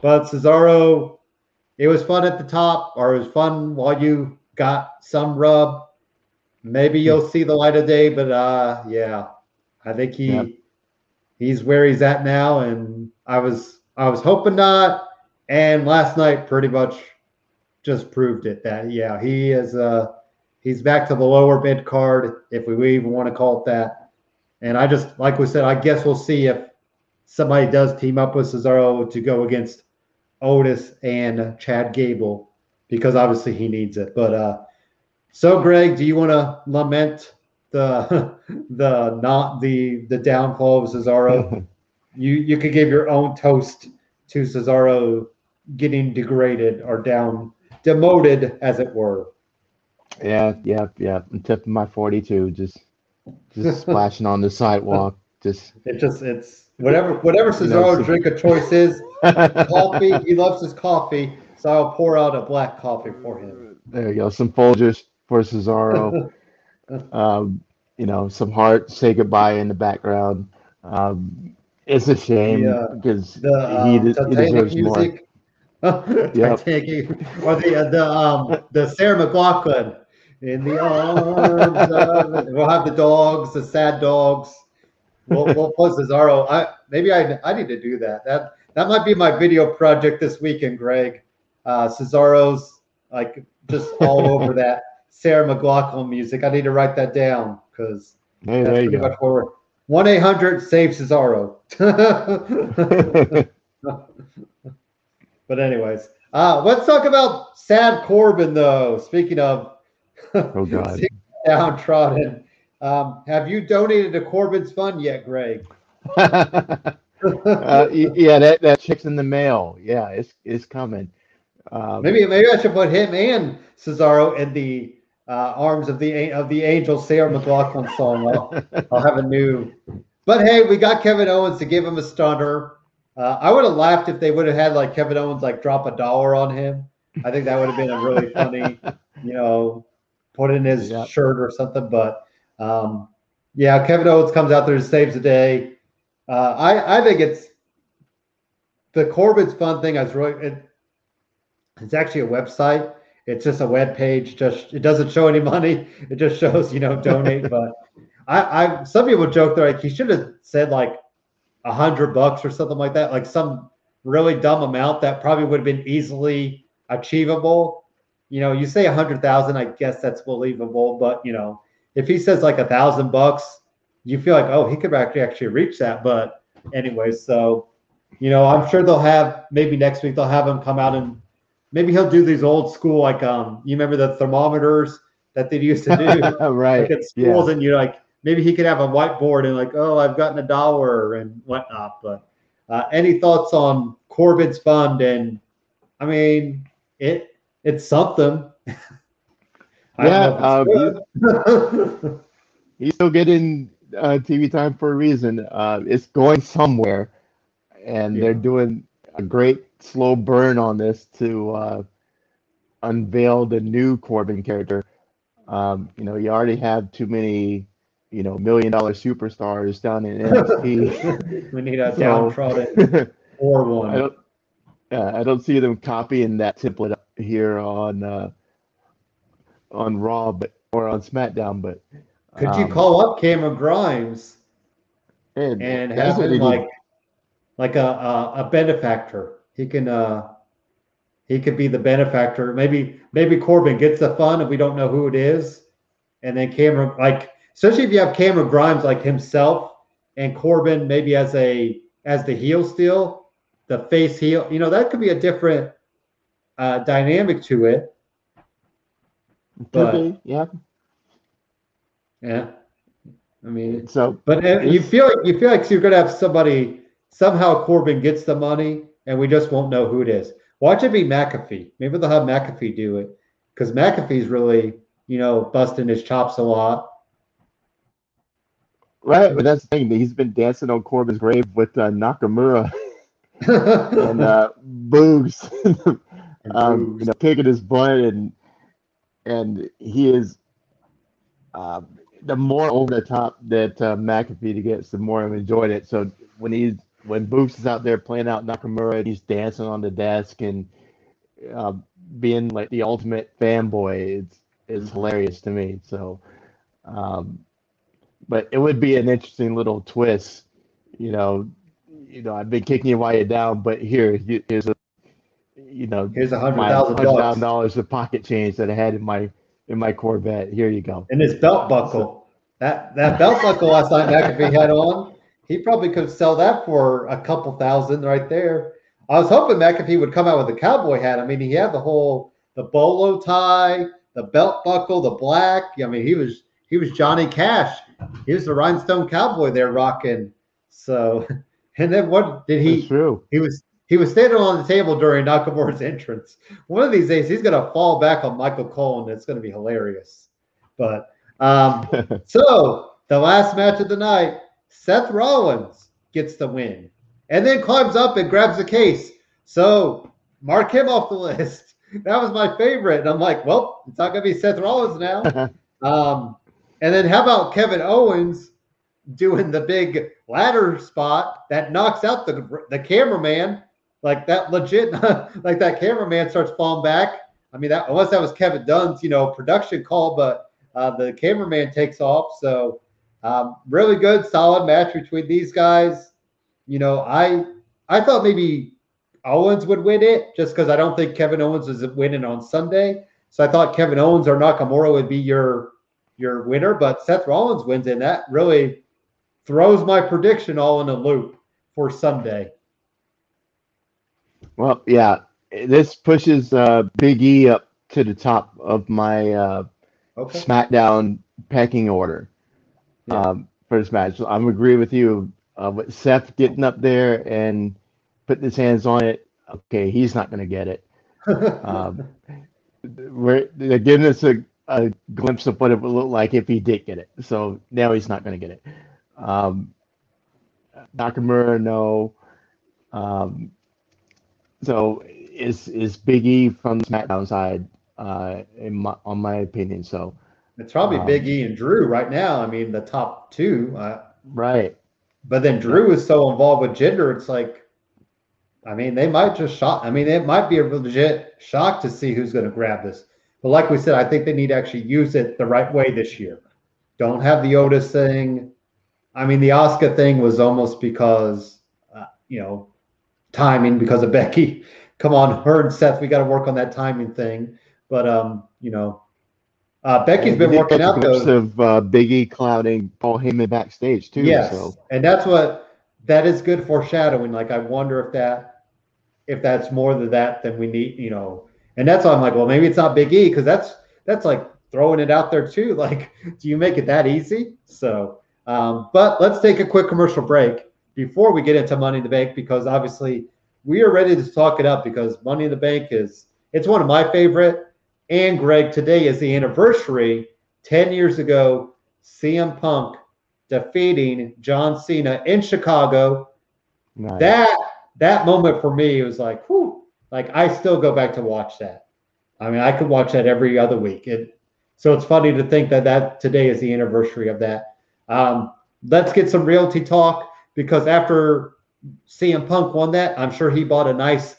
But Cesaro, it was fun at the top, or it was fun while you got some rub. Maybe you'll see the light of day, but uh, yeah, I think he yeah. he's where he's at now, and I was I was hoping not. And last night pretty much just proved it that yeah he is uh he's back to the lower mid card, if we even want to call it that. And I just, like we said, I guess we'll see if somebody does team up with Cesaro to go against Otis and Chad Gable, because obviously he needs it, but uh. So, Greg, do you want to lament the the not the the downfall of Cesaro? you you could give your own toast to Cesaro getting degraded or down demoted, as it were. Yeah, yeah, yeah. I'm tipping my forty-two, just just splashing on the sidewalk. Just it just it's whatever whatever Cesaro's you know, drink of choice is. Coffee, he loves his coffee, so I'll pour out a black coffee for him. There you go, some Folgers for Cesaro, um, you know, some heart, say goodbye in the background. Um, it's a shame the, uh, because the, uh, he, de- he deserves music. More. yep. Or the uh, the um, the Sarah McLachlan in the arms. Of, we'll have the dogs, the sad dogs. We'll, we'll play Cesaro. I maybe I I need to do that. That that might be my video project this weekend, Greg. Uh, Cesaro's like just all over that. Sarah McLachlan music. I need to write that down, because hey, that's pretty much forward. one eight hundred save Cesaro. But anyways, uh, let's talk about Sad Corbin, though. Speaking of oh, God. downtrodden, um, have you donated to Corbin's fund yet, Greg? uh, yeah, that, that chick's in the mail. Yeah, it's it's coming. Um, maybe maybe I should put him and Cesaro in the uh, arms of the of the angel Sarah McLachlan song. I'll, I'll have a new. But hey, we got Kevin Owens to give him a stunner. Uh, I would have laughed if they would have had like Kevin Owens like drop a dollar on him. I think that would have been a really funny, you know, put in his yeah. shirt or something. But um, yeah, Kevin Owens comes out there and saves the day. Uh, I I think it's the Corbin's Fun thing. I was really it, it's actually a website. It's just a web page. Just it doesn't show any money. It just shows, you know, donate. But I, I some people joke they're like he should have said like a hundred bucks or something like that, like some really dumb amount that probably would have been easily achievable. You know, you say a hundred thousand, I guess that's believable. But you know, if he says like a thousand bucks, you feel like, oh, he could actually actually reach that. But anyway, so you know, I'm sure they'll have maybe next week they'll have him come out and maybe he'll do these old school like um you remember the thermometers that they used to do right like at schools yeah. and you like maybe he could have a whiteboard and like, oh, I've gotten a dollar and whatnot. But uh, any thoughts on Corbin's Fund? And I mean, it it's something. I yeah, uh, he's, he's still getting uh, T V time for a reason. Uh, it's going somewhere, and yeah. they're doing a great slow burn on this to uh, unveil the new Corbin character. Um, you know, you already have too many. You know, million dollar superstars down in N X T. We need a Don Trotter or one. I don't, uh, I don't see them copying that template here on uh, on Raw, but or on SmackDown. But could um, you call up Cameron Grimes and, and have him like like a, a a benefactor? He can uh he could be the benefactor. Maybe maybe Corbin gets the fund and we don't know who it is, and then Cameron like. Especially if you have Cameron Grimes like himself and Corbin maybe as a as the heel still, the face heel. You know, that could be a different uh, dynamic to it. Could but, be, yeah. Yeah. I mean so but you feel like you feel like you're gonna have somebody somehow Corbin gets the money and we just won't know who it is. Watch it be McAfee. Maybe they'll have McAfee do it. Because McAfee's really, you know, busting his chops a lot. Right, but that's the thing. He's been dancing on Corbin's grave with uh, Nakamura and uh, Boogs, um, you know, picking his butt, and and he is uh, the more over the top that uh, McAfee gets, the more I'm enjoying it. So when he's when Boogs is out there playing out Nakamura, and he's dancing on the desk and uh, being like the ultimate fanboy. It's it's hilarious to me. So. Um, But it would be an interesting little twist, you know. You know, I've been kicking Wyatt down, but here, here's a, you know, here's a hundred thousand dollars of pocket change that I had in my in my Corvette. Here you go. And his belt buckle, that that belt buckle I thought McAfee had on, he probably could sell that for a couple thousand right there. I was hoping McAfee would come out with a cowboy hat. I mean, he had the whole the bolo tie, the belt buckle, the black. I mean, he was. He was Johnny Cash. He was the rhinestone cowboy they're rocking. So, and then what did he? That's true. He was he was standing on the table during Nakamura's entrance. One of these days, he's gonna fall back on Michael Cole, and it's gonna be hilarious. But um, so the last match of the night, Seth Rollins gets the win, and then climbs up and grabs the case. So mark him off the list. That was my favorite, and I'm like, well, it's not gonna be Seth Rollins now. um, And then how about Kevin Owens doing the big ladder spot that knocks out the the cameraman? Like that legit, like that cameraman starts falling back. I mean, that unless that was Kevin Dunn's, you know, production call, but uh, the cameraman takes off. So um, really good, solid match between these guys. You know, I I thought maybe Owens would win it just because I don't think Kevin Owens is winning on Sunday. So I thought Kevin Owens or Nakamura would be your your winner, but Seth Rollins wins, and that really throws my prediction all in a loop for Sunday. Well, yeah, this pushes uh, Big E up to the top of my uh, okay. SmackDown pecking order yeah. um, for this match. So I'm agree with you uh, with Seth getting up there and putting his hands on it. Okay, he's not going to get it. um, we're, they're giving us a a glimpse of what it would look like if he did get it. So now he's not going to get it. Um, Nakamura, no. Um, so it's, it's Big E from the SmackDown side, uh, in my, on my opinion. So it's probably um, Big E and Drew right now. I mean, the top two. Uh, right. But then Drew is so involved with gender. It's like, I mean, they might just shock. I mean, it might be a legit shock to see who's going to grab this. But like we said, I think they need to actually use it the right way this year. Don't have the Otis thing. I mean, the Asuka thing was almost because, uh, you know, timing because of Becky. Come on, her and Seth, we got to work on that timing thing. But, um, you know, uh, Becky's been working out those. Of uh, Big E clouding Paul Heyman backstage, too. Yes, so. And that's what – that is good foreshadowing. Like, I wonder if that – if that's more than that, then we need, you know. And that's why I'm like, well, maybe it's not Big E, because that's that's like throwing it out there too. Like, do you make it that easy? So, um, but let's take a quick commercial break before we get into Money in the Bank, because obviously we are ready to talk it up, because Money in the Bank is, it's one of my favorite. And Greg, today is the anniversary. Ten years ago, C M Punk defeating John Cena in Chicago. Nice. That. That moment for me, it was like, whew, like I still go back to watch that. I mean, I could watch that every other week. It, so it's funny to think that that today is the anniversary of that. Um, let's get some realty talk, because after C M Punk won that, I'm sure he bought a nice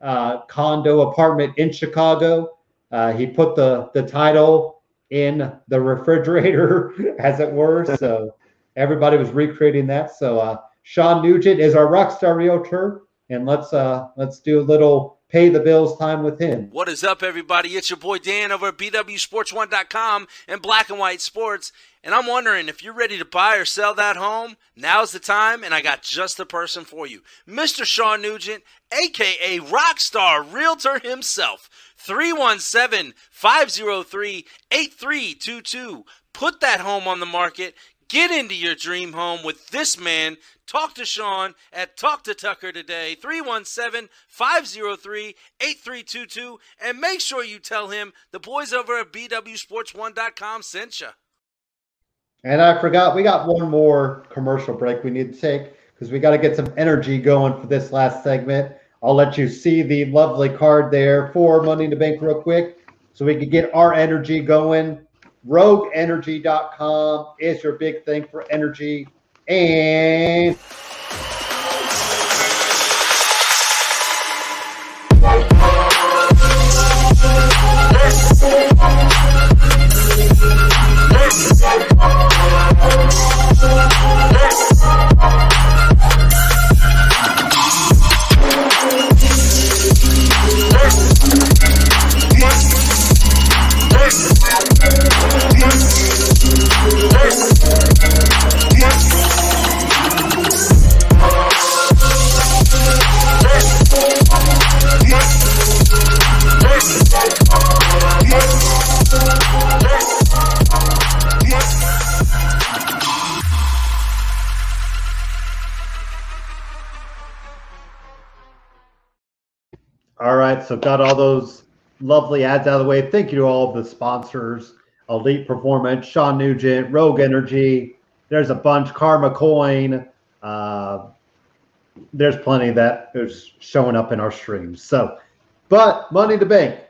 uh, condo apartment in Chicago. Uh, he put the, the title in the refrigerator, as it were. So everybody was recreating that. So, uh, Sean Nugent is our Rockstar Realtor, and let's uh, let's do a little pay the bills time with him. What is up, everybody? It's your boy Dan over at B W Sports one dot com and Black and White Sports, and I'm wondering if you're ready to buy or sell that home, now's the time, and I got just the person for you. Mister Sean Nugent, a k a. Rockstar Realtor himself, three one seven, five oh three, eight three two two. Put that home on the market. Get into your dream home with this man. Talk to Sean at Talk to Tucker today, three one seven, five oh three, eight three two two, and make sure you tell him the boys over at B W Sports one dot com sent you. And I forgot, we got one more commercial break we need to take, because we got to get some energy going for this last segment. I'll let you see the lovely card there for Money in the Bank real quick, so we can get our energy going. rogue energy dot com is your big thing for energy. And all right, so got all those lovely ads out of the way. Thank you to all of the sponsors: Elite Performance, Sean Nugent, Rogue Energy. There's a bunch. Karma Coin. Uh, there's plenty that is showing up in our streams. So, but Money in the Bank,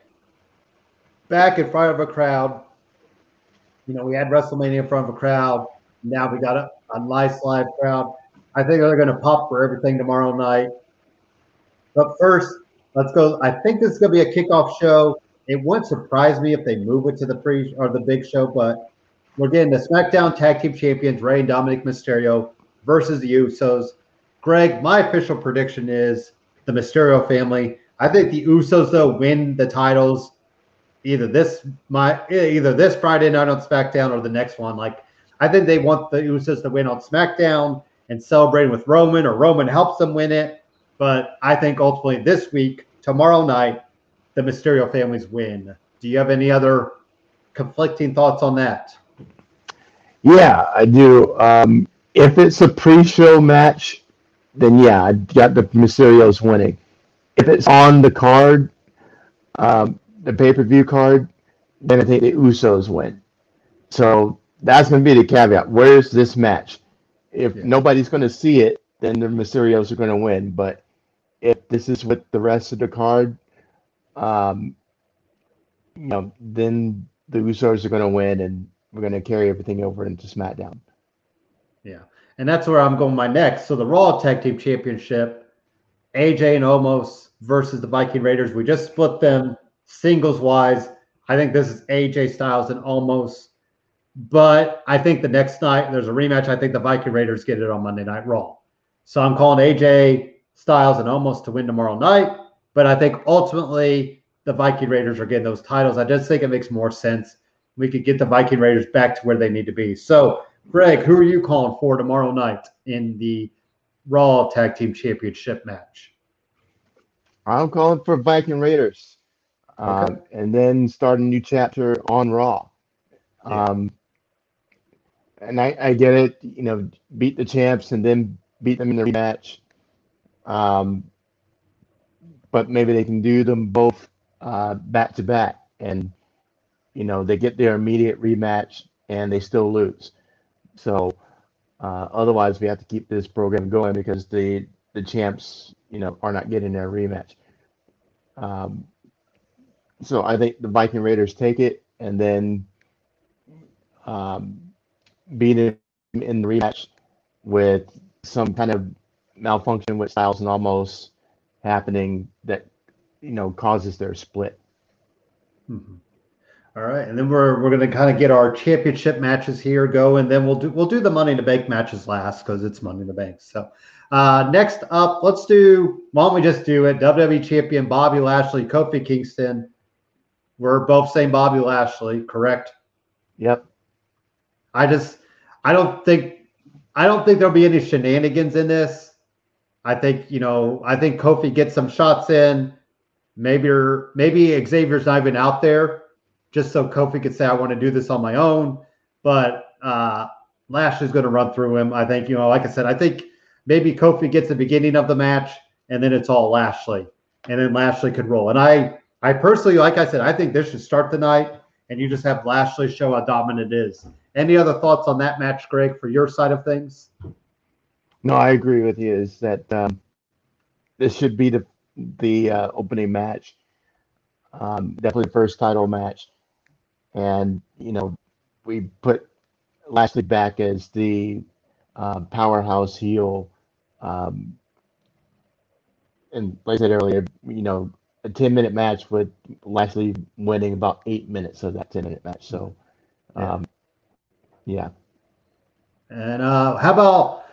back in front of a crowd. You know, we had WrestleMania in front of a crowd. Now we got a, a nice live crowd. I think they're going to pop for everything tomorrow night. But first, let's go. I think this is going to be a kickoff show. It wouldn't surprise me if they move it to the pre or the big show, but we're getting the SmackDown Tag Team Champions, Rey and Dominic Mysterio versus the Usos. Greg, my official prediction is the Mysterio family. I think the Usos, though, win the titles either this my either this Friday night on SmackDown or the next one. Like, I think they want the Usos to win on SmackDown and celebrate with Roman, or Roman helps them win it. But I think ultimately this week, tomorrow night, the Mysterio families win. Do you have any other conflicting thoughts on that? Yeah, I do. Um, if it's a pre-show match, then yeah, I got the Mysterios winning. If it's on the card, um, the pay-per-view card, then I think the Usos win. So that's going to be the caveat. Where's this match? If yeah. nobody's going to see it, then the Mysterios are going to win. But if this is what the rest of the card, um, you know, then the Usos are going to win, and we're going to carry everything over into SmackDown. Yeah, and that's where I'm going with my next. So the Raw Tag Team Championship, A J and Omos versus the Viking Raiders. We just split them singles-wise. I think this is A J Styles and Omos. But I think the next night there's a rematch. I think the Viking Raiders get it on Monday Night Raw. So I'm calling A J Styles and Omos to win tomorrow night. But I think ultimately the Viking Raiders are getting those titles. I just think it makes more sense. We could get the Viking Raiders back to where they need to be. So, Greg, who are you calling for tomorrow night in the Raw Tag Team Championship match? I'm calling for Viking Raiders. Okay. Um, and then start a new chapter on Raw. Yeah. Um, and I, I get it, you know, beat the champs and then beat them in the rematch. Um, but maybe they can do them both uh, back to back, and you know they get their immediate rematch and they still lose. So uh, otherwise, we have to keep this program going because the the champs, you know, are not getting their rematch. Um, so I think the Viking Raiders take it and then um, beat them in the rematch with some kind of malfunction with Styles and Omos happening that, you know, causes their split. Mm-hmm. All right, and then we're we're going to kind of get our championship matches here going, and then we'll do we'll do the Money in the Bank matches last because it's Money in the Bank. So uh, next up, let's do why don't we just do it? W W E Champion Bobby Lashley, Kofi Kingston. We're both saying Bobby Lashley, correct? Yep. I just I don't think. I don't think there'll be any shenanigans in this. I think, you know, I think Kofi gets some shots in. Maybe maybe Xavier's not even out there just so Kofi could say, I want to do this on my own. But uh, Lashley's going to run through him. I think, you know, like I said, I think maybe Kofi gets the beginning of the match and then it's all Lashley. And then Lashley could roll. And I, I personally, like I said, I think this should start the night and you just have Lashley show how dominant it is. Any other thoughts on that match, Greg, for your side of things? No, I agree with you. Is that um, this should be the the uh, opening match, um, definitely the first title match, and you know we put Lashley back as the uh, powerhouse heel, um, and like I said earlier, you know a ten minute match with Lashley winning about eight minutes of that ten minute match. So. Um, yeah. Yeah. And uh, how about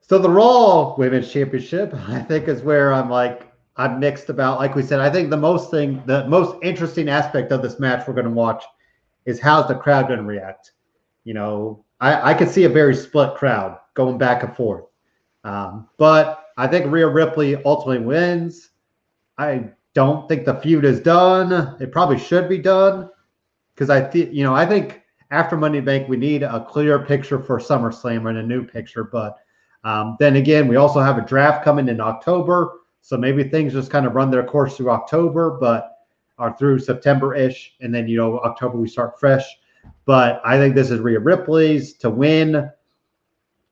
so the Raw Women's Championship, I think is where I'm like, I'm mixed about, like we said, I think the most thing, the most interesting aspect of this match we're going to watch is how's the crowd going to react. You know, I, I could see a very split crowd going back and forth. Um, but I think Rhea Ripley ultimately wins. I don't think the feud is done. It probably should be done because I think, you know, I think. After Money in the Bank, we need a clear picture for SummerSlam and a new picture. But um, then again, we also have a draft coming in October. So maybe things just kind of run their course through October, but or through September-ish. And then, you know, October, we start fresh. But I think this is Rhea Ripley's to win.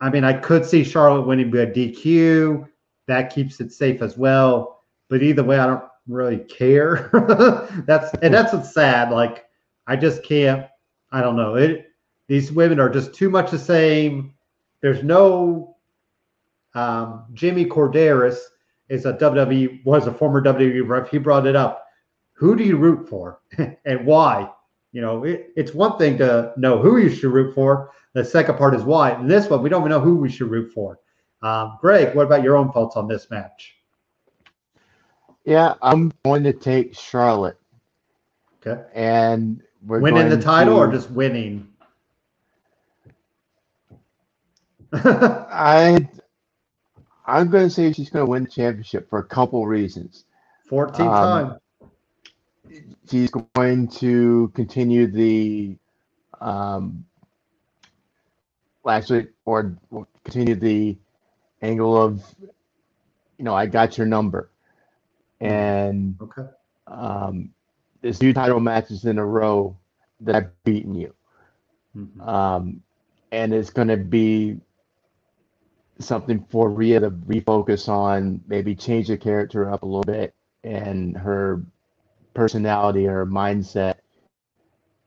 I mean, I could see Charlotte winning by D Q. That keeps it safe as well. But either way, I don't really care. that's And that's what's sad. Like, I just can't. I don't know. It, these women are just too much the same. There's no um, Jimmy Corderas is a W W E was a former W W E rep. He brought it up. Who do you root for and why? You know, it, it's one thing to know who you should root for. The second part is why. And this one, we don't even know who we should root for. Um, Greg, what about your own thoughts on this match? Yeah, I'm going to take Charlotte. Okay, and. We're winning the title to, or just winning? I, I'm going to say she's going to win the championship for a couple reasons. fourteenth um, time. She's going to continue the um, actually, or continue the angle of, you know, I got your number. And okay. Um, It's two title matches in a row that I've beaten you. Mm-hmm. Um, and it's going to be something for Rhea to refocus on, maybe change the character up a little bit and her personality, her mindset,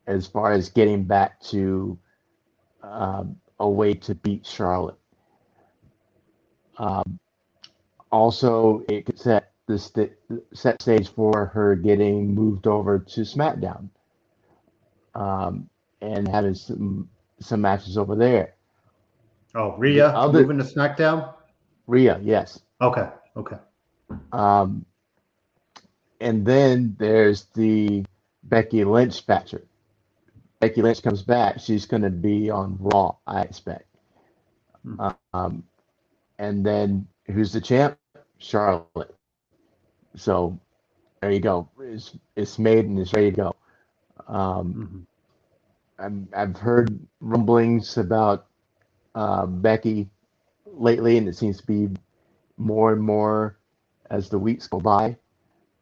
as far as getting back to uh, a way to beat Charlotte. Um, also, it could set the st- set stage for her getting moved over to SmackDown um, and having some some matches over there. Oh, Rhea other, moving to SmackDown? Rhea, yes. Okay, okay. Um, and then there's the Becky Lynch factor. Becky Lynch comes back, she's going to be on Raw, I expect. Hmm. Um, and then who's the champ? Charlotte. So there you go. It's it's made and it's ready to go. Um, mm-hmm. I'm, I've heard rumblings about uh, Becky lately, and it seems to be more and more as the weeks go by.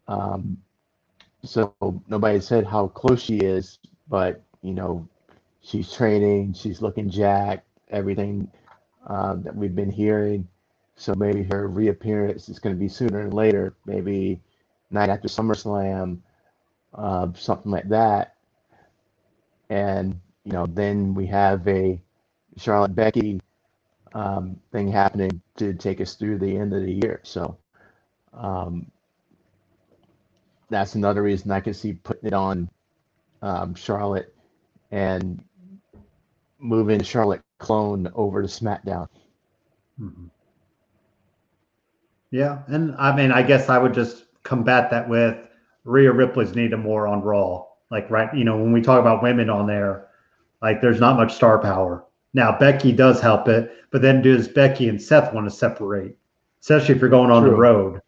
Um, so nobody said how close she is, but you know, she's training, she's looking jacked, everything uh, that we've been hearing. So maybe her reappearance is going to be sooner than later, maybe night after SummerSlam, uh, something like that. And, you know, then we have a Charlotte Becky um, thing happening to take us through the end of the year. So um, that's another reason I can see putting it on um, Charlotte and moving Charlotte clone over to SmackDown. Mm-hmm. Yeah, and I mean, I guess I would just combat that with Rhea Ripley's needed more on Raw. Like, right, you know, when we talk about women on there, like, there's not much star power. Now, Becky does help it, but then does Becky and Seth want to separate? Especially if you're going on True. the road.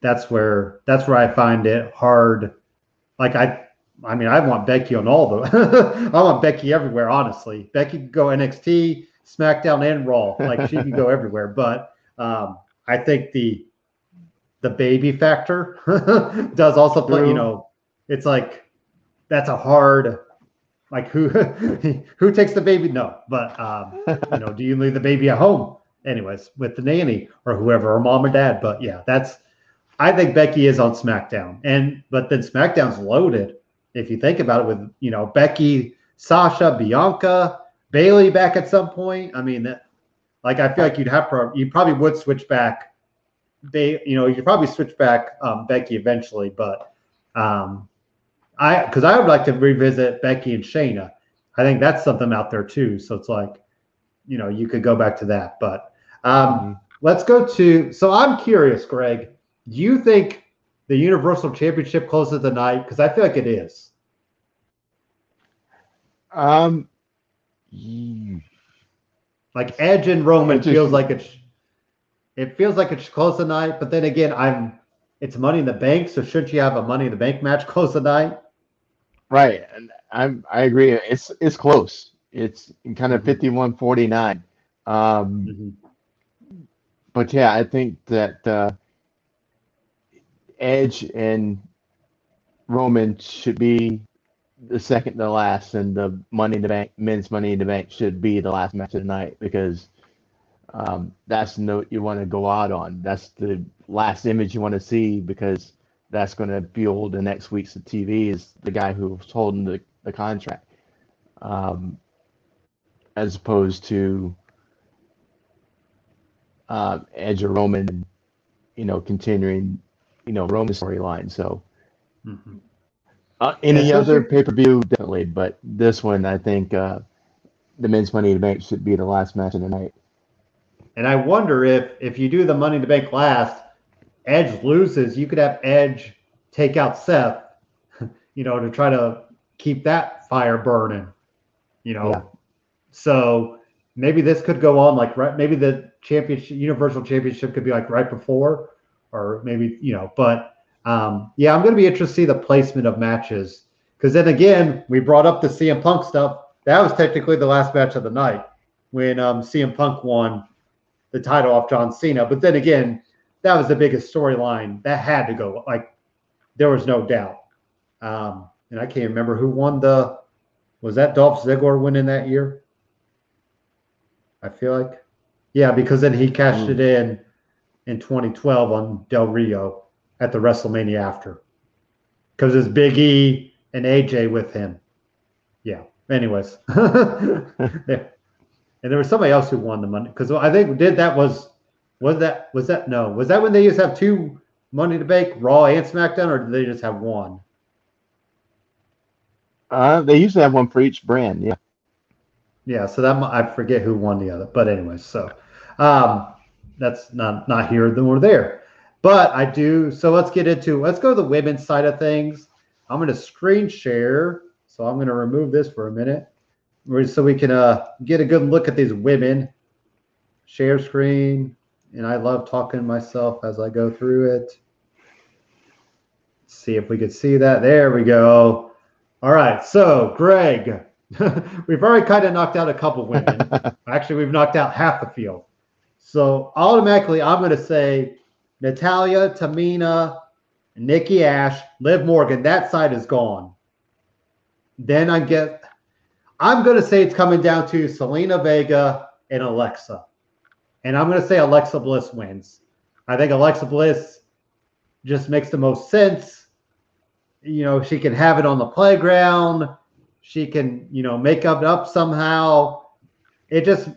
That's where that's where I find it hard. Like, I I mean, I want Becky on all the – I want Becky everywhere, honestly. Becky can go N X T, SmackDown, and Raw. Like, she can go everywhere, but um, – I think the the baby factor does also play, True. you know, it's like, that's a hard, like who who takes the baby? No, but, um, you know, do you leave the baby at home? Anyways, with the nanny or whoever, or mom or dad. But yeah, that's, I think Becky is on SmackDown. And, but then SmackDown's loaded, if you think about it, with, you know, Becky, Sasha, Bianca, Bayley back at some point. I mean, that, Like I feel like you'd have pro- you probably would switch back, they you know you probably switch back um, Becky eventually, but um, I because I would like to revisit Becky and Shayna. I think that's something out there too. So it's like, you know, you could go back to that, but um, mm-hmm. let's go to. So I'm curious, Greg, do you think the Universal Championship closes the night? Because I feel like it is. Um. You- Like Edge and Roman just, feels like it's, it feels like it's close tonight. But then again, I'm it's Money in the Bank, so should you have a Money in the Bank match close tonight? Right, and I'm I agree. It's it's close. It's kind of fifty-one forty-nine. Um, mm-hmm. But yeah, I think that uh, Edge and Roman should be the second to last, and the Money in the Bank, men's Money in the Bank, should be the last match of the night, because um, that's the note you want to go out on. That's the last image you want to see, because that's going to fuel the next week's of T V is the guy who's holding the, the contract, um, as opposed to uh, Edge or Roman, you know, continuing, you know, Roman storyline. So. Mm-hmm. Uh, any other pay-per-view, definitely, but this one, I think uh, the men's Money in the Bank should be the last match of the night. And I wonder if, if you do the Money in the Bank last, Edge loses, you could have Edge take out Seth, you know, to try to keep that fire burning, you know. Yeah. So maybe this could go on, like, right, maybe the championship, Universal Championship could be, like, right before, or maybe, you know, but... Um, yeah, I'm going to be interested to see the placement of matches, because then again, we brought up the C M Punk stuff. That was technically the last match of the night when um, C M Punk won the title off John Cena. But then again, that was the biggest storyline. That had to go. Like, there was no doubt. Um, and I can't remember who won the – was that Dolph Ziggler winning that year? I feel like. Yeah, because then he cashed mm. it in in twenty twelve on Del Rio at the WrestleMania after. Because it's Big E and A J with him. Yeah. Anyways. Yeah. And there was somebody else who won the money. Because I think did that was was that was that no. Was that when they used to have two Money in the Bank, Raw and SmackDown, or did they just have one? Uh they usually have one for each brand, yeah. Yeah, so that I forget who won the other. But anyways, so um that's not not here nor there. But I do so let's get into let's go to the women's side of things. I'm gonna screen share. So I'm gonna remove this for a minute. So we can uh, get a good look at these women. Share screen. And I love talking to myself as I go through it. Let's see if we could see that. There we go. All right. So, Greg, we've already kind of knocked out a couple women. Actually, we've knocked out half the field. So, automatically, I'm going to say Natalya, Tamina, Nikki Ash, Liv Morgan. That side is gone. Then I get... I'm going to say it's coming down to Zelina Vega and Alexa. And I'm going to say Alexa Bliss wins. I think Alexa Bliss just makes the most sense. You know, she can have it on the playground. She can, you know, make up it up somehow. It just,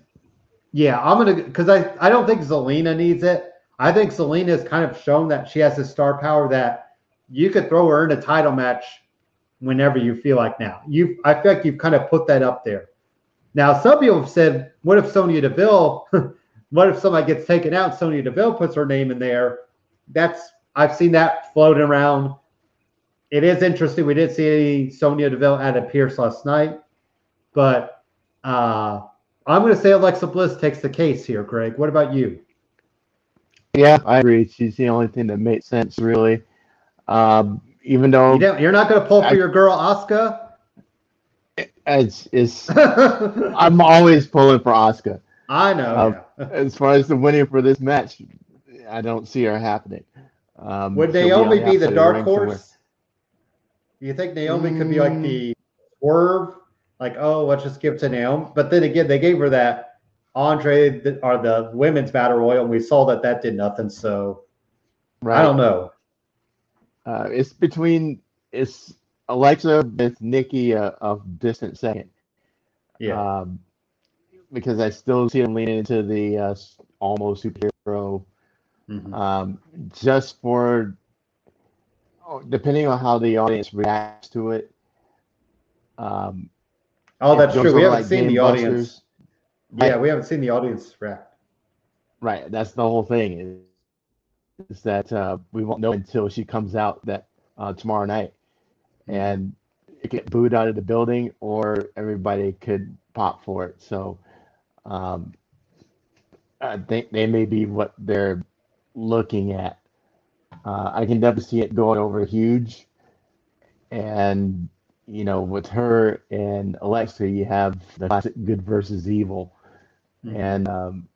yeah, I'm going to, because I, I don't think Zelina needs it. I think Zelina has kind of shown that she has this star power that you could throw her in a title match whenever you feel like now. You, I feel like you've kind of put that up there. Now, some people have said, what if Sonya Deville, what if somebody gets taken out, Sonya Deville puts her name in there? That's, I've seen that floating around. It is interesting. We didn't see any Sonya Deville at a Pierce last night. But uh, I'm going to say Alexa Bliss takes the case here, Greg. What about you? Yeah, I agree. She's the only thing that made sense, really. Um Even though you you're not going to pull for I, your girl Asuka, it's, it's I'm always pulling for Asuka. I know. Uh, yeah. As far as the winning for this match, I don't see her happening. Um, Would Naomi be, be the dark horse? Do you think Naomi mm. could be like the swerve? Like, oh, let's just give it to Naomi. But then again, they gave her that Andre the, or the women's battle royal, and we saw that that did nothing. So right. I don't know. Uh, it's between it's Alexa with Nikki a, a distant second, yeah. Um, because I still see them leaning into the uh, almost superhero, mm-hmm. um, just for depending on how the audience reacts to it. Um, oh, that's true. We haven't like seen the busters. audience. Yeah, right. We haven't seen the audience react. Right. That's the whole thing. Is, is that uh, we won't know until she comes out that uh, tomorrow night, and it get booed out of the building, or everybody could pop for it. So um, I think they may be what they're looking at. Uh, I can definitely see it going over huge, and you know, with her and Alexa, you have the classic good versus evil, mm-hmm. and. Um,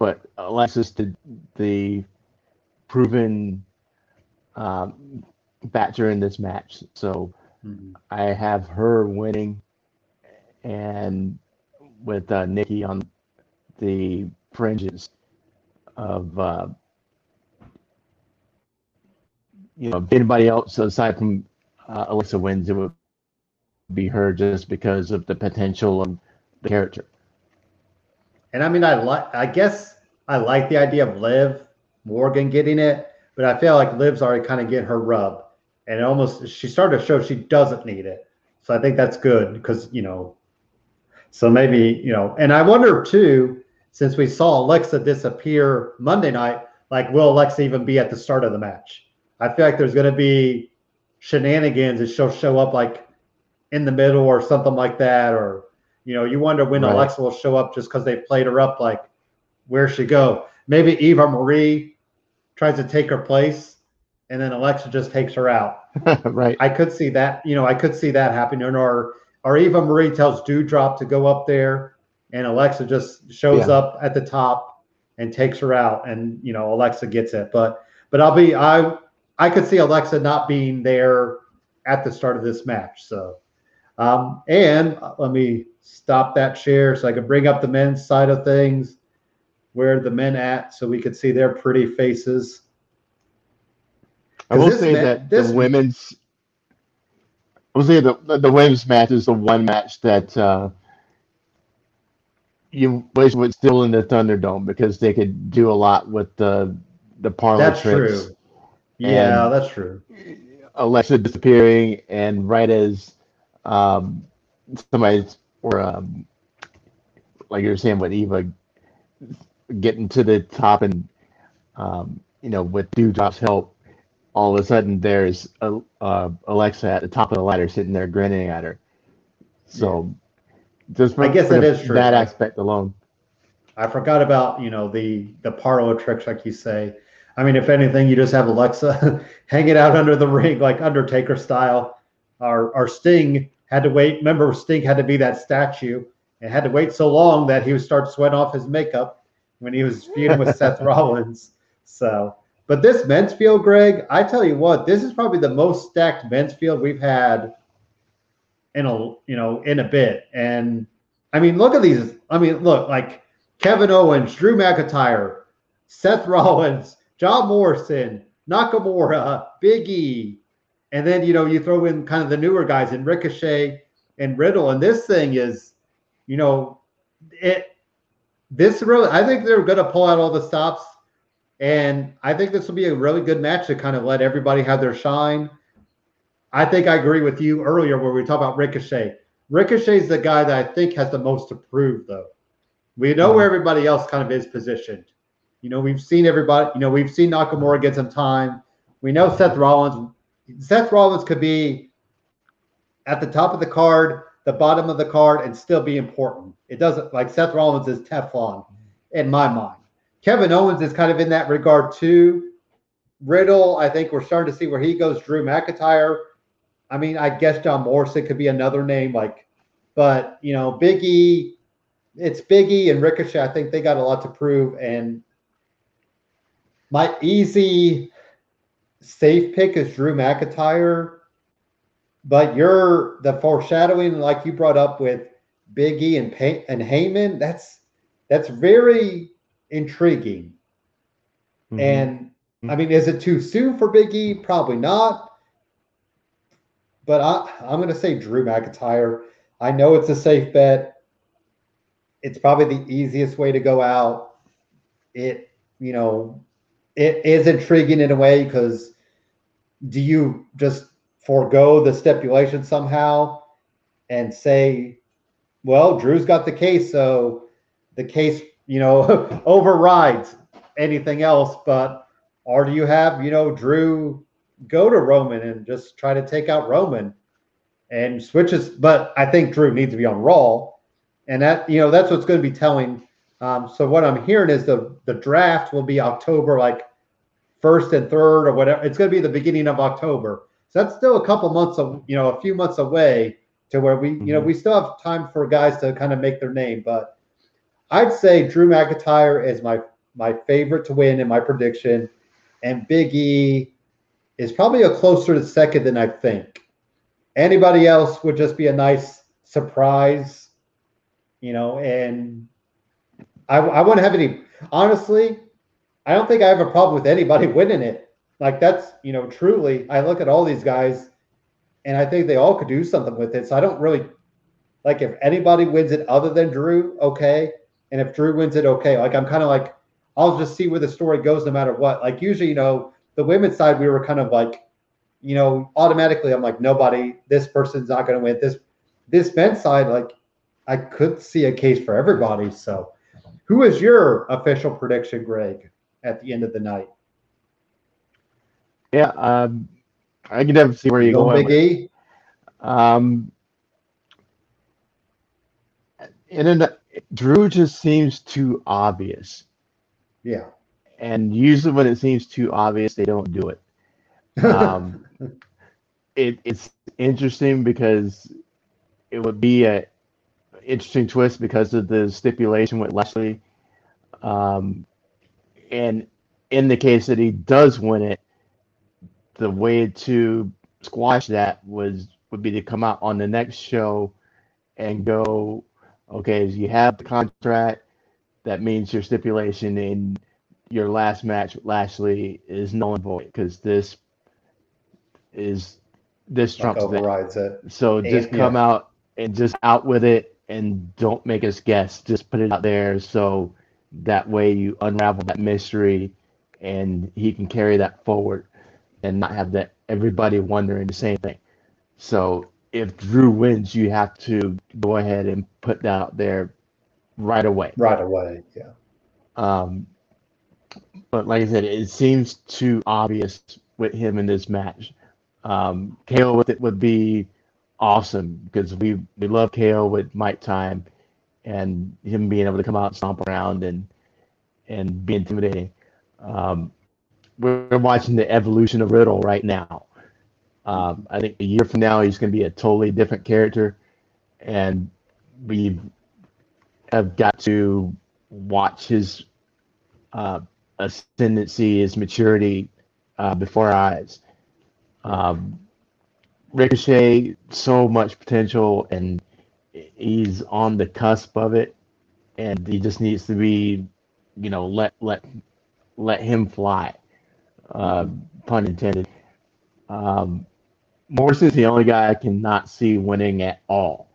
But Alexa's the, the proven um, factor in this match. So mm-hmm. I have her winning, and with uh, Nikki on the fringes of uh, you know, if anybody else aside from uh, Alexa wins, it would be her just because of the potential of the character. And I mean, I like. I guess I like the idea of Liv Morgan getting it, but I feel like Liv's already kind of getting her rub, and it almost she started to show she doesn't need it. So I think that's good because you know. So maybe you know, and I wonder too, since we saw Alexa disappear Monday night, like will Alexa even be at the start of the match? I feel like there's going to be shenanigans, and she'll show up like in the middle or something like that, or. You know, you wonder when right. Alexa will show up just because they played her up, like, where she go? Maybe Eva Marie tries to take her place, and then Alexa just takes her out. Right. I could see that. You know, I could see that happening. Or, or Eva Marie tells Dewdrop to go up there, and Alexa just shows yeah. up at the top and takes her out, and, you know, Alexa gets it. But but I'll be – I I could see Alexa not being there at the start of this match. So, Um, and let me stop that share so I can bring up the men's side of things. Where are the men at? So we could see their pretty faces. I will say ma- that the women's I will say the the women's match is the one match that uh, you wish was still in the Thunderdome, because they could do a lot with the the parlor that's tricks. True. Yeah, that's true. Alexa disappearing, and right as um, somebody's or um, like you were saying with Eva getting to the top, and um, you know, with Dewdrop's help, all of a sudden there's a, uh, Alexa at the top of the ladder sitting there grinning at her. So just for, I guess that the, is true. That aspect alone. I forgot about, you know, the, the parlor tricks, like you say. I mean, if anything, you just have Alexa hanging out under the ring, like Undertaker style. Our, our Sting had to wait. Remember, Sting had to be that statue and had to wait so long that he would start sweating off his makeup when he was feuding with Seth Rollins. So, but this men's field, Greg, I tell you what, this is probably the most stacked men's field we've had in a, you know, in a bit. And I mean, look at these. I mean, look, like Kevin Owens, Drew McIntyre, Seth Rollins, John Morrison, Nakamura, Big E. And then, you know, you throw in kind of the newer guys in Ricochet and Riddle. And this thing is, you know, it, this really, I think they're going to pull out all the stops. And I think this will be a really good match to kind of let everybody have their shine. I think I agree with you earlier where we talked about Ricochet. Ricochet's the guy that I think has the most to prove, though. We know where everybody else kind of is positioned. You know, we've seen everybody, you know, we've seen Nakamura get some time. We know Seth Rollins. Seth Rollins could be at the top of the card, the bottom of the card, and still be important. It doesn't, like Seth Rollins is Teflon in my mind. Kevin Owens is kind of in that regard too. Riddle, I think we're starting to see where he goes. Drew McIntyre. I mean, I guess John Morrison could be another name, like, but you know, Big E, it's Big E and Ricochet. I think they got a lot to prove. And my easy safe pick is Drew McIntyre, but you're the foreshadowing, like you brought up with Big E and Pay- and Heyman. That's that's very intriguing. Mm-hmm. And I mean, is it too soon for Big E? Probably not. But I, I'm going to say Drew McIntyre. I know it's a safe bet. It's probably the easiest way to go out. It, you know, it is intriguing in a way, because do you just forego the stipulation somehow and say, well, Drew's got the case, so the case, you know, overrides anything else? But, or do you have, you know, Drew go to Roman and just try to take out Roman and switches? But I think Drew needs to be on Raw, and that, you know, that's what's going to be telling. Um, so what I'm hearing is the, the draft will be October, like first and third or whatever. It's going to be the beginning of October. So that's still a couple months of, you know, a few months away to where we, mm-hmm. you know, we still have time for guys to kind of make their name. But I'd say Drew McIntyre is my, my favorite to win in my prediction. And Big E is probably a closer to second than I think. Anybody else would just be a nice surprise, you know, and I, I wouldn't have any, honestly, I don't think I have a problem with anybody winning it. Like that's, you know, truly, I look at all these guys and I think they all could do something with it. So I don't really, like if anybody wins it other than Drew, okay. And if Drew wins it, okay. Like I'm kind of like, I'll just see where the story goes no matter what. Like usually, you know, the women's side, we were kind of like, you know, automatically I'm like, nobody, this person's not going to win. This, this men's side, like I could see a case for everybody. So who is your official prediction, Greg, at the end of the night? Yeah, um, I can definitely see where you're going. Big E? Um, and then Drew just seems too obvious. Yeah. And usually when it seems too obvious, they don't do it. Um, it it's interesting because it would be a interesting twist because of the stipulation with Lashley, um, and in the case that he does win it, the way to squash that was would be to come out on the next show and go, okay, you have the contract. That means your stipulation in your last match with Lashley is null and void because this is this trumps overrides it. it. So and, just come yeah. out and just out with it and don't make us guess. Just put it out there so that way you unravel that mystery and he can carry that forward and not have that everybody wondering the same thing. So if Drew wins, you have to go ahead and put that out there right away. Right away, yeah. Um, but like I said, it seems too obvious with him in this match. Um, K O with it would be awesome because we, we love K O with mic time and him being able to come out and stomp around and and be intimidating. Um, we're watching the evolution of Riddle right now. Um, I think a year from now, he's going to be a totally different character, and we have got to watch his uh, ascendancy, his maturity uh, before our eyes. Um, Ricochet, so much potential, and he's on the cusp of it, and he just needs to be, you know, let let let him fly, uh, pun intended. Um, Morrison's the only guy I cannot see winning at all.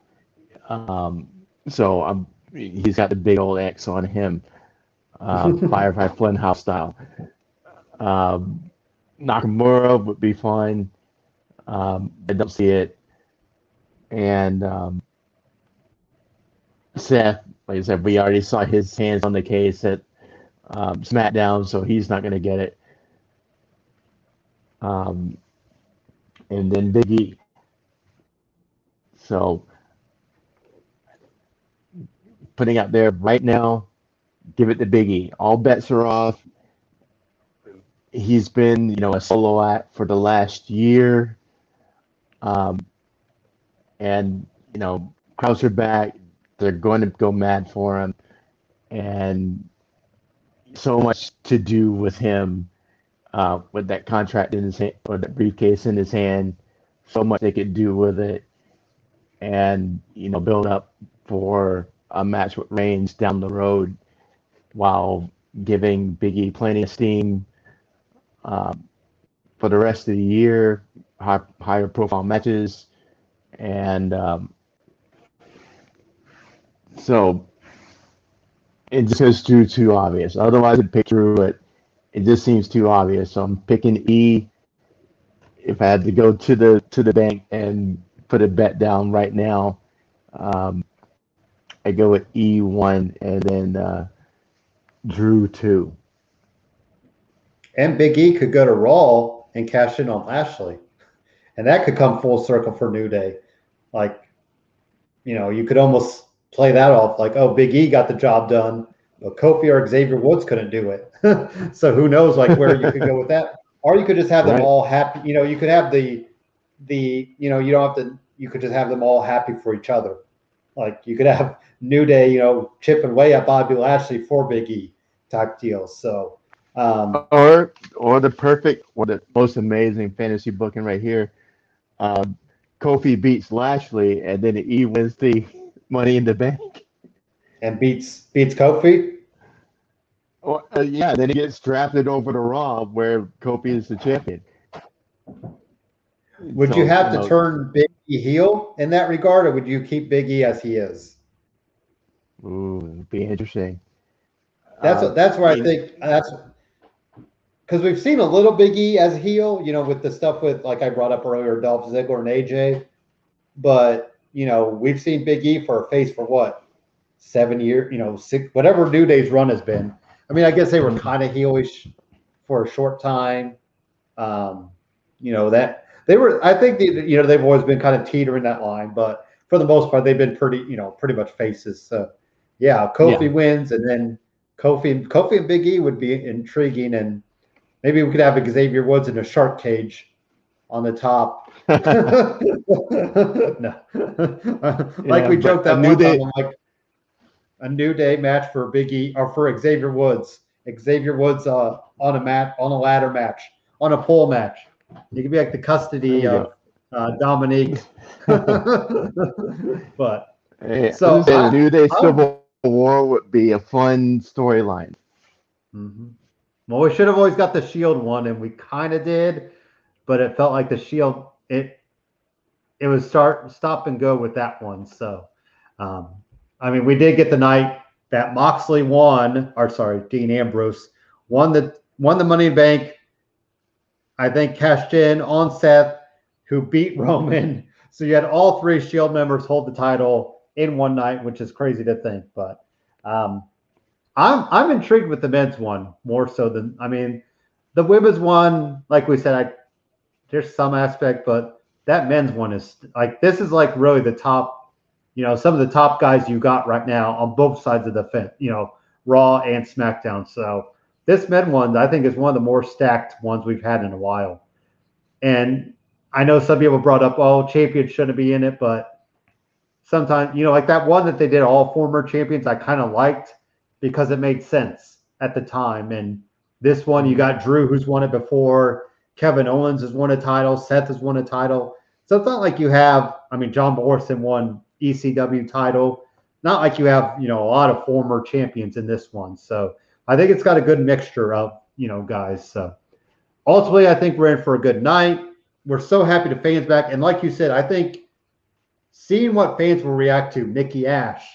Um, so I'm, he's got the big old X on him, uh, Firefly Flynn House style. Um, Nakamura would be fun. Um, I don't see it. And um, Seth, like I said, we already saw his hands on the case at um, SmackDown, so he's not going to get it. Um, and then Big E. So putting out there right now, give it to Big E. All bets are off. He's been, you know, a solo act for the last year. Um, and, you know, crowds are back. They're going to go mad for him. And so much to do with him. Uh, with that contract in his hand, or that briefcase in his hand, so much they could do with it, and you know, build up for a match with Reigns down the road, while giving Big E plenty of steam uh, for the rest of the year, high, higher profile matches, and um, so it just goes too too obvious. Otherwise, I'd pick Drew, but it just seems too obvious, so I'm picking E. If I had to go to the to the bank and put a bet down right now, um, I go with E one and then uh, Drew two. And Big E could go to Raw and cash in on Lashley, and that could come full circle for New Day. Like, you know, you could almost play that off like, oh, Big E got the job done. But Kofi or Xavier Woods couldn't do it. So who knows, like, where you could go with that. Or you could just have them right. all happy. You know, you could have the, the you know, you don't have to, you could just have them all happy for each other. Like, you could have New Day, you know, chipping away at Bobby Lashley for Big E type deal. So, um, or, or the perfect, or the most amazing fantasy booking right here. Um, Kofi beats Lashley, and then E wins the Money in the Bank. And beats beats Kofi? Well, uh, yeah, then he gets drafted over to Raw where Kofi is the champion. Would so, you have you know, to turn Big E heel in that regard, or would you keep Big E as he is? Ooh, it'd be interesting. That's uh, that's where I think – that's because we've seen a little Big E as heel, you know, with the stuff with, like I brought up earlier, Dolph Ziggler and A J. But, you know, we've seen Big E for a face for what? Seven years, you know, six, whatever New Day's run has been. I mean, I guess they were kind of heelish for a short time. Um, you know, that they were, I think, the, you know, they've always been kind of teetering that line, but for the most part, they've been pretty, you know, pretty much faces. So, yeah, Kofi yeah. wins, and then Kofi, Kofi and Big E would be intriguing, and maybe we could have Xavier Woods in a shark cage on the top. no. like yeah, we joked that one day, time, I'm like, a New Day match for Big E or for Xavier Woods. Xavier Woods uh, on a mat on a ladder match on a pole match. You could be like the custody of uh, Dominique. But hey, so the New Day Civil War would be a fun storyline. Mm-hmm. Well, we should have always got the Shield one, and we kind of did, but it felt like the Shield it it was start stop and go with that one. So, um, I mean, we did get the night that Moxley won, or sorry, Dean Ambrose won the won the Money in the Bank. I think cashed in on Seth, who beat Roman. So you had all three Shield members hold the title in one night, which is crazy to think. But um, I'm I'm intrigued with the men's one more so than I mean the women's one. Like we said, I there's some aspect, but that men's one is like this is like really the top, you know, some of the top guys you got right now on both sides of the fence, you know, Raw and SmackDown. So. This men one, I think, is one of the more stacked ones we've had in a while. And I know some people brought up, oh, champions shouldn't be in it, but sometimes, you know, like that one that they did all former champions, I kind of liked because it made sense at the time. And this one, you got Drew, who's won it before. Kevin Owens has won a title. Seth has won a title. So it's not like you have, I mean, John Morrison won E C W title. Not like you have, you know, a lot of former champions in this one. So I think it's got a good mixture of, you know, guys. So ultimately, I think we're in for a good night. We're so happy to fans back. And like you said, I think seeing what fans will react to, Nikki Ash,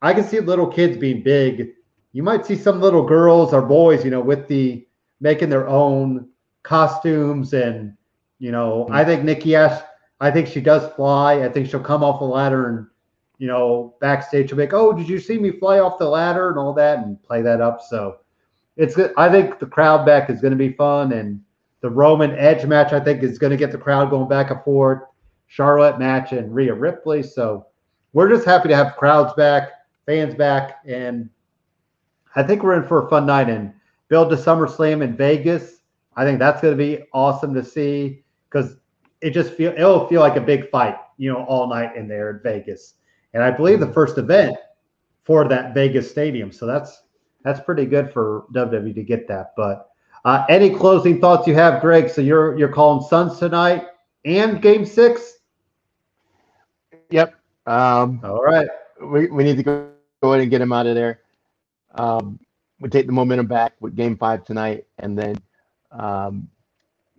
I can see little kids being big. You might see some little girls or boys, you know, with the making their own costumes. And, you know, mm-hmm. I think Nikki Ash, I think she does fly. I think she'll come off the ladder and, you know, backstage will be like, oh, did you see me fly off the ladder and all that and play that up. So it's good. I think the crowd back is going to be fun. And the Roman Edge match, I think, is going to get the crowd going back and forth. Charlotte match and Rhea Ripley. So we're just happy to have crowds back, fans back. And I think we're in for a fun night and build to SummerSlam in Vegas. I think that's going to be awesome to see because it just feel it'll feel like a big fight, you know, all night in there in Vegas. And I believe the first event for that Vegas stadium. So that's that's pretty good for W W E to get that. But uh, any closing thoughts you have, Greg? So you're you're calling Suns tonight and Game Six. Yep. Um, All right. We we need to go, go ahead and get him out of there. Um, we take the momentum back with Game Five tonight, and then um,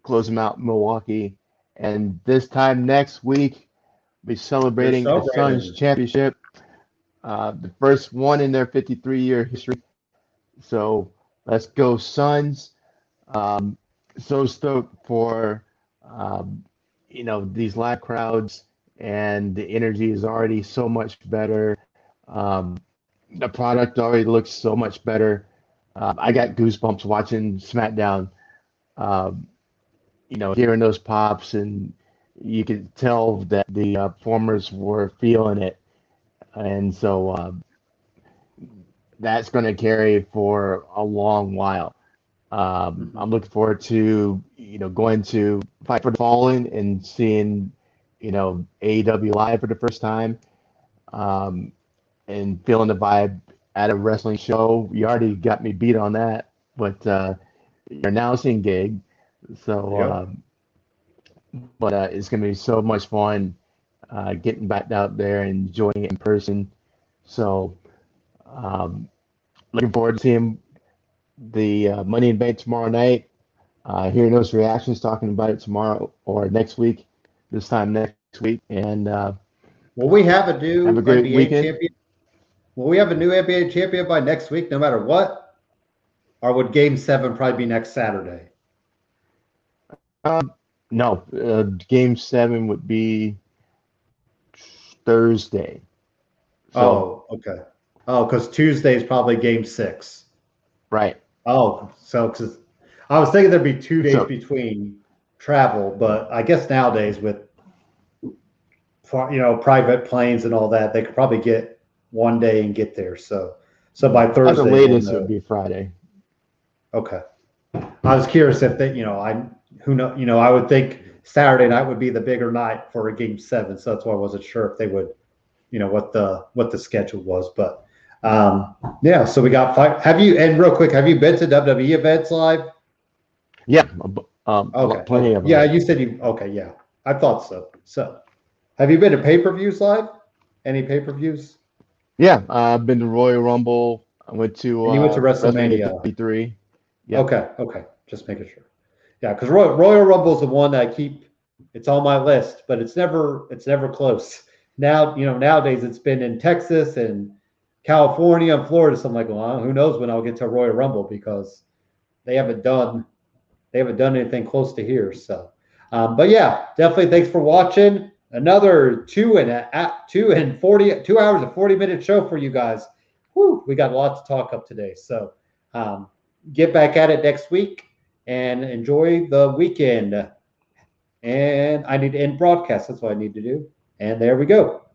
close him out in Milwaukee. And this time next week. Be celebrating so the Suns championship, uh, the first one in their fifty-three year history. So let's go Suns. Um, so stoked for um, you know these live crowds, and the energy is already so much better. Um, the product already looks so much better. Uh, I got goosebumps watching SmackDown. Um, you know, hearing those pops and. You could tell that the uh, performers were feeling it. And so uh, that's going to carry for a long while. Um, I'm looking forward to, you know, going to Fight for the Fallen and seeing, you know, A E W live for the first time um, and feeling the vibe at a wrestling show. You already got me beat on that, but uh, you're now seeing gig. So, yep. um, But uh, it's going to be so much fun uh, getting back out there and enjoying it in person. So um, looking forward to seeing the uh, Money in the Bank tomorrow night, uh, hearing those reactions, talking about it tomorrow or next week, this time next week. And uh, well, we have a new have a great N B A weekend. Champion. Well, we have a new N B A champion by next week, no matter what, or would Game seven probably be next Saturday? Um. No, uh, game seven would be Thursday. So, oh, okay. Oh, because Tuesday is probably game six. Right. Oh, so cause I was thinking there'd be two days so, between travel, but I guess nowadays with, you know, private planes and all that, they could probably get one day and get there. So, so by Thursday. The latest would be Friday. Okay. I was curious if they, you know, I – Who know? You know, I would think Saturday night would be the bigger night for a game seven, so that's why I wasn't sure if they would, you know, what the what the schedule was. But um, yeah, so we got five. Have you? And real quick, have you been to W W E events live? Yeah, um, okay, plenty of them. Yeah, you said you. Okay, yeah, I thought so. So, have you been to pay-per-views live? Any pay-per-views? Yeah, uh, I've been to Royal Rumble. I went to. And you uh, went to WrestleMania fifty-three. Yeah. Okay. Okay. Just making sure. Yeah, because Royal, Royal Rumble is the one that I keep. It's on my list, but it's never it's never close. Now, you know, nowadays it's been in Texas and California and Florida. So I'm like, well, who knows when I'll get to Royal Rumble, because they haven't done they haven't done anything close to here. So, um, but yeah, definitely. Thanks for watching. Another two and a, two and forty two hours and forty minute show for you guys. Woo, we got a lot to talk up today. So, um, get back at it next week and enjoy the weekend. And I need to end broadcast. That's what I need to do. And there we go.